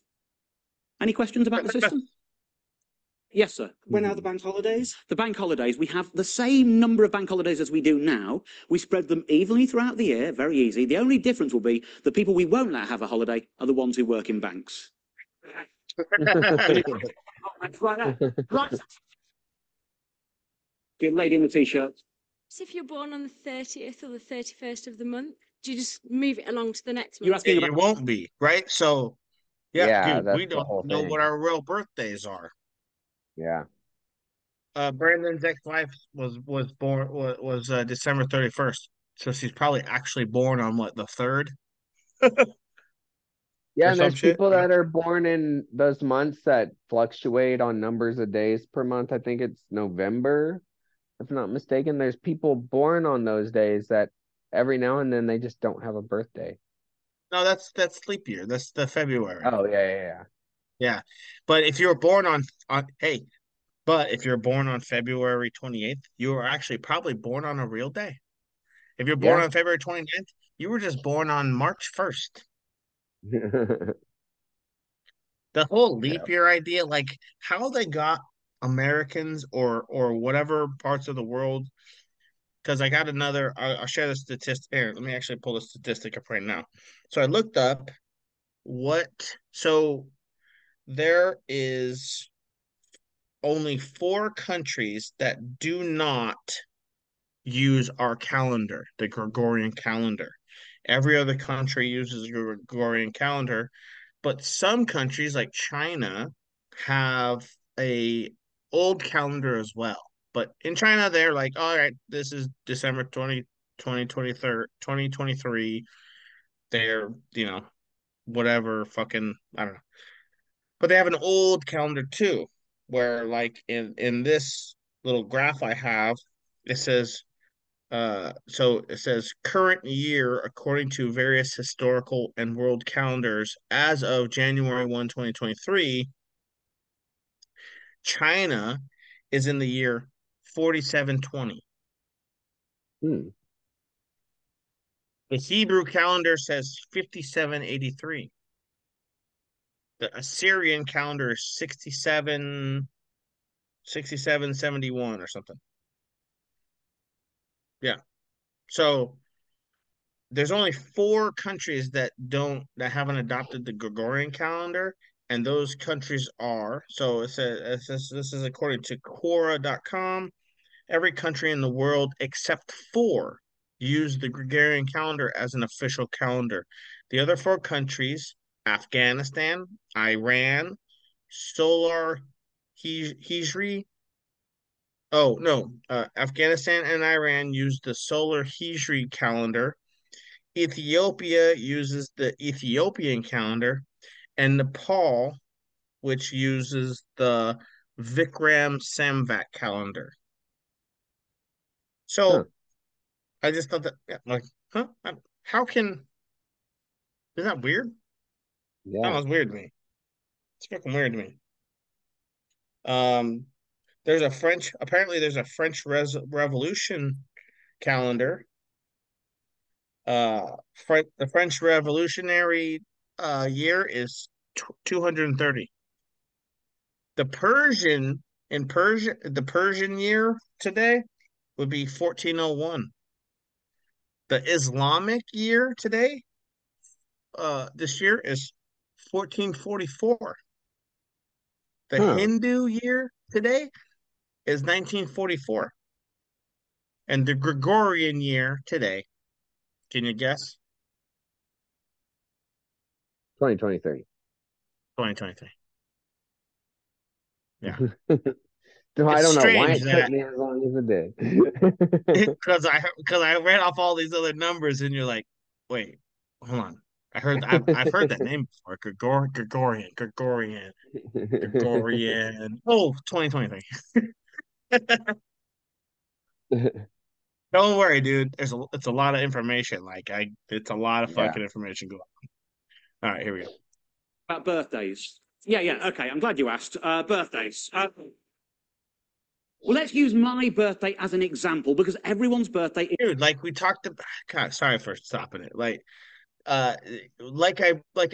Any questions about the system? Yes, sir. When are the bank holidays? The bank holidays, we have the same number of bank holidays as we do now. We spread them evenly throughout the year, very easy. The only difference will be the people we won't let have a holiday are the ones who work in banks. Right. The lady in the t-shirt. So if you're born on the 30th or the 31st of the month, do you just move it along to the next month? You're asking about it won't be, right? So, dude, we don't know what our real birthdays are. Yeah. Brandon's ex-wife was born December 31st, so she's probably actually born on what, the 3rd? Yeah, and there's people that are born in those months that fluctuate on numbers of days per month. I think it's November, if I'm not mistaken. There's people born on those days that every now and then they just don't have a birthday. No, that's leap year. That's the February. Oh yeah. But if you're born on February 28th, you were actually probably born on a real day. If you're born on February 29th, you were just born on March 1st. The whole leap year idea, like how they got Americans or whatever parts of the world, because I got another, I'll share the statistic here. Let me actually pull the statistic up right now. So I looked up so there is only 4 countries that do not use our calendar, the Gregorian calendar. Every other country uses Gregorian calendar, but some countries like China have a old calendar as well. But in China, they're like, all right, this is December 2023. They're, whatever fucking, I don't know. But they have an old calendar too, where like in this little graph I have, it says, current year according to various historical and world calendars as of January 1, 2023, China is in the year 4720. The Hebrew calendar says 5783. The Assyrian calendar is 6771 or something. Yeah. So there's only 4 countries that haven't adopted the Gregorian calendar, and those countries are, so this is according to Quora.com, every country in the world except 4 use the Gregorian calendar as an official calendar. The other 4 countries, Afghanistan, Iran, Solar Hijri, Afghanistan and Iran use the Solar Hijri calendar. Ethiopia uses the Ethiopian calendar. And Nepal, which uses the Vikram Samvat calendar. So I just thought that, how can, isn't that weird? Yeah. That was weird to me. It's fucking weird to me. There's a French Revolution calendar. The French Revolutionary year is 230. The Persian year today would be 1401. The Islamic year today, this year is 1444. The Hindu year today is 1944, and the Gregorian year today, can you guess? 2023. Yeah. I don't know why it took me as long as it did. Because I read off all these other numbers, and you're like, wait, hold on. I've heard that name before. Gregorian. Oh, 2023. Don't worry, dude. It's a lot of information. It's a lot of fucking information going on. All right, here we go. About birthdays. Yeah. Okay, I'm glad you asked. Birthdays. Well, let's use my birthday as an example because everyone's birthday is... Dude, like we talked about... God, sorry for stopping it. Like I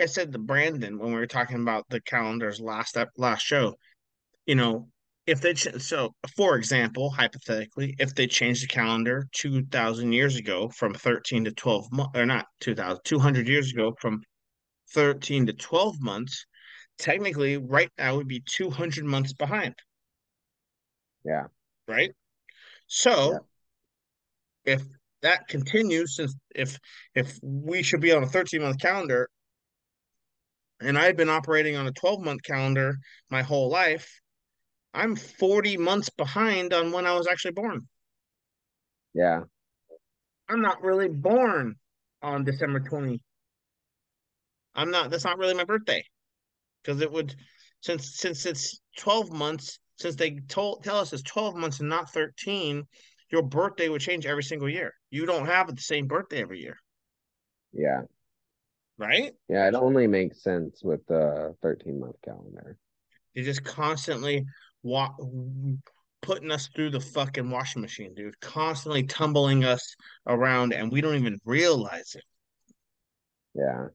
said to Brandon when we were talking about the calendars last show, if they for example, hypothetically, if they changed the calendar 2,000 years ago from 13 to 12 months, or not 200 years ago from 13 to 12 months, technically right now would be 200 months behind. Yeah. Right. So if that continues, since if we should be on a 13-month calendar and I've been operating on a 12-month calendar my whole life, I'm 40 months behind on when I was actually born. Yeah. I'm not really born on December 20, I'm not, that's not really my birthday, because it would, since it's 12 months, since they tell us it's 12 months and not 13, your birthday would change every single year. You don't have the same birthday every year. Yeah. Right? Yeah, it only makes sense with the 13-month calendar. You're just constantly putting us through the fucking washing machine, dude. Constantly tumbling us around, and we don't even realize it. Yeah.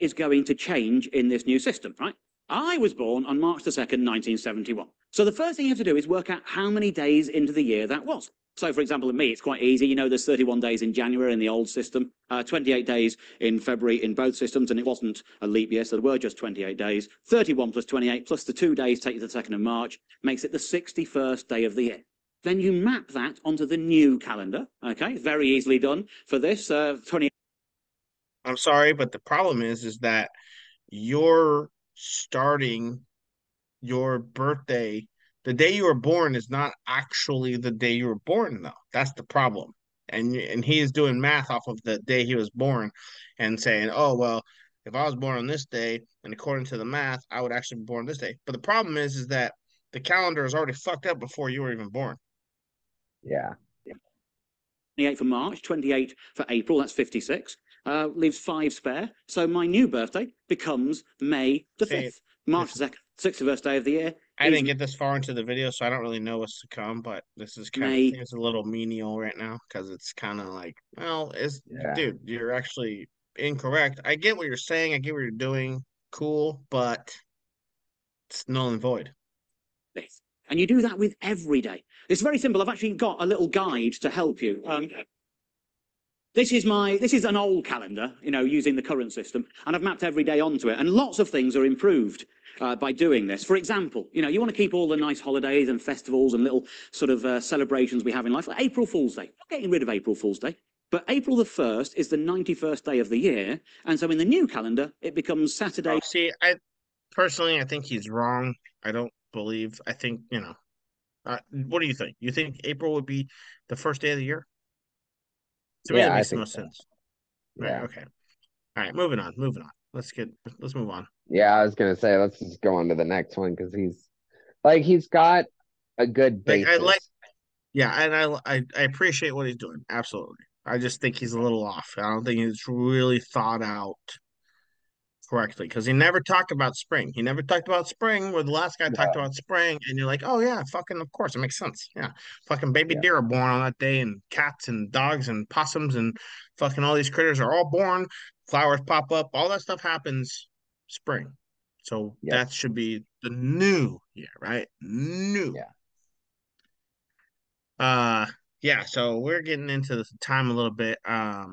Is going to change in this new system, right? I was born on March the 2nd, 1971. So the first thing you have to do is work out how many days into the year that was. So, for example, in me, it's quite easy. You know, there's 31 days in January in the old system, 28 days in February in both systems, and it wasn't a leap year, so there were just 28 days. 31 plus 28 plus the 2 days take you to the 2nd of March makes it the 61st day of the year. Then you map that onto the new calendar, okay? Very easily done for this. I'm sorry, but the problem is that you're starting your birthday. The day you were born is not actually the day you were born, though. That's the problem. And he is doing math off of the day he was born and saying, oh, well, if I was born on this day, and according to the math, I would actually be born this day. But the problem is that the calendar is already fucked up before you were even born. Yeah. 28 for March, 28 for April, that's 56. Leaves 5 spare. So my new birthday becomes May the 5th, March the 2nd, 61st day of the year. I didn't get this far into the video, so I don't really know what's to come, but this is kind of, it's a little menial right now, because it's kind of like, well, it's, yeah. Dude, you're actually incorrect. I get what you're saying. I get what you're doing. Cool, but it's null and void. And you do that with every day. It's very simple. I've actually got a little guide to help you. This is an old calendar, you know, using the current system, and I've mapped every day onto it, and lots of things are improved by doing this. For example, you know, you want to keep all the nice holidays and festivals and little sort of celebrations we have in life, like April Fool's Day. Not getting rid of April Fool's Day, but April the 1st is the 91st day of the year, and so in the new calendar, it becomes Saturday. Oh, see, I think he's wrong. I don't believe, I think, you know, what do you think? You think April would be the first day of the year? To me, yeah, that makes no sense. Yeah. Right, okay. All right, moving on. Let's move on. Yeah, I was going to say, let's just go on to the next one, because he's got a good basis. I appreciate what he's doing. Absolutely. I just think he's a little off. I don't think he's really thought out correctly, because he never talked about spring. He never talked about spring, where the last guy talked about spring, and you're like, oh, yeah, fucking, of course, it makes sense. Yeah, fucking baby deer are born on that day, and cats and dogs and possums and fucking all these critters are all born. Flowers pop up. All that stuff happens spring. So that should be the new year, right? New. Yeah. So we're getting into the time a little bit. Let's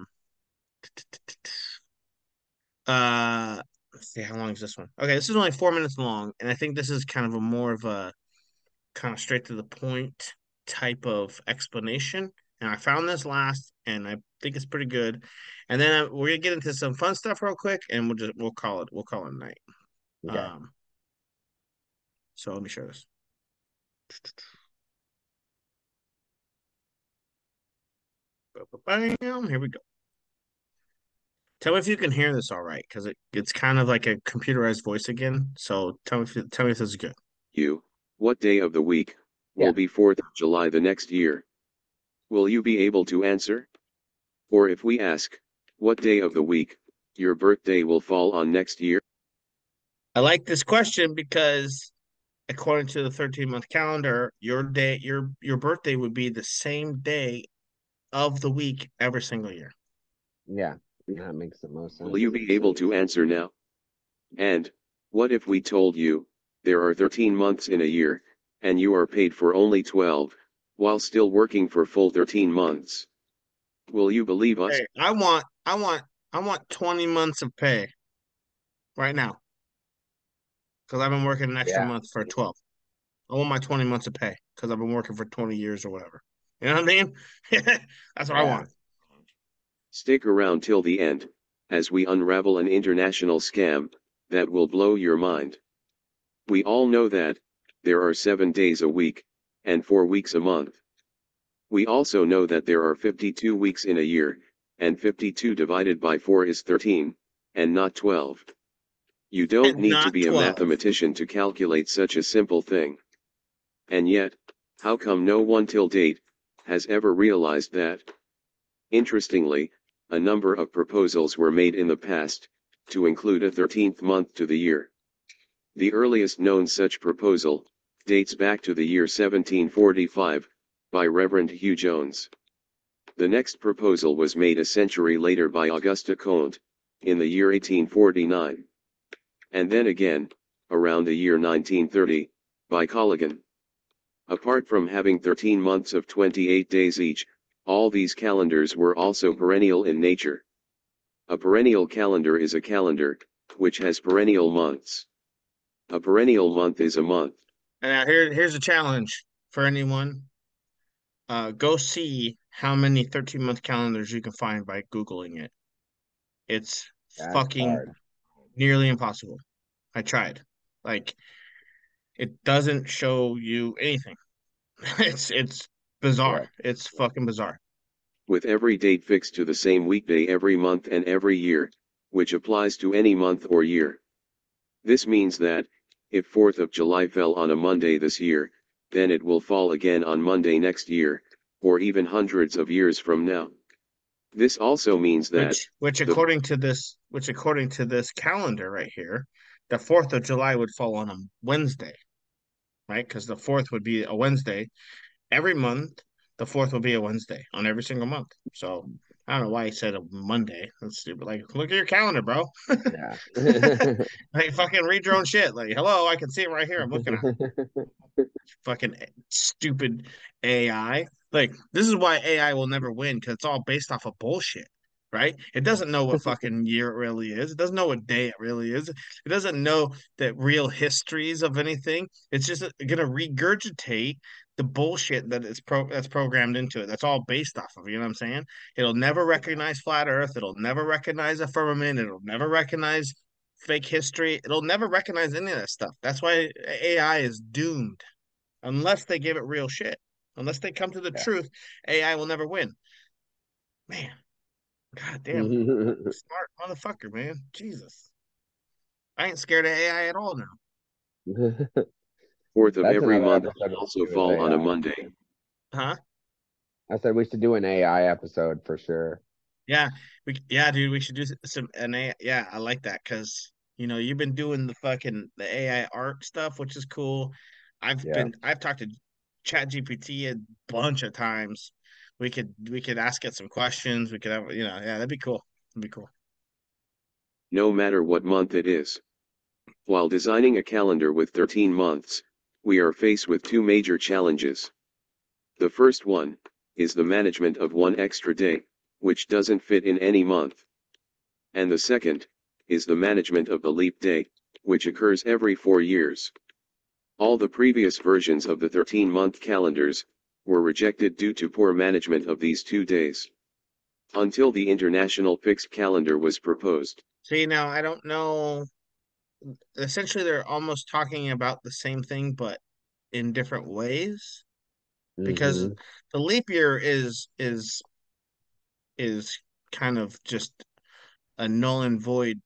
see, how long is this one? Okay, this is only 4 minutes long, and I think this is kind of a more of a kind of straight to the point type of explanation. And I found this last, and I think it's pretty good. And then we're gonna get into some fun stuff real quick, and we'll call it a night. Okay. So let me share this. Bam! Here we go. Tell me if you can hear this all right, because it's kind of like a computerized voice again. So tell me if this is good. What day of the week will be 4th of July the next year? Will you be able to answer? Or if we ask, what day of the week your birthday will fall on next year? I like this question because, according to the 13-month calendar, your birthday would be the same day of the week every single year. Yeah, that makes the most sense. Will you be able to answer now? And what if we told you there are 13 months in a year, and you are paid for only 12? While still working for full 13 months. Will you believe us? Hey, I want 20 months of pay right now, because I've been working an extra month for 12. I want my 20 months of pay, because I've been working for 20 years or whatever. You know what I mean? That's what I want. Stick around till the end, as we unravel an international scam that will blow your mind. We all know that there are 7 days a week, and 4 weeks a month. We also know that there are 52 weeks in a year, and 52 divided by 4 is 13, and not 12. You don't need to be a mathematician to calculate such a simple thing. And yet, how come no one till date has ever realized that? Interestingly, a number of proposals were made in the past to include a 13th month to the year. The earliest known such proposal dates back to the year 1745 by Reverend Hugh Jones. The next proposal was made a century later by Auguste Comte in the year 1849. And then again, around the year 1930, by Colligan. Apart from having 13 months of 28 days each, all these calendars were also perennial in nature. A perennial calendar is a calendar which has perennial months. A perennial month is a month. And now here's a challenge for anyone. Go see how many 13-month calendars you can find by Googling it. It's That's fucking hard. Nearly impossible. I tried. Like, it doesn't show you anything. It's bizarre. Right. It's fucking bizarre. With every date fixed to the same weekday every month and every year, which applies to any month or year. This means that, if 4th of July fell on a Monday this year, then it will fall again on Monday next year, or even hundreds of years from now. This also means that which according to this calendar right here, the 4th of July would fall on a Wednesday, right? Because the 4th would be a Wednesday. Every month, the 4th will be a Wednesday on every single month. So I don't know why he said a Monday. That's stupid. Like, look at your calendar, bro. Yeah. Like, fucking read your own shit. Like, hello, I can see it right here. I'm looking at it. Fucking stupid AI. Like, this is why AI will never win, because it's all based off of bullshit, right? It doesn't know what fucking year it really is. It doesn't know what day it really is. It doesn't know the real histories of anything. It's just going to regurgitate the bullshit that that's programmed into it. That's all based off of, you know what I'm saying? It'll never recognize flat Earth. It'll never recognize a firmament. It'll never recognize fake history. It'll never recognize any of that stuff. That's why AI is doomed, unless they give it real shit. Unless they come to the truth, AI will never win. Man. God damn. Smart motherfucker, man. Jesus. I ain't scared of AI at all now. Fourth of every month would also fall on a Monday. Huh? I said we should do an AI episode for sure. Yeah. Yeah, dude, we should do an AI. Yeah, I like that, because, you know, you've been doing the AI art stuff, which is cool. I've talked to ChatGPT a bunch of times. We could ask it some questions. We could have, you know, yeah, that'd be cool. That'd be cool. No matter what month it is. While designing a calendar with 13 months, we are faced with two major challenges. The first one is the management of one extra day, which doesn't fit in any month. And the second is the management of the leap day, which occurs every 4 years. All the previous versions of the 13-month calendars were rejected due to poor management of these 2 days, until the International Fixed Calendar was proposed. See, now, I don't know. Essentially, they're almost talking about the same thing, but in different ways. Mm-hmm. Because the leap year is kind of just a null and void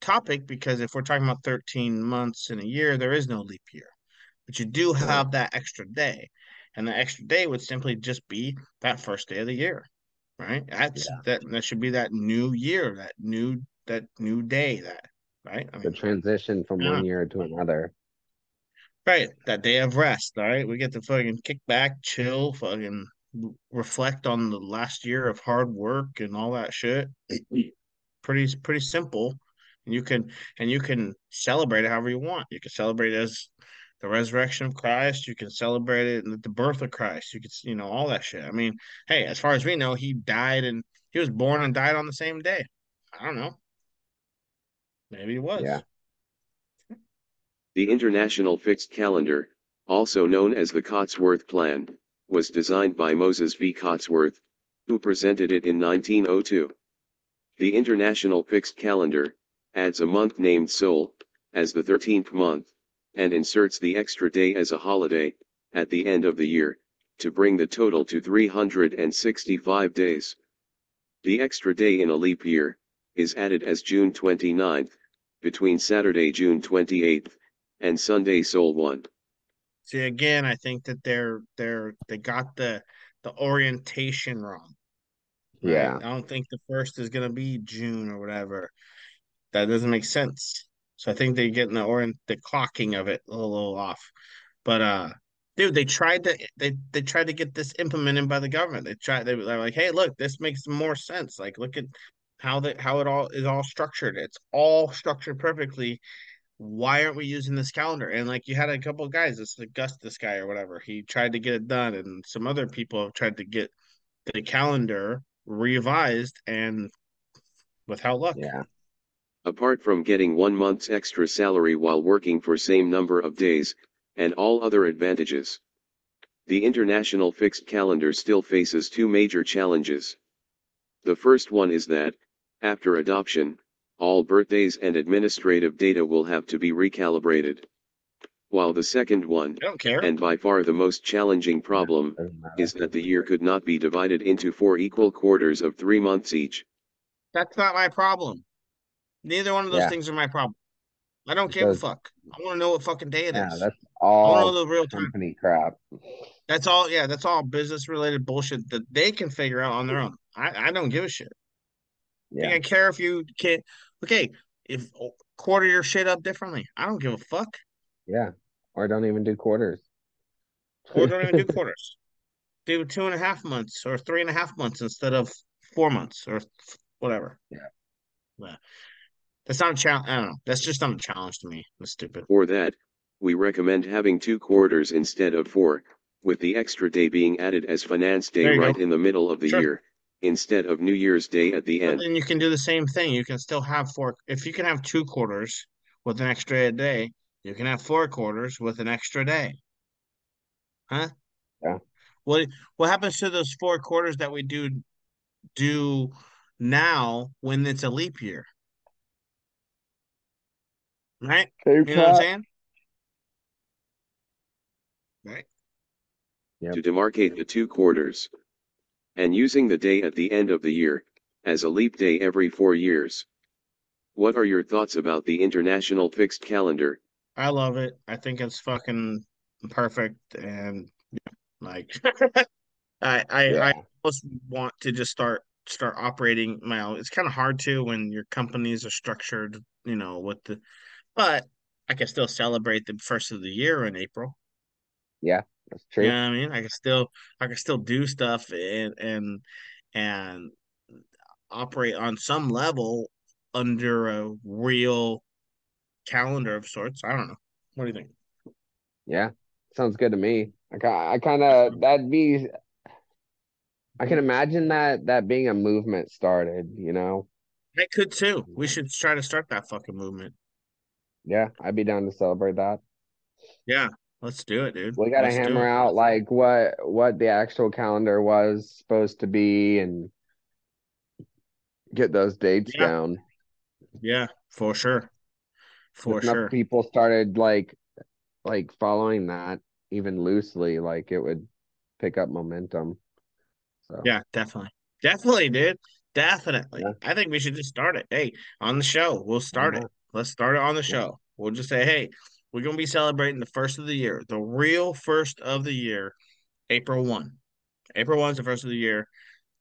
topic, because if we're talking about 13 months in a year, there is no leap year. But you do have that extra day, and the extra day would simply just be that first day of the year, right? That should be that new year, that new day, that, right? I mean, the transition from one year to another. Right, that day of rest, all right? We get to fucking kick back, chill, fucking reflect on the last year of hard work and all that shit. Pretty simple. And you can celebrate it however you want. You can celebrate it as the resurrection of Christ. You can celebrate it at the birth of Christ. You could, you know, all that shit. I mean, hey, as far as we know, he was born and died on the same day. I don't know. Maybe it was. Yeah. The International Fixed Calendar, also known as the Cotsworth Plan, was designed by Moses V. Cotsworth, who presented it in 1902. The International Fixed Calendar adds a month named Sol as the 13th month, and inserts the extra day as a holiday at the end of the year, to bring the total to 365 days. The extra day in a leap year is added as June 29th, between Saturday June 28th and Sunday Sol 1. See, again, I think that they got the orientation wrong. Right? Yeah. I don't think the first is going to be June or whatever. That doesn't make sense. So I think they're getting the clocking of it a little off. But dude, they tried to get this implemented by the government. They were like, hey, look, this makes more sense. Like, look at how it all is all structured. It's all structured perfectly. Why aren't we using this calendar? And like, you had a couple of guys, this guy or whatever, he tried to get it done, and some other people have tried to get the calendar revised, and without luck. Yeah. Apart from getting 1 month's extra salary while working for same number of days, and all other advantages, the International Fixed Calendar still faces two major challenges. The first one is that, after adoption, all birthdays and administrative data will have to be recalibrated. While the second one, and by far the most challenging problem, is that the year could not be divided into 4 equal quarters of 3 months each. That's not my problem. Neither one of those things are my problem. I don't give a fuck. I want to know what fucking day it is. That's all. I want to know the real company crap. That's all. Yeah, that's all business related bullshit that they can figure out on their own. I don't give a shit. Yeah. I care if you can't. Okay, if quarter your shit up differently, I don't give a fuck. Yeah, or don't even do quarters. Or don't even do quarters. Do 2.5 months or 3.5 months instead of 4 months or whatever. Yeah. That's not a challenge. I don't know. That's just not a challenge to me. That's stupid. Or that, we recommend having 2 quarters instead of 4, with the extra day being added as finance day right in the middle of the year, instead of New Year's Day at the end. And you can do the same thing. You can still have 4. If you can have 2 quarters with an extra day, you can have 4 quarters with an extra day. Huh? Yeah. What happens to those 4 quarters that we do now when it's a leap year? Right? You know what I'm saying? Right? Yep. To demarcate the 2 quarters, and using the day at the end of the year as a leap day every 4 years. What are your thoughts about the International Fixed Calendar? I love it. I think it's fucking perfect, and like I almost want to just start operating my own. It's kind of hard to when your companies are structured, but I can still celebrate the first of the year in April. Yeah, that's true. You know what I mean? I can still do stuff and operate on some level under a real calendar of sorts. I don't know. What do you think? Yeah, sounds good to me. I kind of I can imagine that being a movement started. I could too. We should try to start that fucking movement. Yeah, I'd be down to celebrate that. Yeah, let's do it, dude. We gotta hammer out like what the actual calendar was supposed to be and get those dates down. Yeah, for sure. For sure. Enough people started like following that even loosely, like it would pick up momentum. So. Yeah, definitely. Definitely, dude. Definitely. Yeah. I think we should just start it. Hey, on the show, we'll start it. Let's start it on the show. We'll just say, hey, we're going to be celebrating the first of the year, the real first of the year, April 1. April 1 is the first of the year.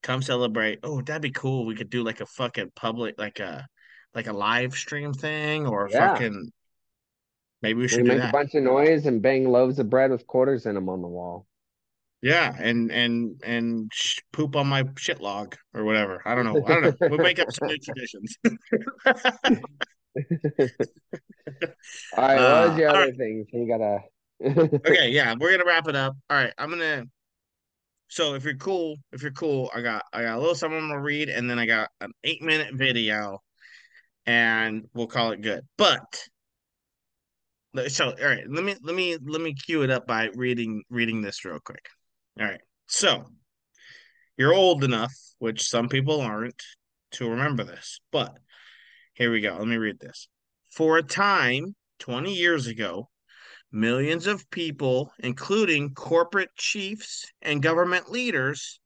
Come celebrate. Oh, that'd be cool. We could do like a fucking public, like a live stream thing or fucking. Maybe we should do make a bunch of noise and bang loaves of bread with quarters in them on the wall. Yeah, and poop on my shit log or whatever. I don't know. We'll make up some new traditions. All right, what was the other thing? You gotta. Okay, yeah, we're gonna wrap it up. All right, I'm gonna. So if you're cool, I got a little something I'm gonna read, and then I got an 8-minute video, and we'll call it good. But so, all right, let me cue it up by reading this real quick. All right, so you're old enough, which some people aren't, to remember this, but. Here we go. Let me read this. For a time, 20 years ago, millions of people, including corporate chiefs and government leaders,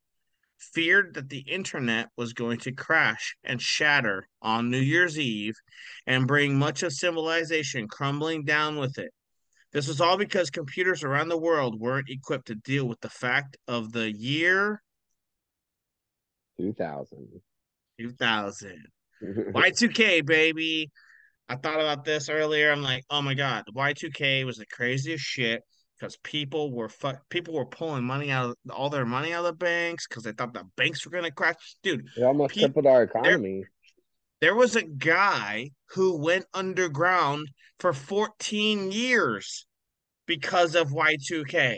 feared that the internet was going to crash and shatter on New Year's Eve and bring much of civilization crumbling down with it. This was all because computers around the world weren't equipped to deal with the fact of the year 2000. Y2K, baby. I thought about this earlier. I'm like, oh my God, Y2K was the craziest shit because people were pulling money out of all their money out of the banks because they thought the banks were gonna crash. Dude, it almost crippled our economy. There was a guy who went underground for 14 years because of Y2K.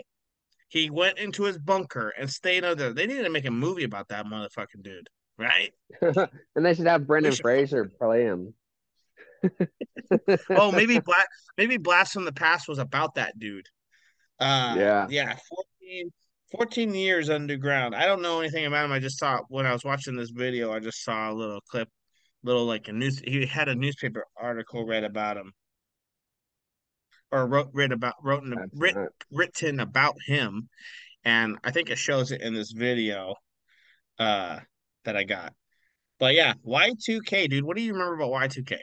He went into his bunker and stayed under. They needed to make a movie about that motherfucking dude, right? And they should have Brendan Fraser play him. Oh, maybe Blast from the Past was about that dude. Yeah, 14 years underground. I don't know anything about him. I just saw when I was watching this video, I just saw a little clip, he had a newspaper article read about him, or written about him, and I think it shows it in this video that I got. But yeah, Y2K, dude. What do you remember about Y2K?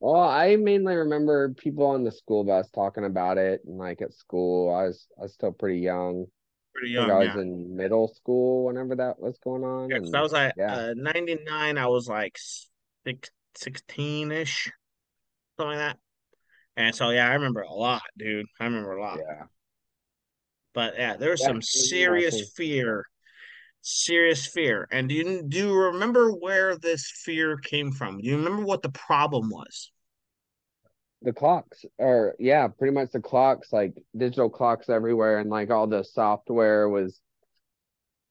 Well, I mainly remember people on the school bus talking about it, and like at school, I was still pretty young. I think I was in middle school whenever that was going on. Yeah, because I was like 99. I was like 16-ish, something like that. And so yeah, I remember a lot, dude. Yeah. But yeah, there was some serious fear. And do you remember where this fear came from? Do you remember what the problem was? The clocks, or yeah, pretty much the clocks, like digital clocks everywhere, and like all the software was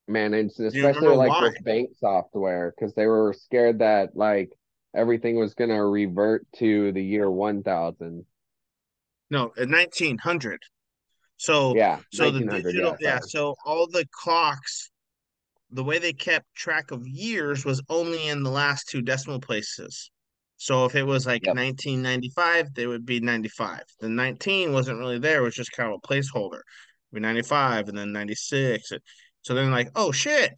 managed, especially like this bank software, because they were scared that like everything was going to revert to the year 1000. No, 1900. So yeah, so the digital, so all the clocks. The way they kept track of years was only in the last two decimal places. So if it was like 1995, they would be 95. The 19 wasn't really there. It was just kind of a placeholder. It'd be 95 and then 96. So then like, oh shit.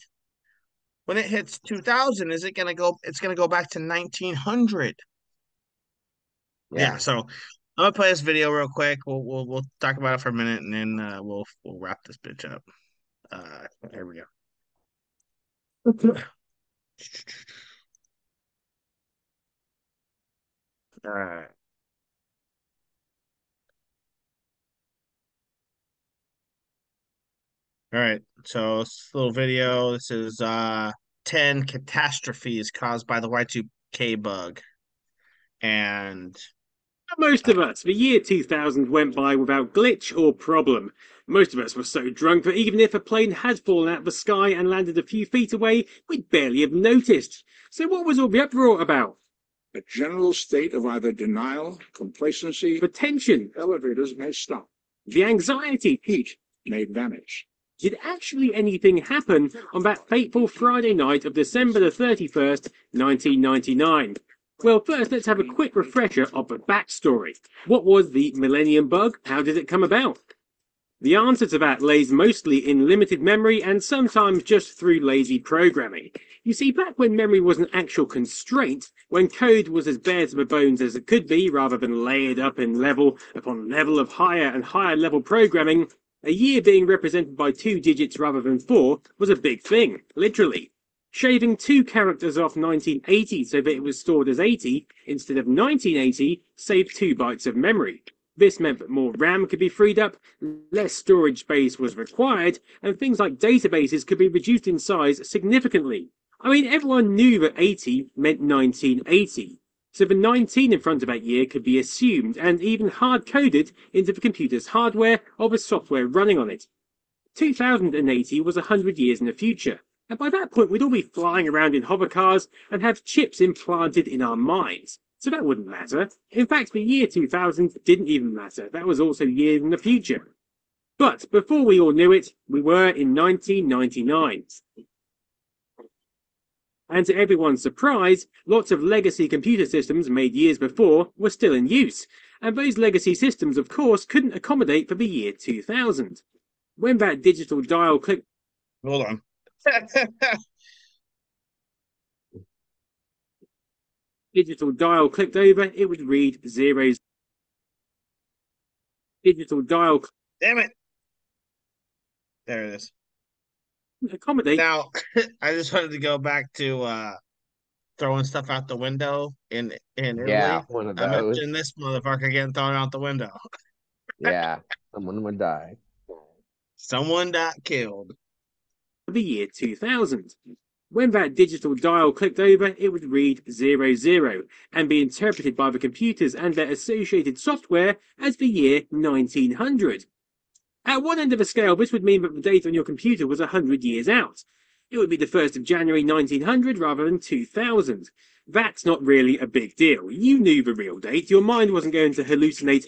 When it hits 2000, it's going to go back to 1900. Yeah. So I'm going to play this video real quick. We'll talk about it for a minute, and then we'll wrap this bitch up. Here we go. All right. All right. So this little video. This is 10 catastrophes caused by the Y2K bug. And most of us, the year 2000 went by without glitch or problem. Most of us were so drunk that even if a plane had fallen out of the sky and landed a few feet away, we'd barely have noticed. So what was all the uproar about? A general state of either denial, complacency, the tension, elevators may stop, the anxiety, heat may vanish. Did actually anything happen on that fateful Friday night of December the 31st, 1999? Well, first, let's have a quick refresher of the backstory. What was the Millennium Bug? How did it come about? The answer to that lays mostly in limited memory and sometimes just through lazy programming. You see, back when memory was an actual constraint, when code was as bare to the bones as it could be, rather than layered up in level upon level of higher and higher level programming, a year being represented by 2 digits rather than 4 was a big thing, literally. Shaving 2 characters off 1980 so that it was stored as 80 instead of 1980 saved 2 bytes of memory. This meant that more RAM could be freed up, less storage space was required, and things like databases could be reduced in size significantly. I mean, everyone knew that 80 meant 1980, so the 19 in front of that year could be assumed and even hard-coded into the computer's hardware or the software running on it. 2080 was 100 years in the future. And by that point, we'd all be flying around in hover cars and have chips implanted in our minds. So that wouldn't matter. In fact, the year 2000 didn't even matter. That was also years in the future. But before we all knew it, we were in 1999. And to everyone's surprise, lots of legacy computer systems made years before were still in use. And those legacy systems, of course, couldn't accommodate for the year 2000. When that digital dial clicked... Hold on. Digital dial clicked over, it would read 0. Digital dial. Damn it. There it is. Accommodate. Now, I just wanted to go back to throwing stuff out the window in Italy. Yeah, one of those. I mentioned this motherfucker getting thrown out the window. Yeah, someone would die. Someone got killed. The year 2000. When that digital dial clicked over, it would read 00 and be interpreted by the computers and their associated software as the year 1900. At one end of the scale, this would mean that the date on your computer was 100 years out. It would be the 1st of January 1900 rather than 2000. That's not really a big deal. You knew the real date. Your mind wasn't going to hallucinate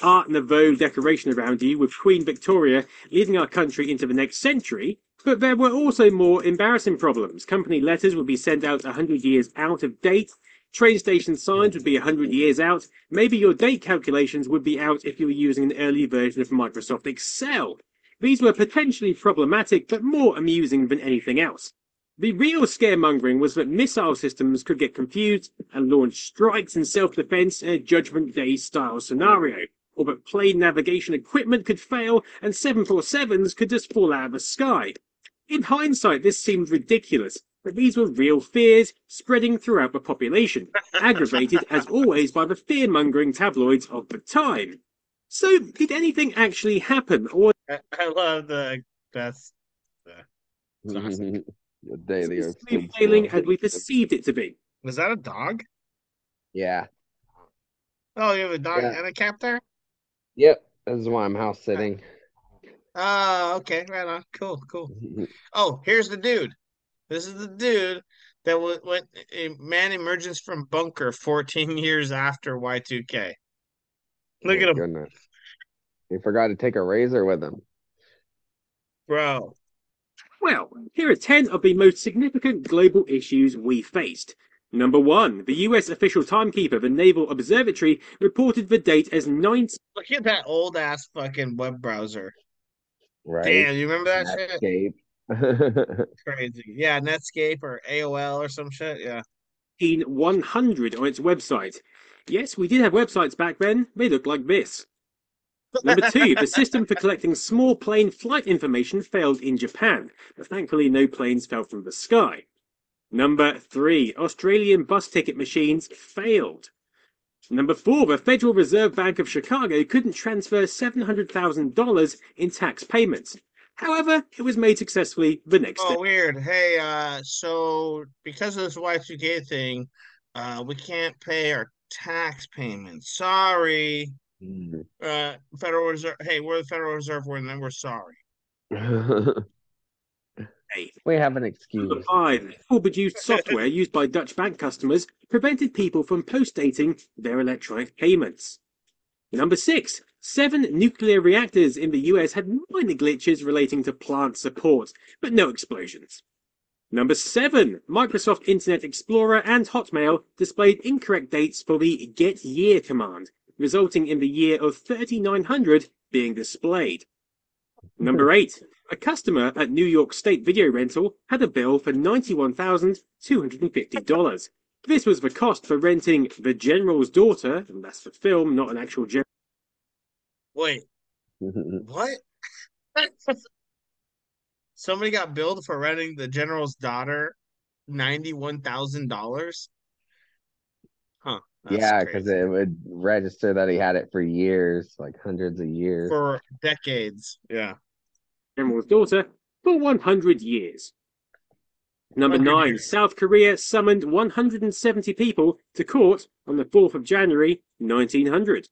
Art Nouveau decoration around you with Queen Victoria leading our country into the next century. But there were also more embarrassing problems. Company letters would be sent out 100 years out of date. Train station signs would be 100 years out. Maybe your date calculations would be out if you were using an early version of Microsoft Excel. These were potentially problematic, but more amusing than anything else. The real scaremongering was that missile systems could get confused and launch strikes in self-defense in a Judgment Day-style scenario, or that plane navigation equipment could fail and 747s could just fall out of the sky. In hindsight, this seemed ridiculous, but these were real fears spreading throughout the population, aggravated as always by the fear-mongering tabloids of the time. So, did anything actually happen? Or I love the best. The daily or failing as we perceived it to be. Was that a dog? Yeah. Oh, you have a dog and a cat there? Yep, this is why I'm house sitting. Oh, okay, right on. Cool, cool. Oh, here's the dude. This is the dude that went. A man emerges from bunker 14 years after Y2K. Look at him. Goodness. He forgot to take a razor with him. Bro. Well, here are 10 of the most significant global issues we faced. Number 1, the US official timekeeper, the Naval Observatory, reported the date as 19. Look at that old ass fucking web browser. Right. Damn, you remember that Netscape shit? Crazy. Yeah, Netscape or AOL or some shit. Yeah. 100 on its website. Yes, we did have websites back then. They looked like this. Number 2, the system for collecting small plane flight information failed in Japan, but thankfully no planes fell from the sky. Number 3, Australian bus ticket machines failed. Number 4, the Federal Reserve Bank of Chicago couldn't transfer $700,000 in tax payments. However, it was made successfully the next day. Oh, weird. Hey, so because of this Y2K thing, we can't pay our tax payments. Sorry. Federal Reserve. Hey, we're the Federal Reserve. We're sorry. We have an excuse. Number 5, overproduced software used by Dutch bank customers prevented people from postdating their electronic payments. Number 6, 7 nuclear reactors in the US had minor glitches relating to plant support, but no explosions. Number 7, Microsoft Internet Explorer and Hotmail displayed incorrect dates for the get year command, resulting in the year of 3900 being displayed. Number 8, a customer at New York State Video Rental had a bill for $91,250. This was the cost for renting The General's Daughter, and that's the film, not an actual general. Wait, what? Somebody got billed for renting The General's Daughter $91,000? Huh. Yeah, because it would register that he had it for years, like hundreds of years. For decades, yeah. General's Daughter for 100 years. Number 9, South Korea summoned 170 people to court on the 4th of January, 1900.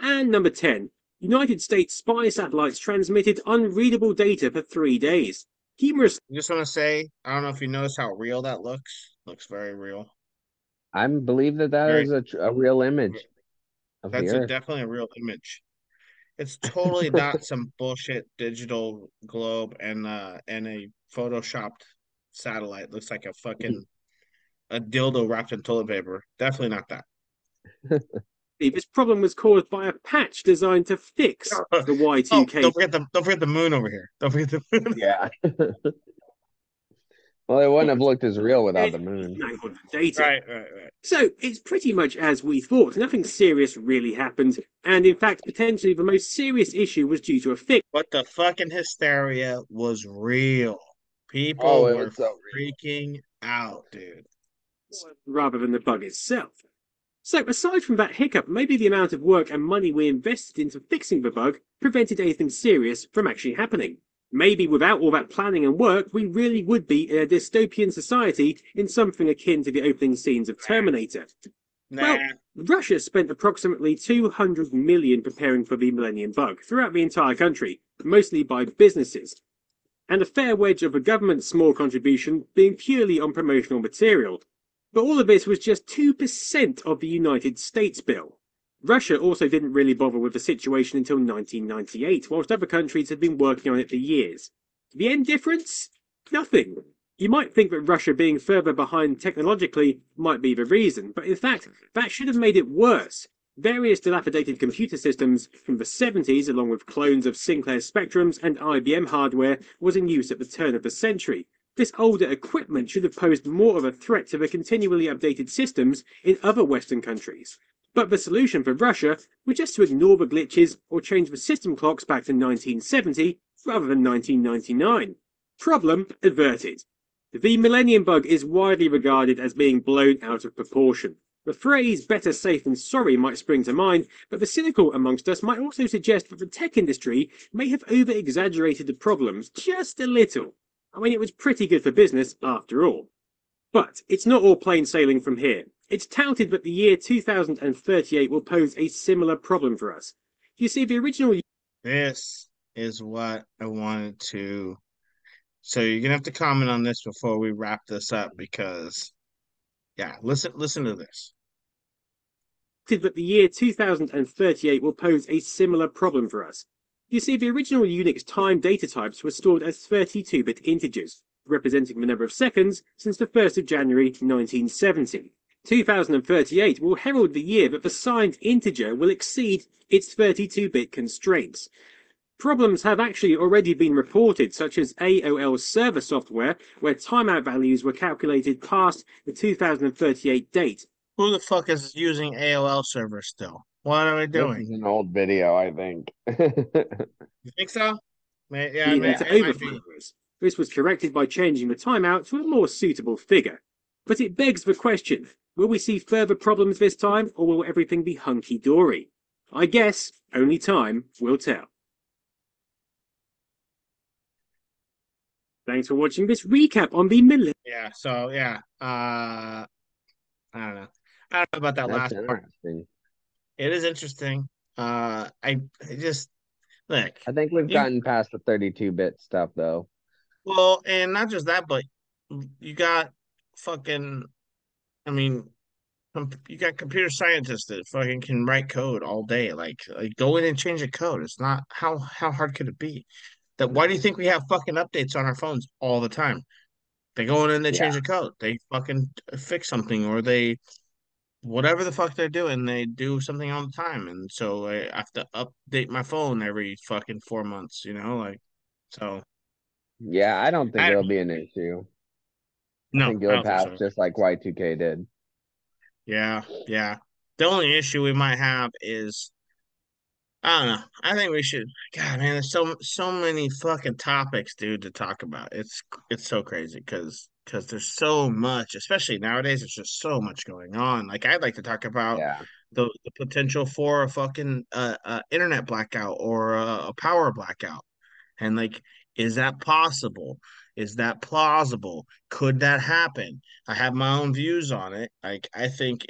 And number 10, United States spy satellites transmitted unreadable data for 3 days. Humorous. I just want to say, I don't know if you notice how real that looks. Looks very real. I believe that very, is a real image. That's definitely a real image. It's totally not some bullshit digital globe and a photoshopped satellite. Looks like a fucking dildo wrapped in toilet paper. Definitely not that. This problem was caused by a patch designed to fix the Y2K. Oh, don't forget the moon over here. Don't forget the moon. Yeah. Well, it wouldn't have looked as real without the moon. Data. Right. So it's pretty much as we thought. Nothing serious really happened. And in fact, potentially the most serious issue was due to a fix. But the fucking hysteria was real. People were freaking out, dude. Rather than the bug itself. So aside from that hiccup, maybe the amount of work and money we invested into fixing the bug prevented anything serious from actually happening. Maybe without all that planning and work, we really would be in a dystopian society in something akin to the opening scenes of Terminator. Well, Russia spent approximately $200 million preparing for the Millennium Bug throughout the entire country, mostly by businesses, and a fair wedge of the government's small contribution being purely on promotional material. But all of this was just 2% of the United States bill. Russia also didn't really bother with the situation until 1998, whilst other countries had been working on it for years. The end difference? Nothing. You might think that Russia being further behind technologically might be the reason, but in fact, that should have made it worse. Various dilapidated computer systems from the 70s, along with clones of Sinclair Spectrums and IBM hardware, was in use at the turn of the century. This older equipment should have posed more of a threat to the continually updated systems in other Western countries. But the solution for Russia was just to ignore the glitches or change the system clocks back to 1970 rather than 1999. Problem averted. The Millennium Bug is widely regarded as being blown out of proportion. The phrase better safe than sorry might spring to mind, but the cynical amongst us might also suggest that the tech industry may have over-exaggerated the problems just a little. I mean, it was pretty good for business after all. But it's not all plain sailing from here. It's touted that the year 2038 will pose a similar problem for us. You see, the original... This is what I wanted to... So you're going to have to comment on this before we wrap this up because... Yeah, listen to this. ...that the year 2038 will pose a similar problem for us. You see, the original Unix time data types were stored as 32-bit integers, representing the number of seconds since the 1st of January 1970. 2038 will herald the year that the signed integer will exceed its 32-bit constraints. Problems have actually already been reported, such as AOL server software, where timeout values were calculated past the 2038 date. Who the fuck is using AOL servers still? What are we doing? This is an old video, I think. You think so? Yeah, This was corrected by changing the timeout to a more suitable figure. But it begs the question, will we see further problems this time, or will everything be hunky-dory? I guess only time will tell. Thanks for watching this recap on the Millennium. Yeah, so, yeah. I don't know. I don't know about that last part. It is interesting. I just... Look, I think we've gotten past the 32-bit stuff, though. Well, and not just that, but you got... you got computer scientists that fucking can write code all day. Like go in and change a code. It's not how hard could it be? That why do you think we have fucking updates on our phones all the time? They go in and they change a code. They fucking fix something or they whatever the fuck they're doing. They do something all the time, and so I have to update my phone every fucking 4 months. You know, like so. Yeah, I don't think it'll be an issue. No, I think it'll pass just like Y2K did. Yeah. The only issue we might have is, I don't know. I think we should. God, man, there's so many fucking topics, dude, to talk about. It's so crazy because there's so much, especially nowadays. There's just so much going on. Like I'd like to talk about the potential for a fucking internet blackout or a power blackout, and like, is that possible? Is that plausible? Could that happen? I have my own views on it. Like I think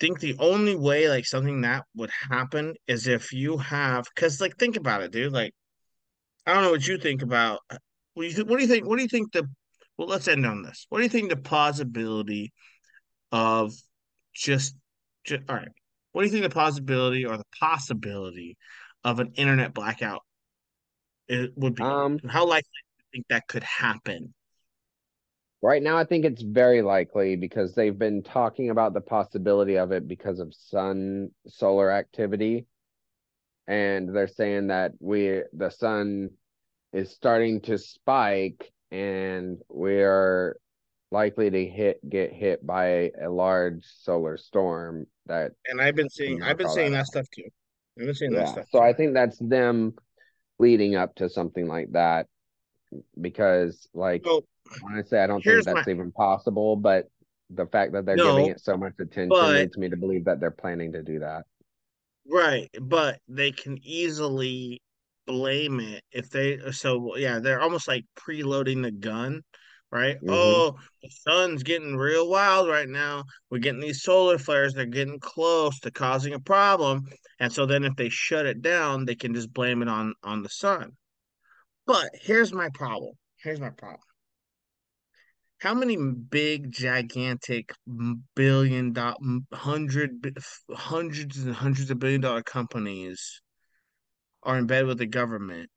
the only way like something that would happen is if you have, because like think about it, dude. Like I don't know what you think about. Let's end on this. What do you think the possibility of just all right? What do you think the possibility of an internet blackout it would be? How likely? Think that could happen? Right now, I think it's very likely because they've been talking about the possibility of it because of solar activity. And they're saying that the sun is starting to spike and we are likely to get hit by a large solar storm. And I've been seeing that stuff too. I've been seeing that stuff. So I think that's them leading up to something like that because, like, honestly, I don't think that's even possible. But the fact that they're giving it so much attention leads me to believe that they're planning to do that. Right, but they can easily blame it if they. So yeah, they're almost like preloading the gun. Right? Mm-hmm. Oh, the sun's getting real wild right now. We're getting these solar flares. They're getting close to causing a problem. And so then if they shut it down, they can just blame it on the sun. But here's my problem. How many big, gigantic, hundreds and hundreds of billion-dollar companies are in bed with the government,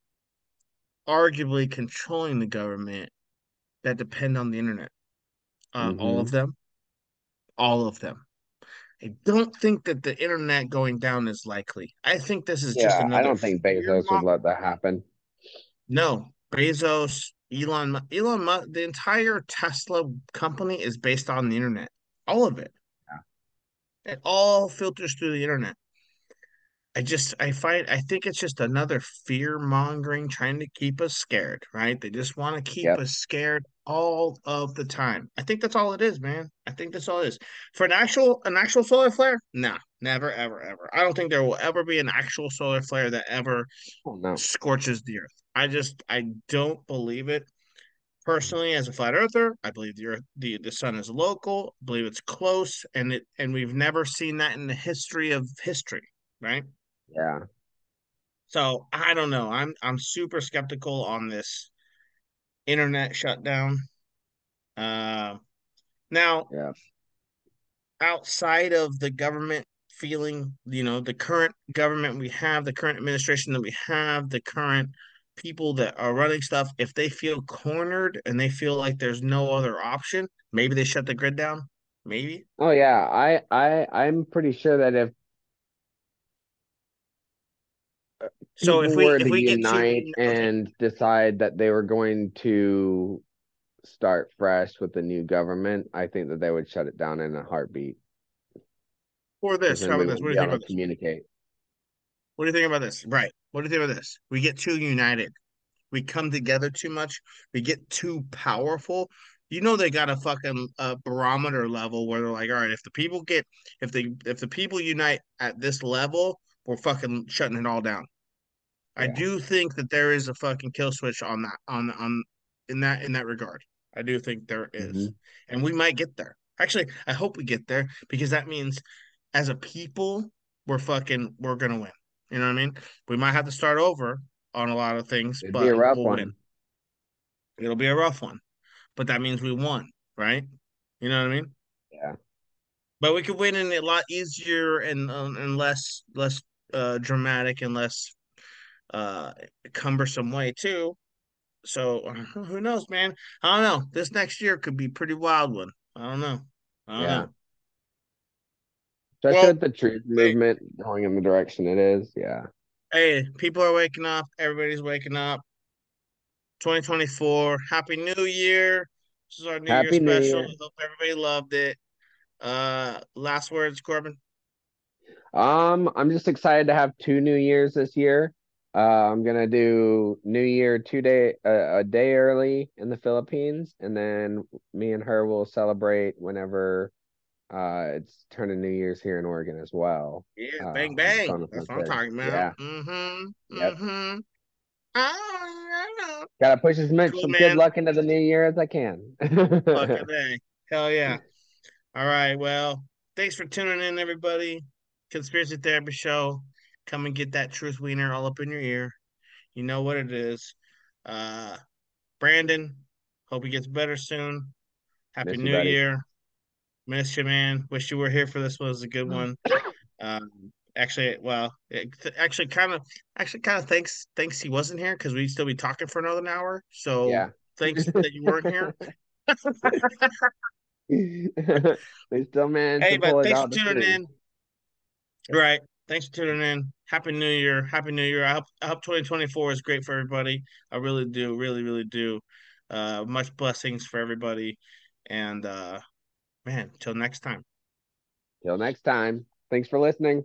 arguably controlling the government, that depend on the internet? All of them. I don't think that the internet going down is likely. I think this is just another. I don't think Bezos would let that happen. No, Bezos, Elon Musk, the entire Tesla company is based on the internet. All of it. Yeah. It all filters through the internet. I think it's just another fear mongering, trying to keep us scared, right? They just want to keep us scared all of the time. I think that's all it is, man. I think that's all it is. For an actual solar flare, nah, never, ever, ever. I don't think there will ever be an actual solar flare that ever scorches the earth. I don't believe it. Personally, as a flat earther, I believe the sun is local. I believe it's close, and we've never seen that in the history of history, right? Yeah. So I don't know. I'm super skeptical on this internet shutdown. Now, outside of the government feeling, the current government we have, the current administration that we have, the current people that are running stuff, if they feel cornered and they feel like there's no other option, maybe they shut the grid down. Maybe. Oh yeah, I'm pretty sure that if. So if we were to unite and decide that they were going to start fresh with the new government, I think that they would shut it down in a heartbeat. Or this, how about this? What do you think about this? Communicate. What do you think about this? Right. What do you think about this? We get too united. We come together too much. We get too powerful. They got a fucking barometer level where they're like, all right, if the people unite at this level, we're fucking shutting it all down. Yeah. I do think that there is a fucking kill switch on that, in that regard. I do think there is, and we might get there. Actually, I hope we get there because that means, as a people, we're gonna win. You know what I mean? We might have to start over on a lot of things, but we'll win. It'll be a rough one, but that means we won, right? You know what I mean? Yeah. But we could win in a lot easier and less. Dramatic and less cumbersome way too. So who knows, man? I don't know. This next year could be a pretty wild one. I don't know. Especially with the truth movement going in the direction it is. Yeah. Hey, people are waking up. Everybody's waking up. 2024. Happy New Year. This is our New Year special. I hope everybody loved it. Last words, Corbin. I'm just excited to have two New Years this year. I'm gonna do New Year a day early in the Philippines, and then me and her will celebrate whenever it's turn of New Year's here in Oregon as well. Yeah, bang bang. That's what I'm talking about. Yeah. I don't know. Gotta push as much good luck into the new year as I can. Fucking bang. Hell yeah. All right, well, thanks for tuning in, everybody. Conspiracy Therapy Show. Come and get that truth wiener all up in your ear. You know what it is. Brandon, hope he gets better soon. Happy New Year. Miss you, man. Wish you were here for this one. It was a good one. Actually, thanks he wasn't here because we'd still be talking for another hour. So thanks that you weren't here. They still managed to pull it out. Hey, but thanks for tuning in. Right. Thanks for tuning in. Happy New Year. Happy New Year. I hope 2024 is great for everybody. I really do. Really, really do. Much blessings for everybody. And, man, till next time. Till next time. Thanks for listening.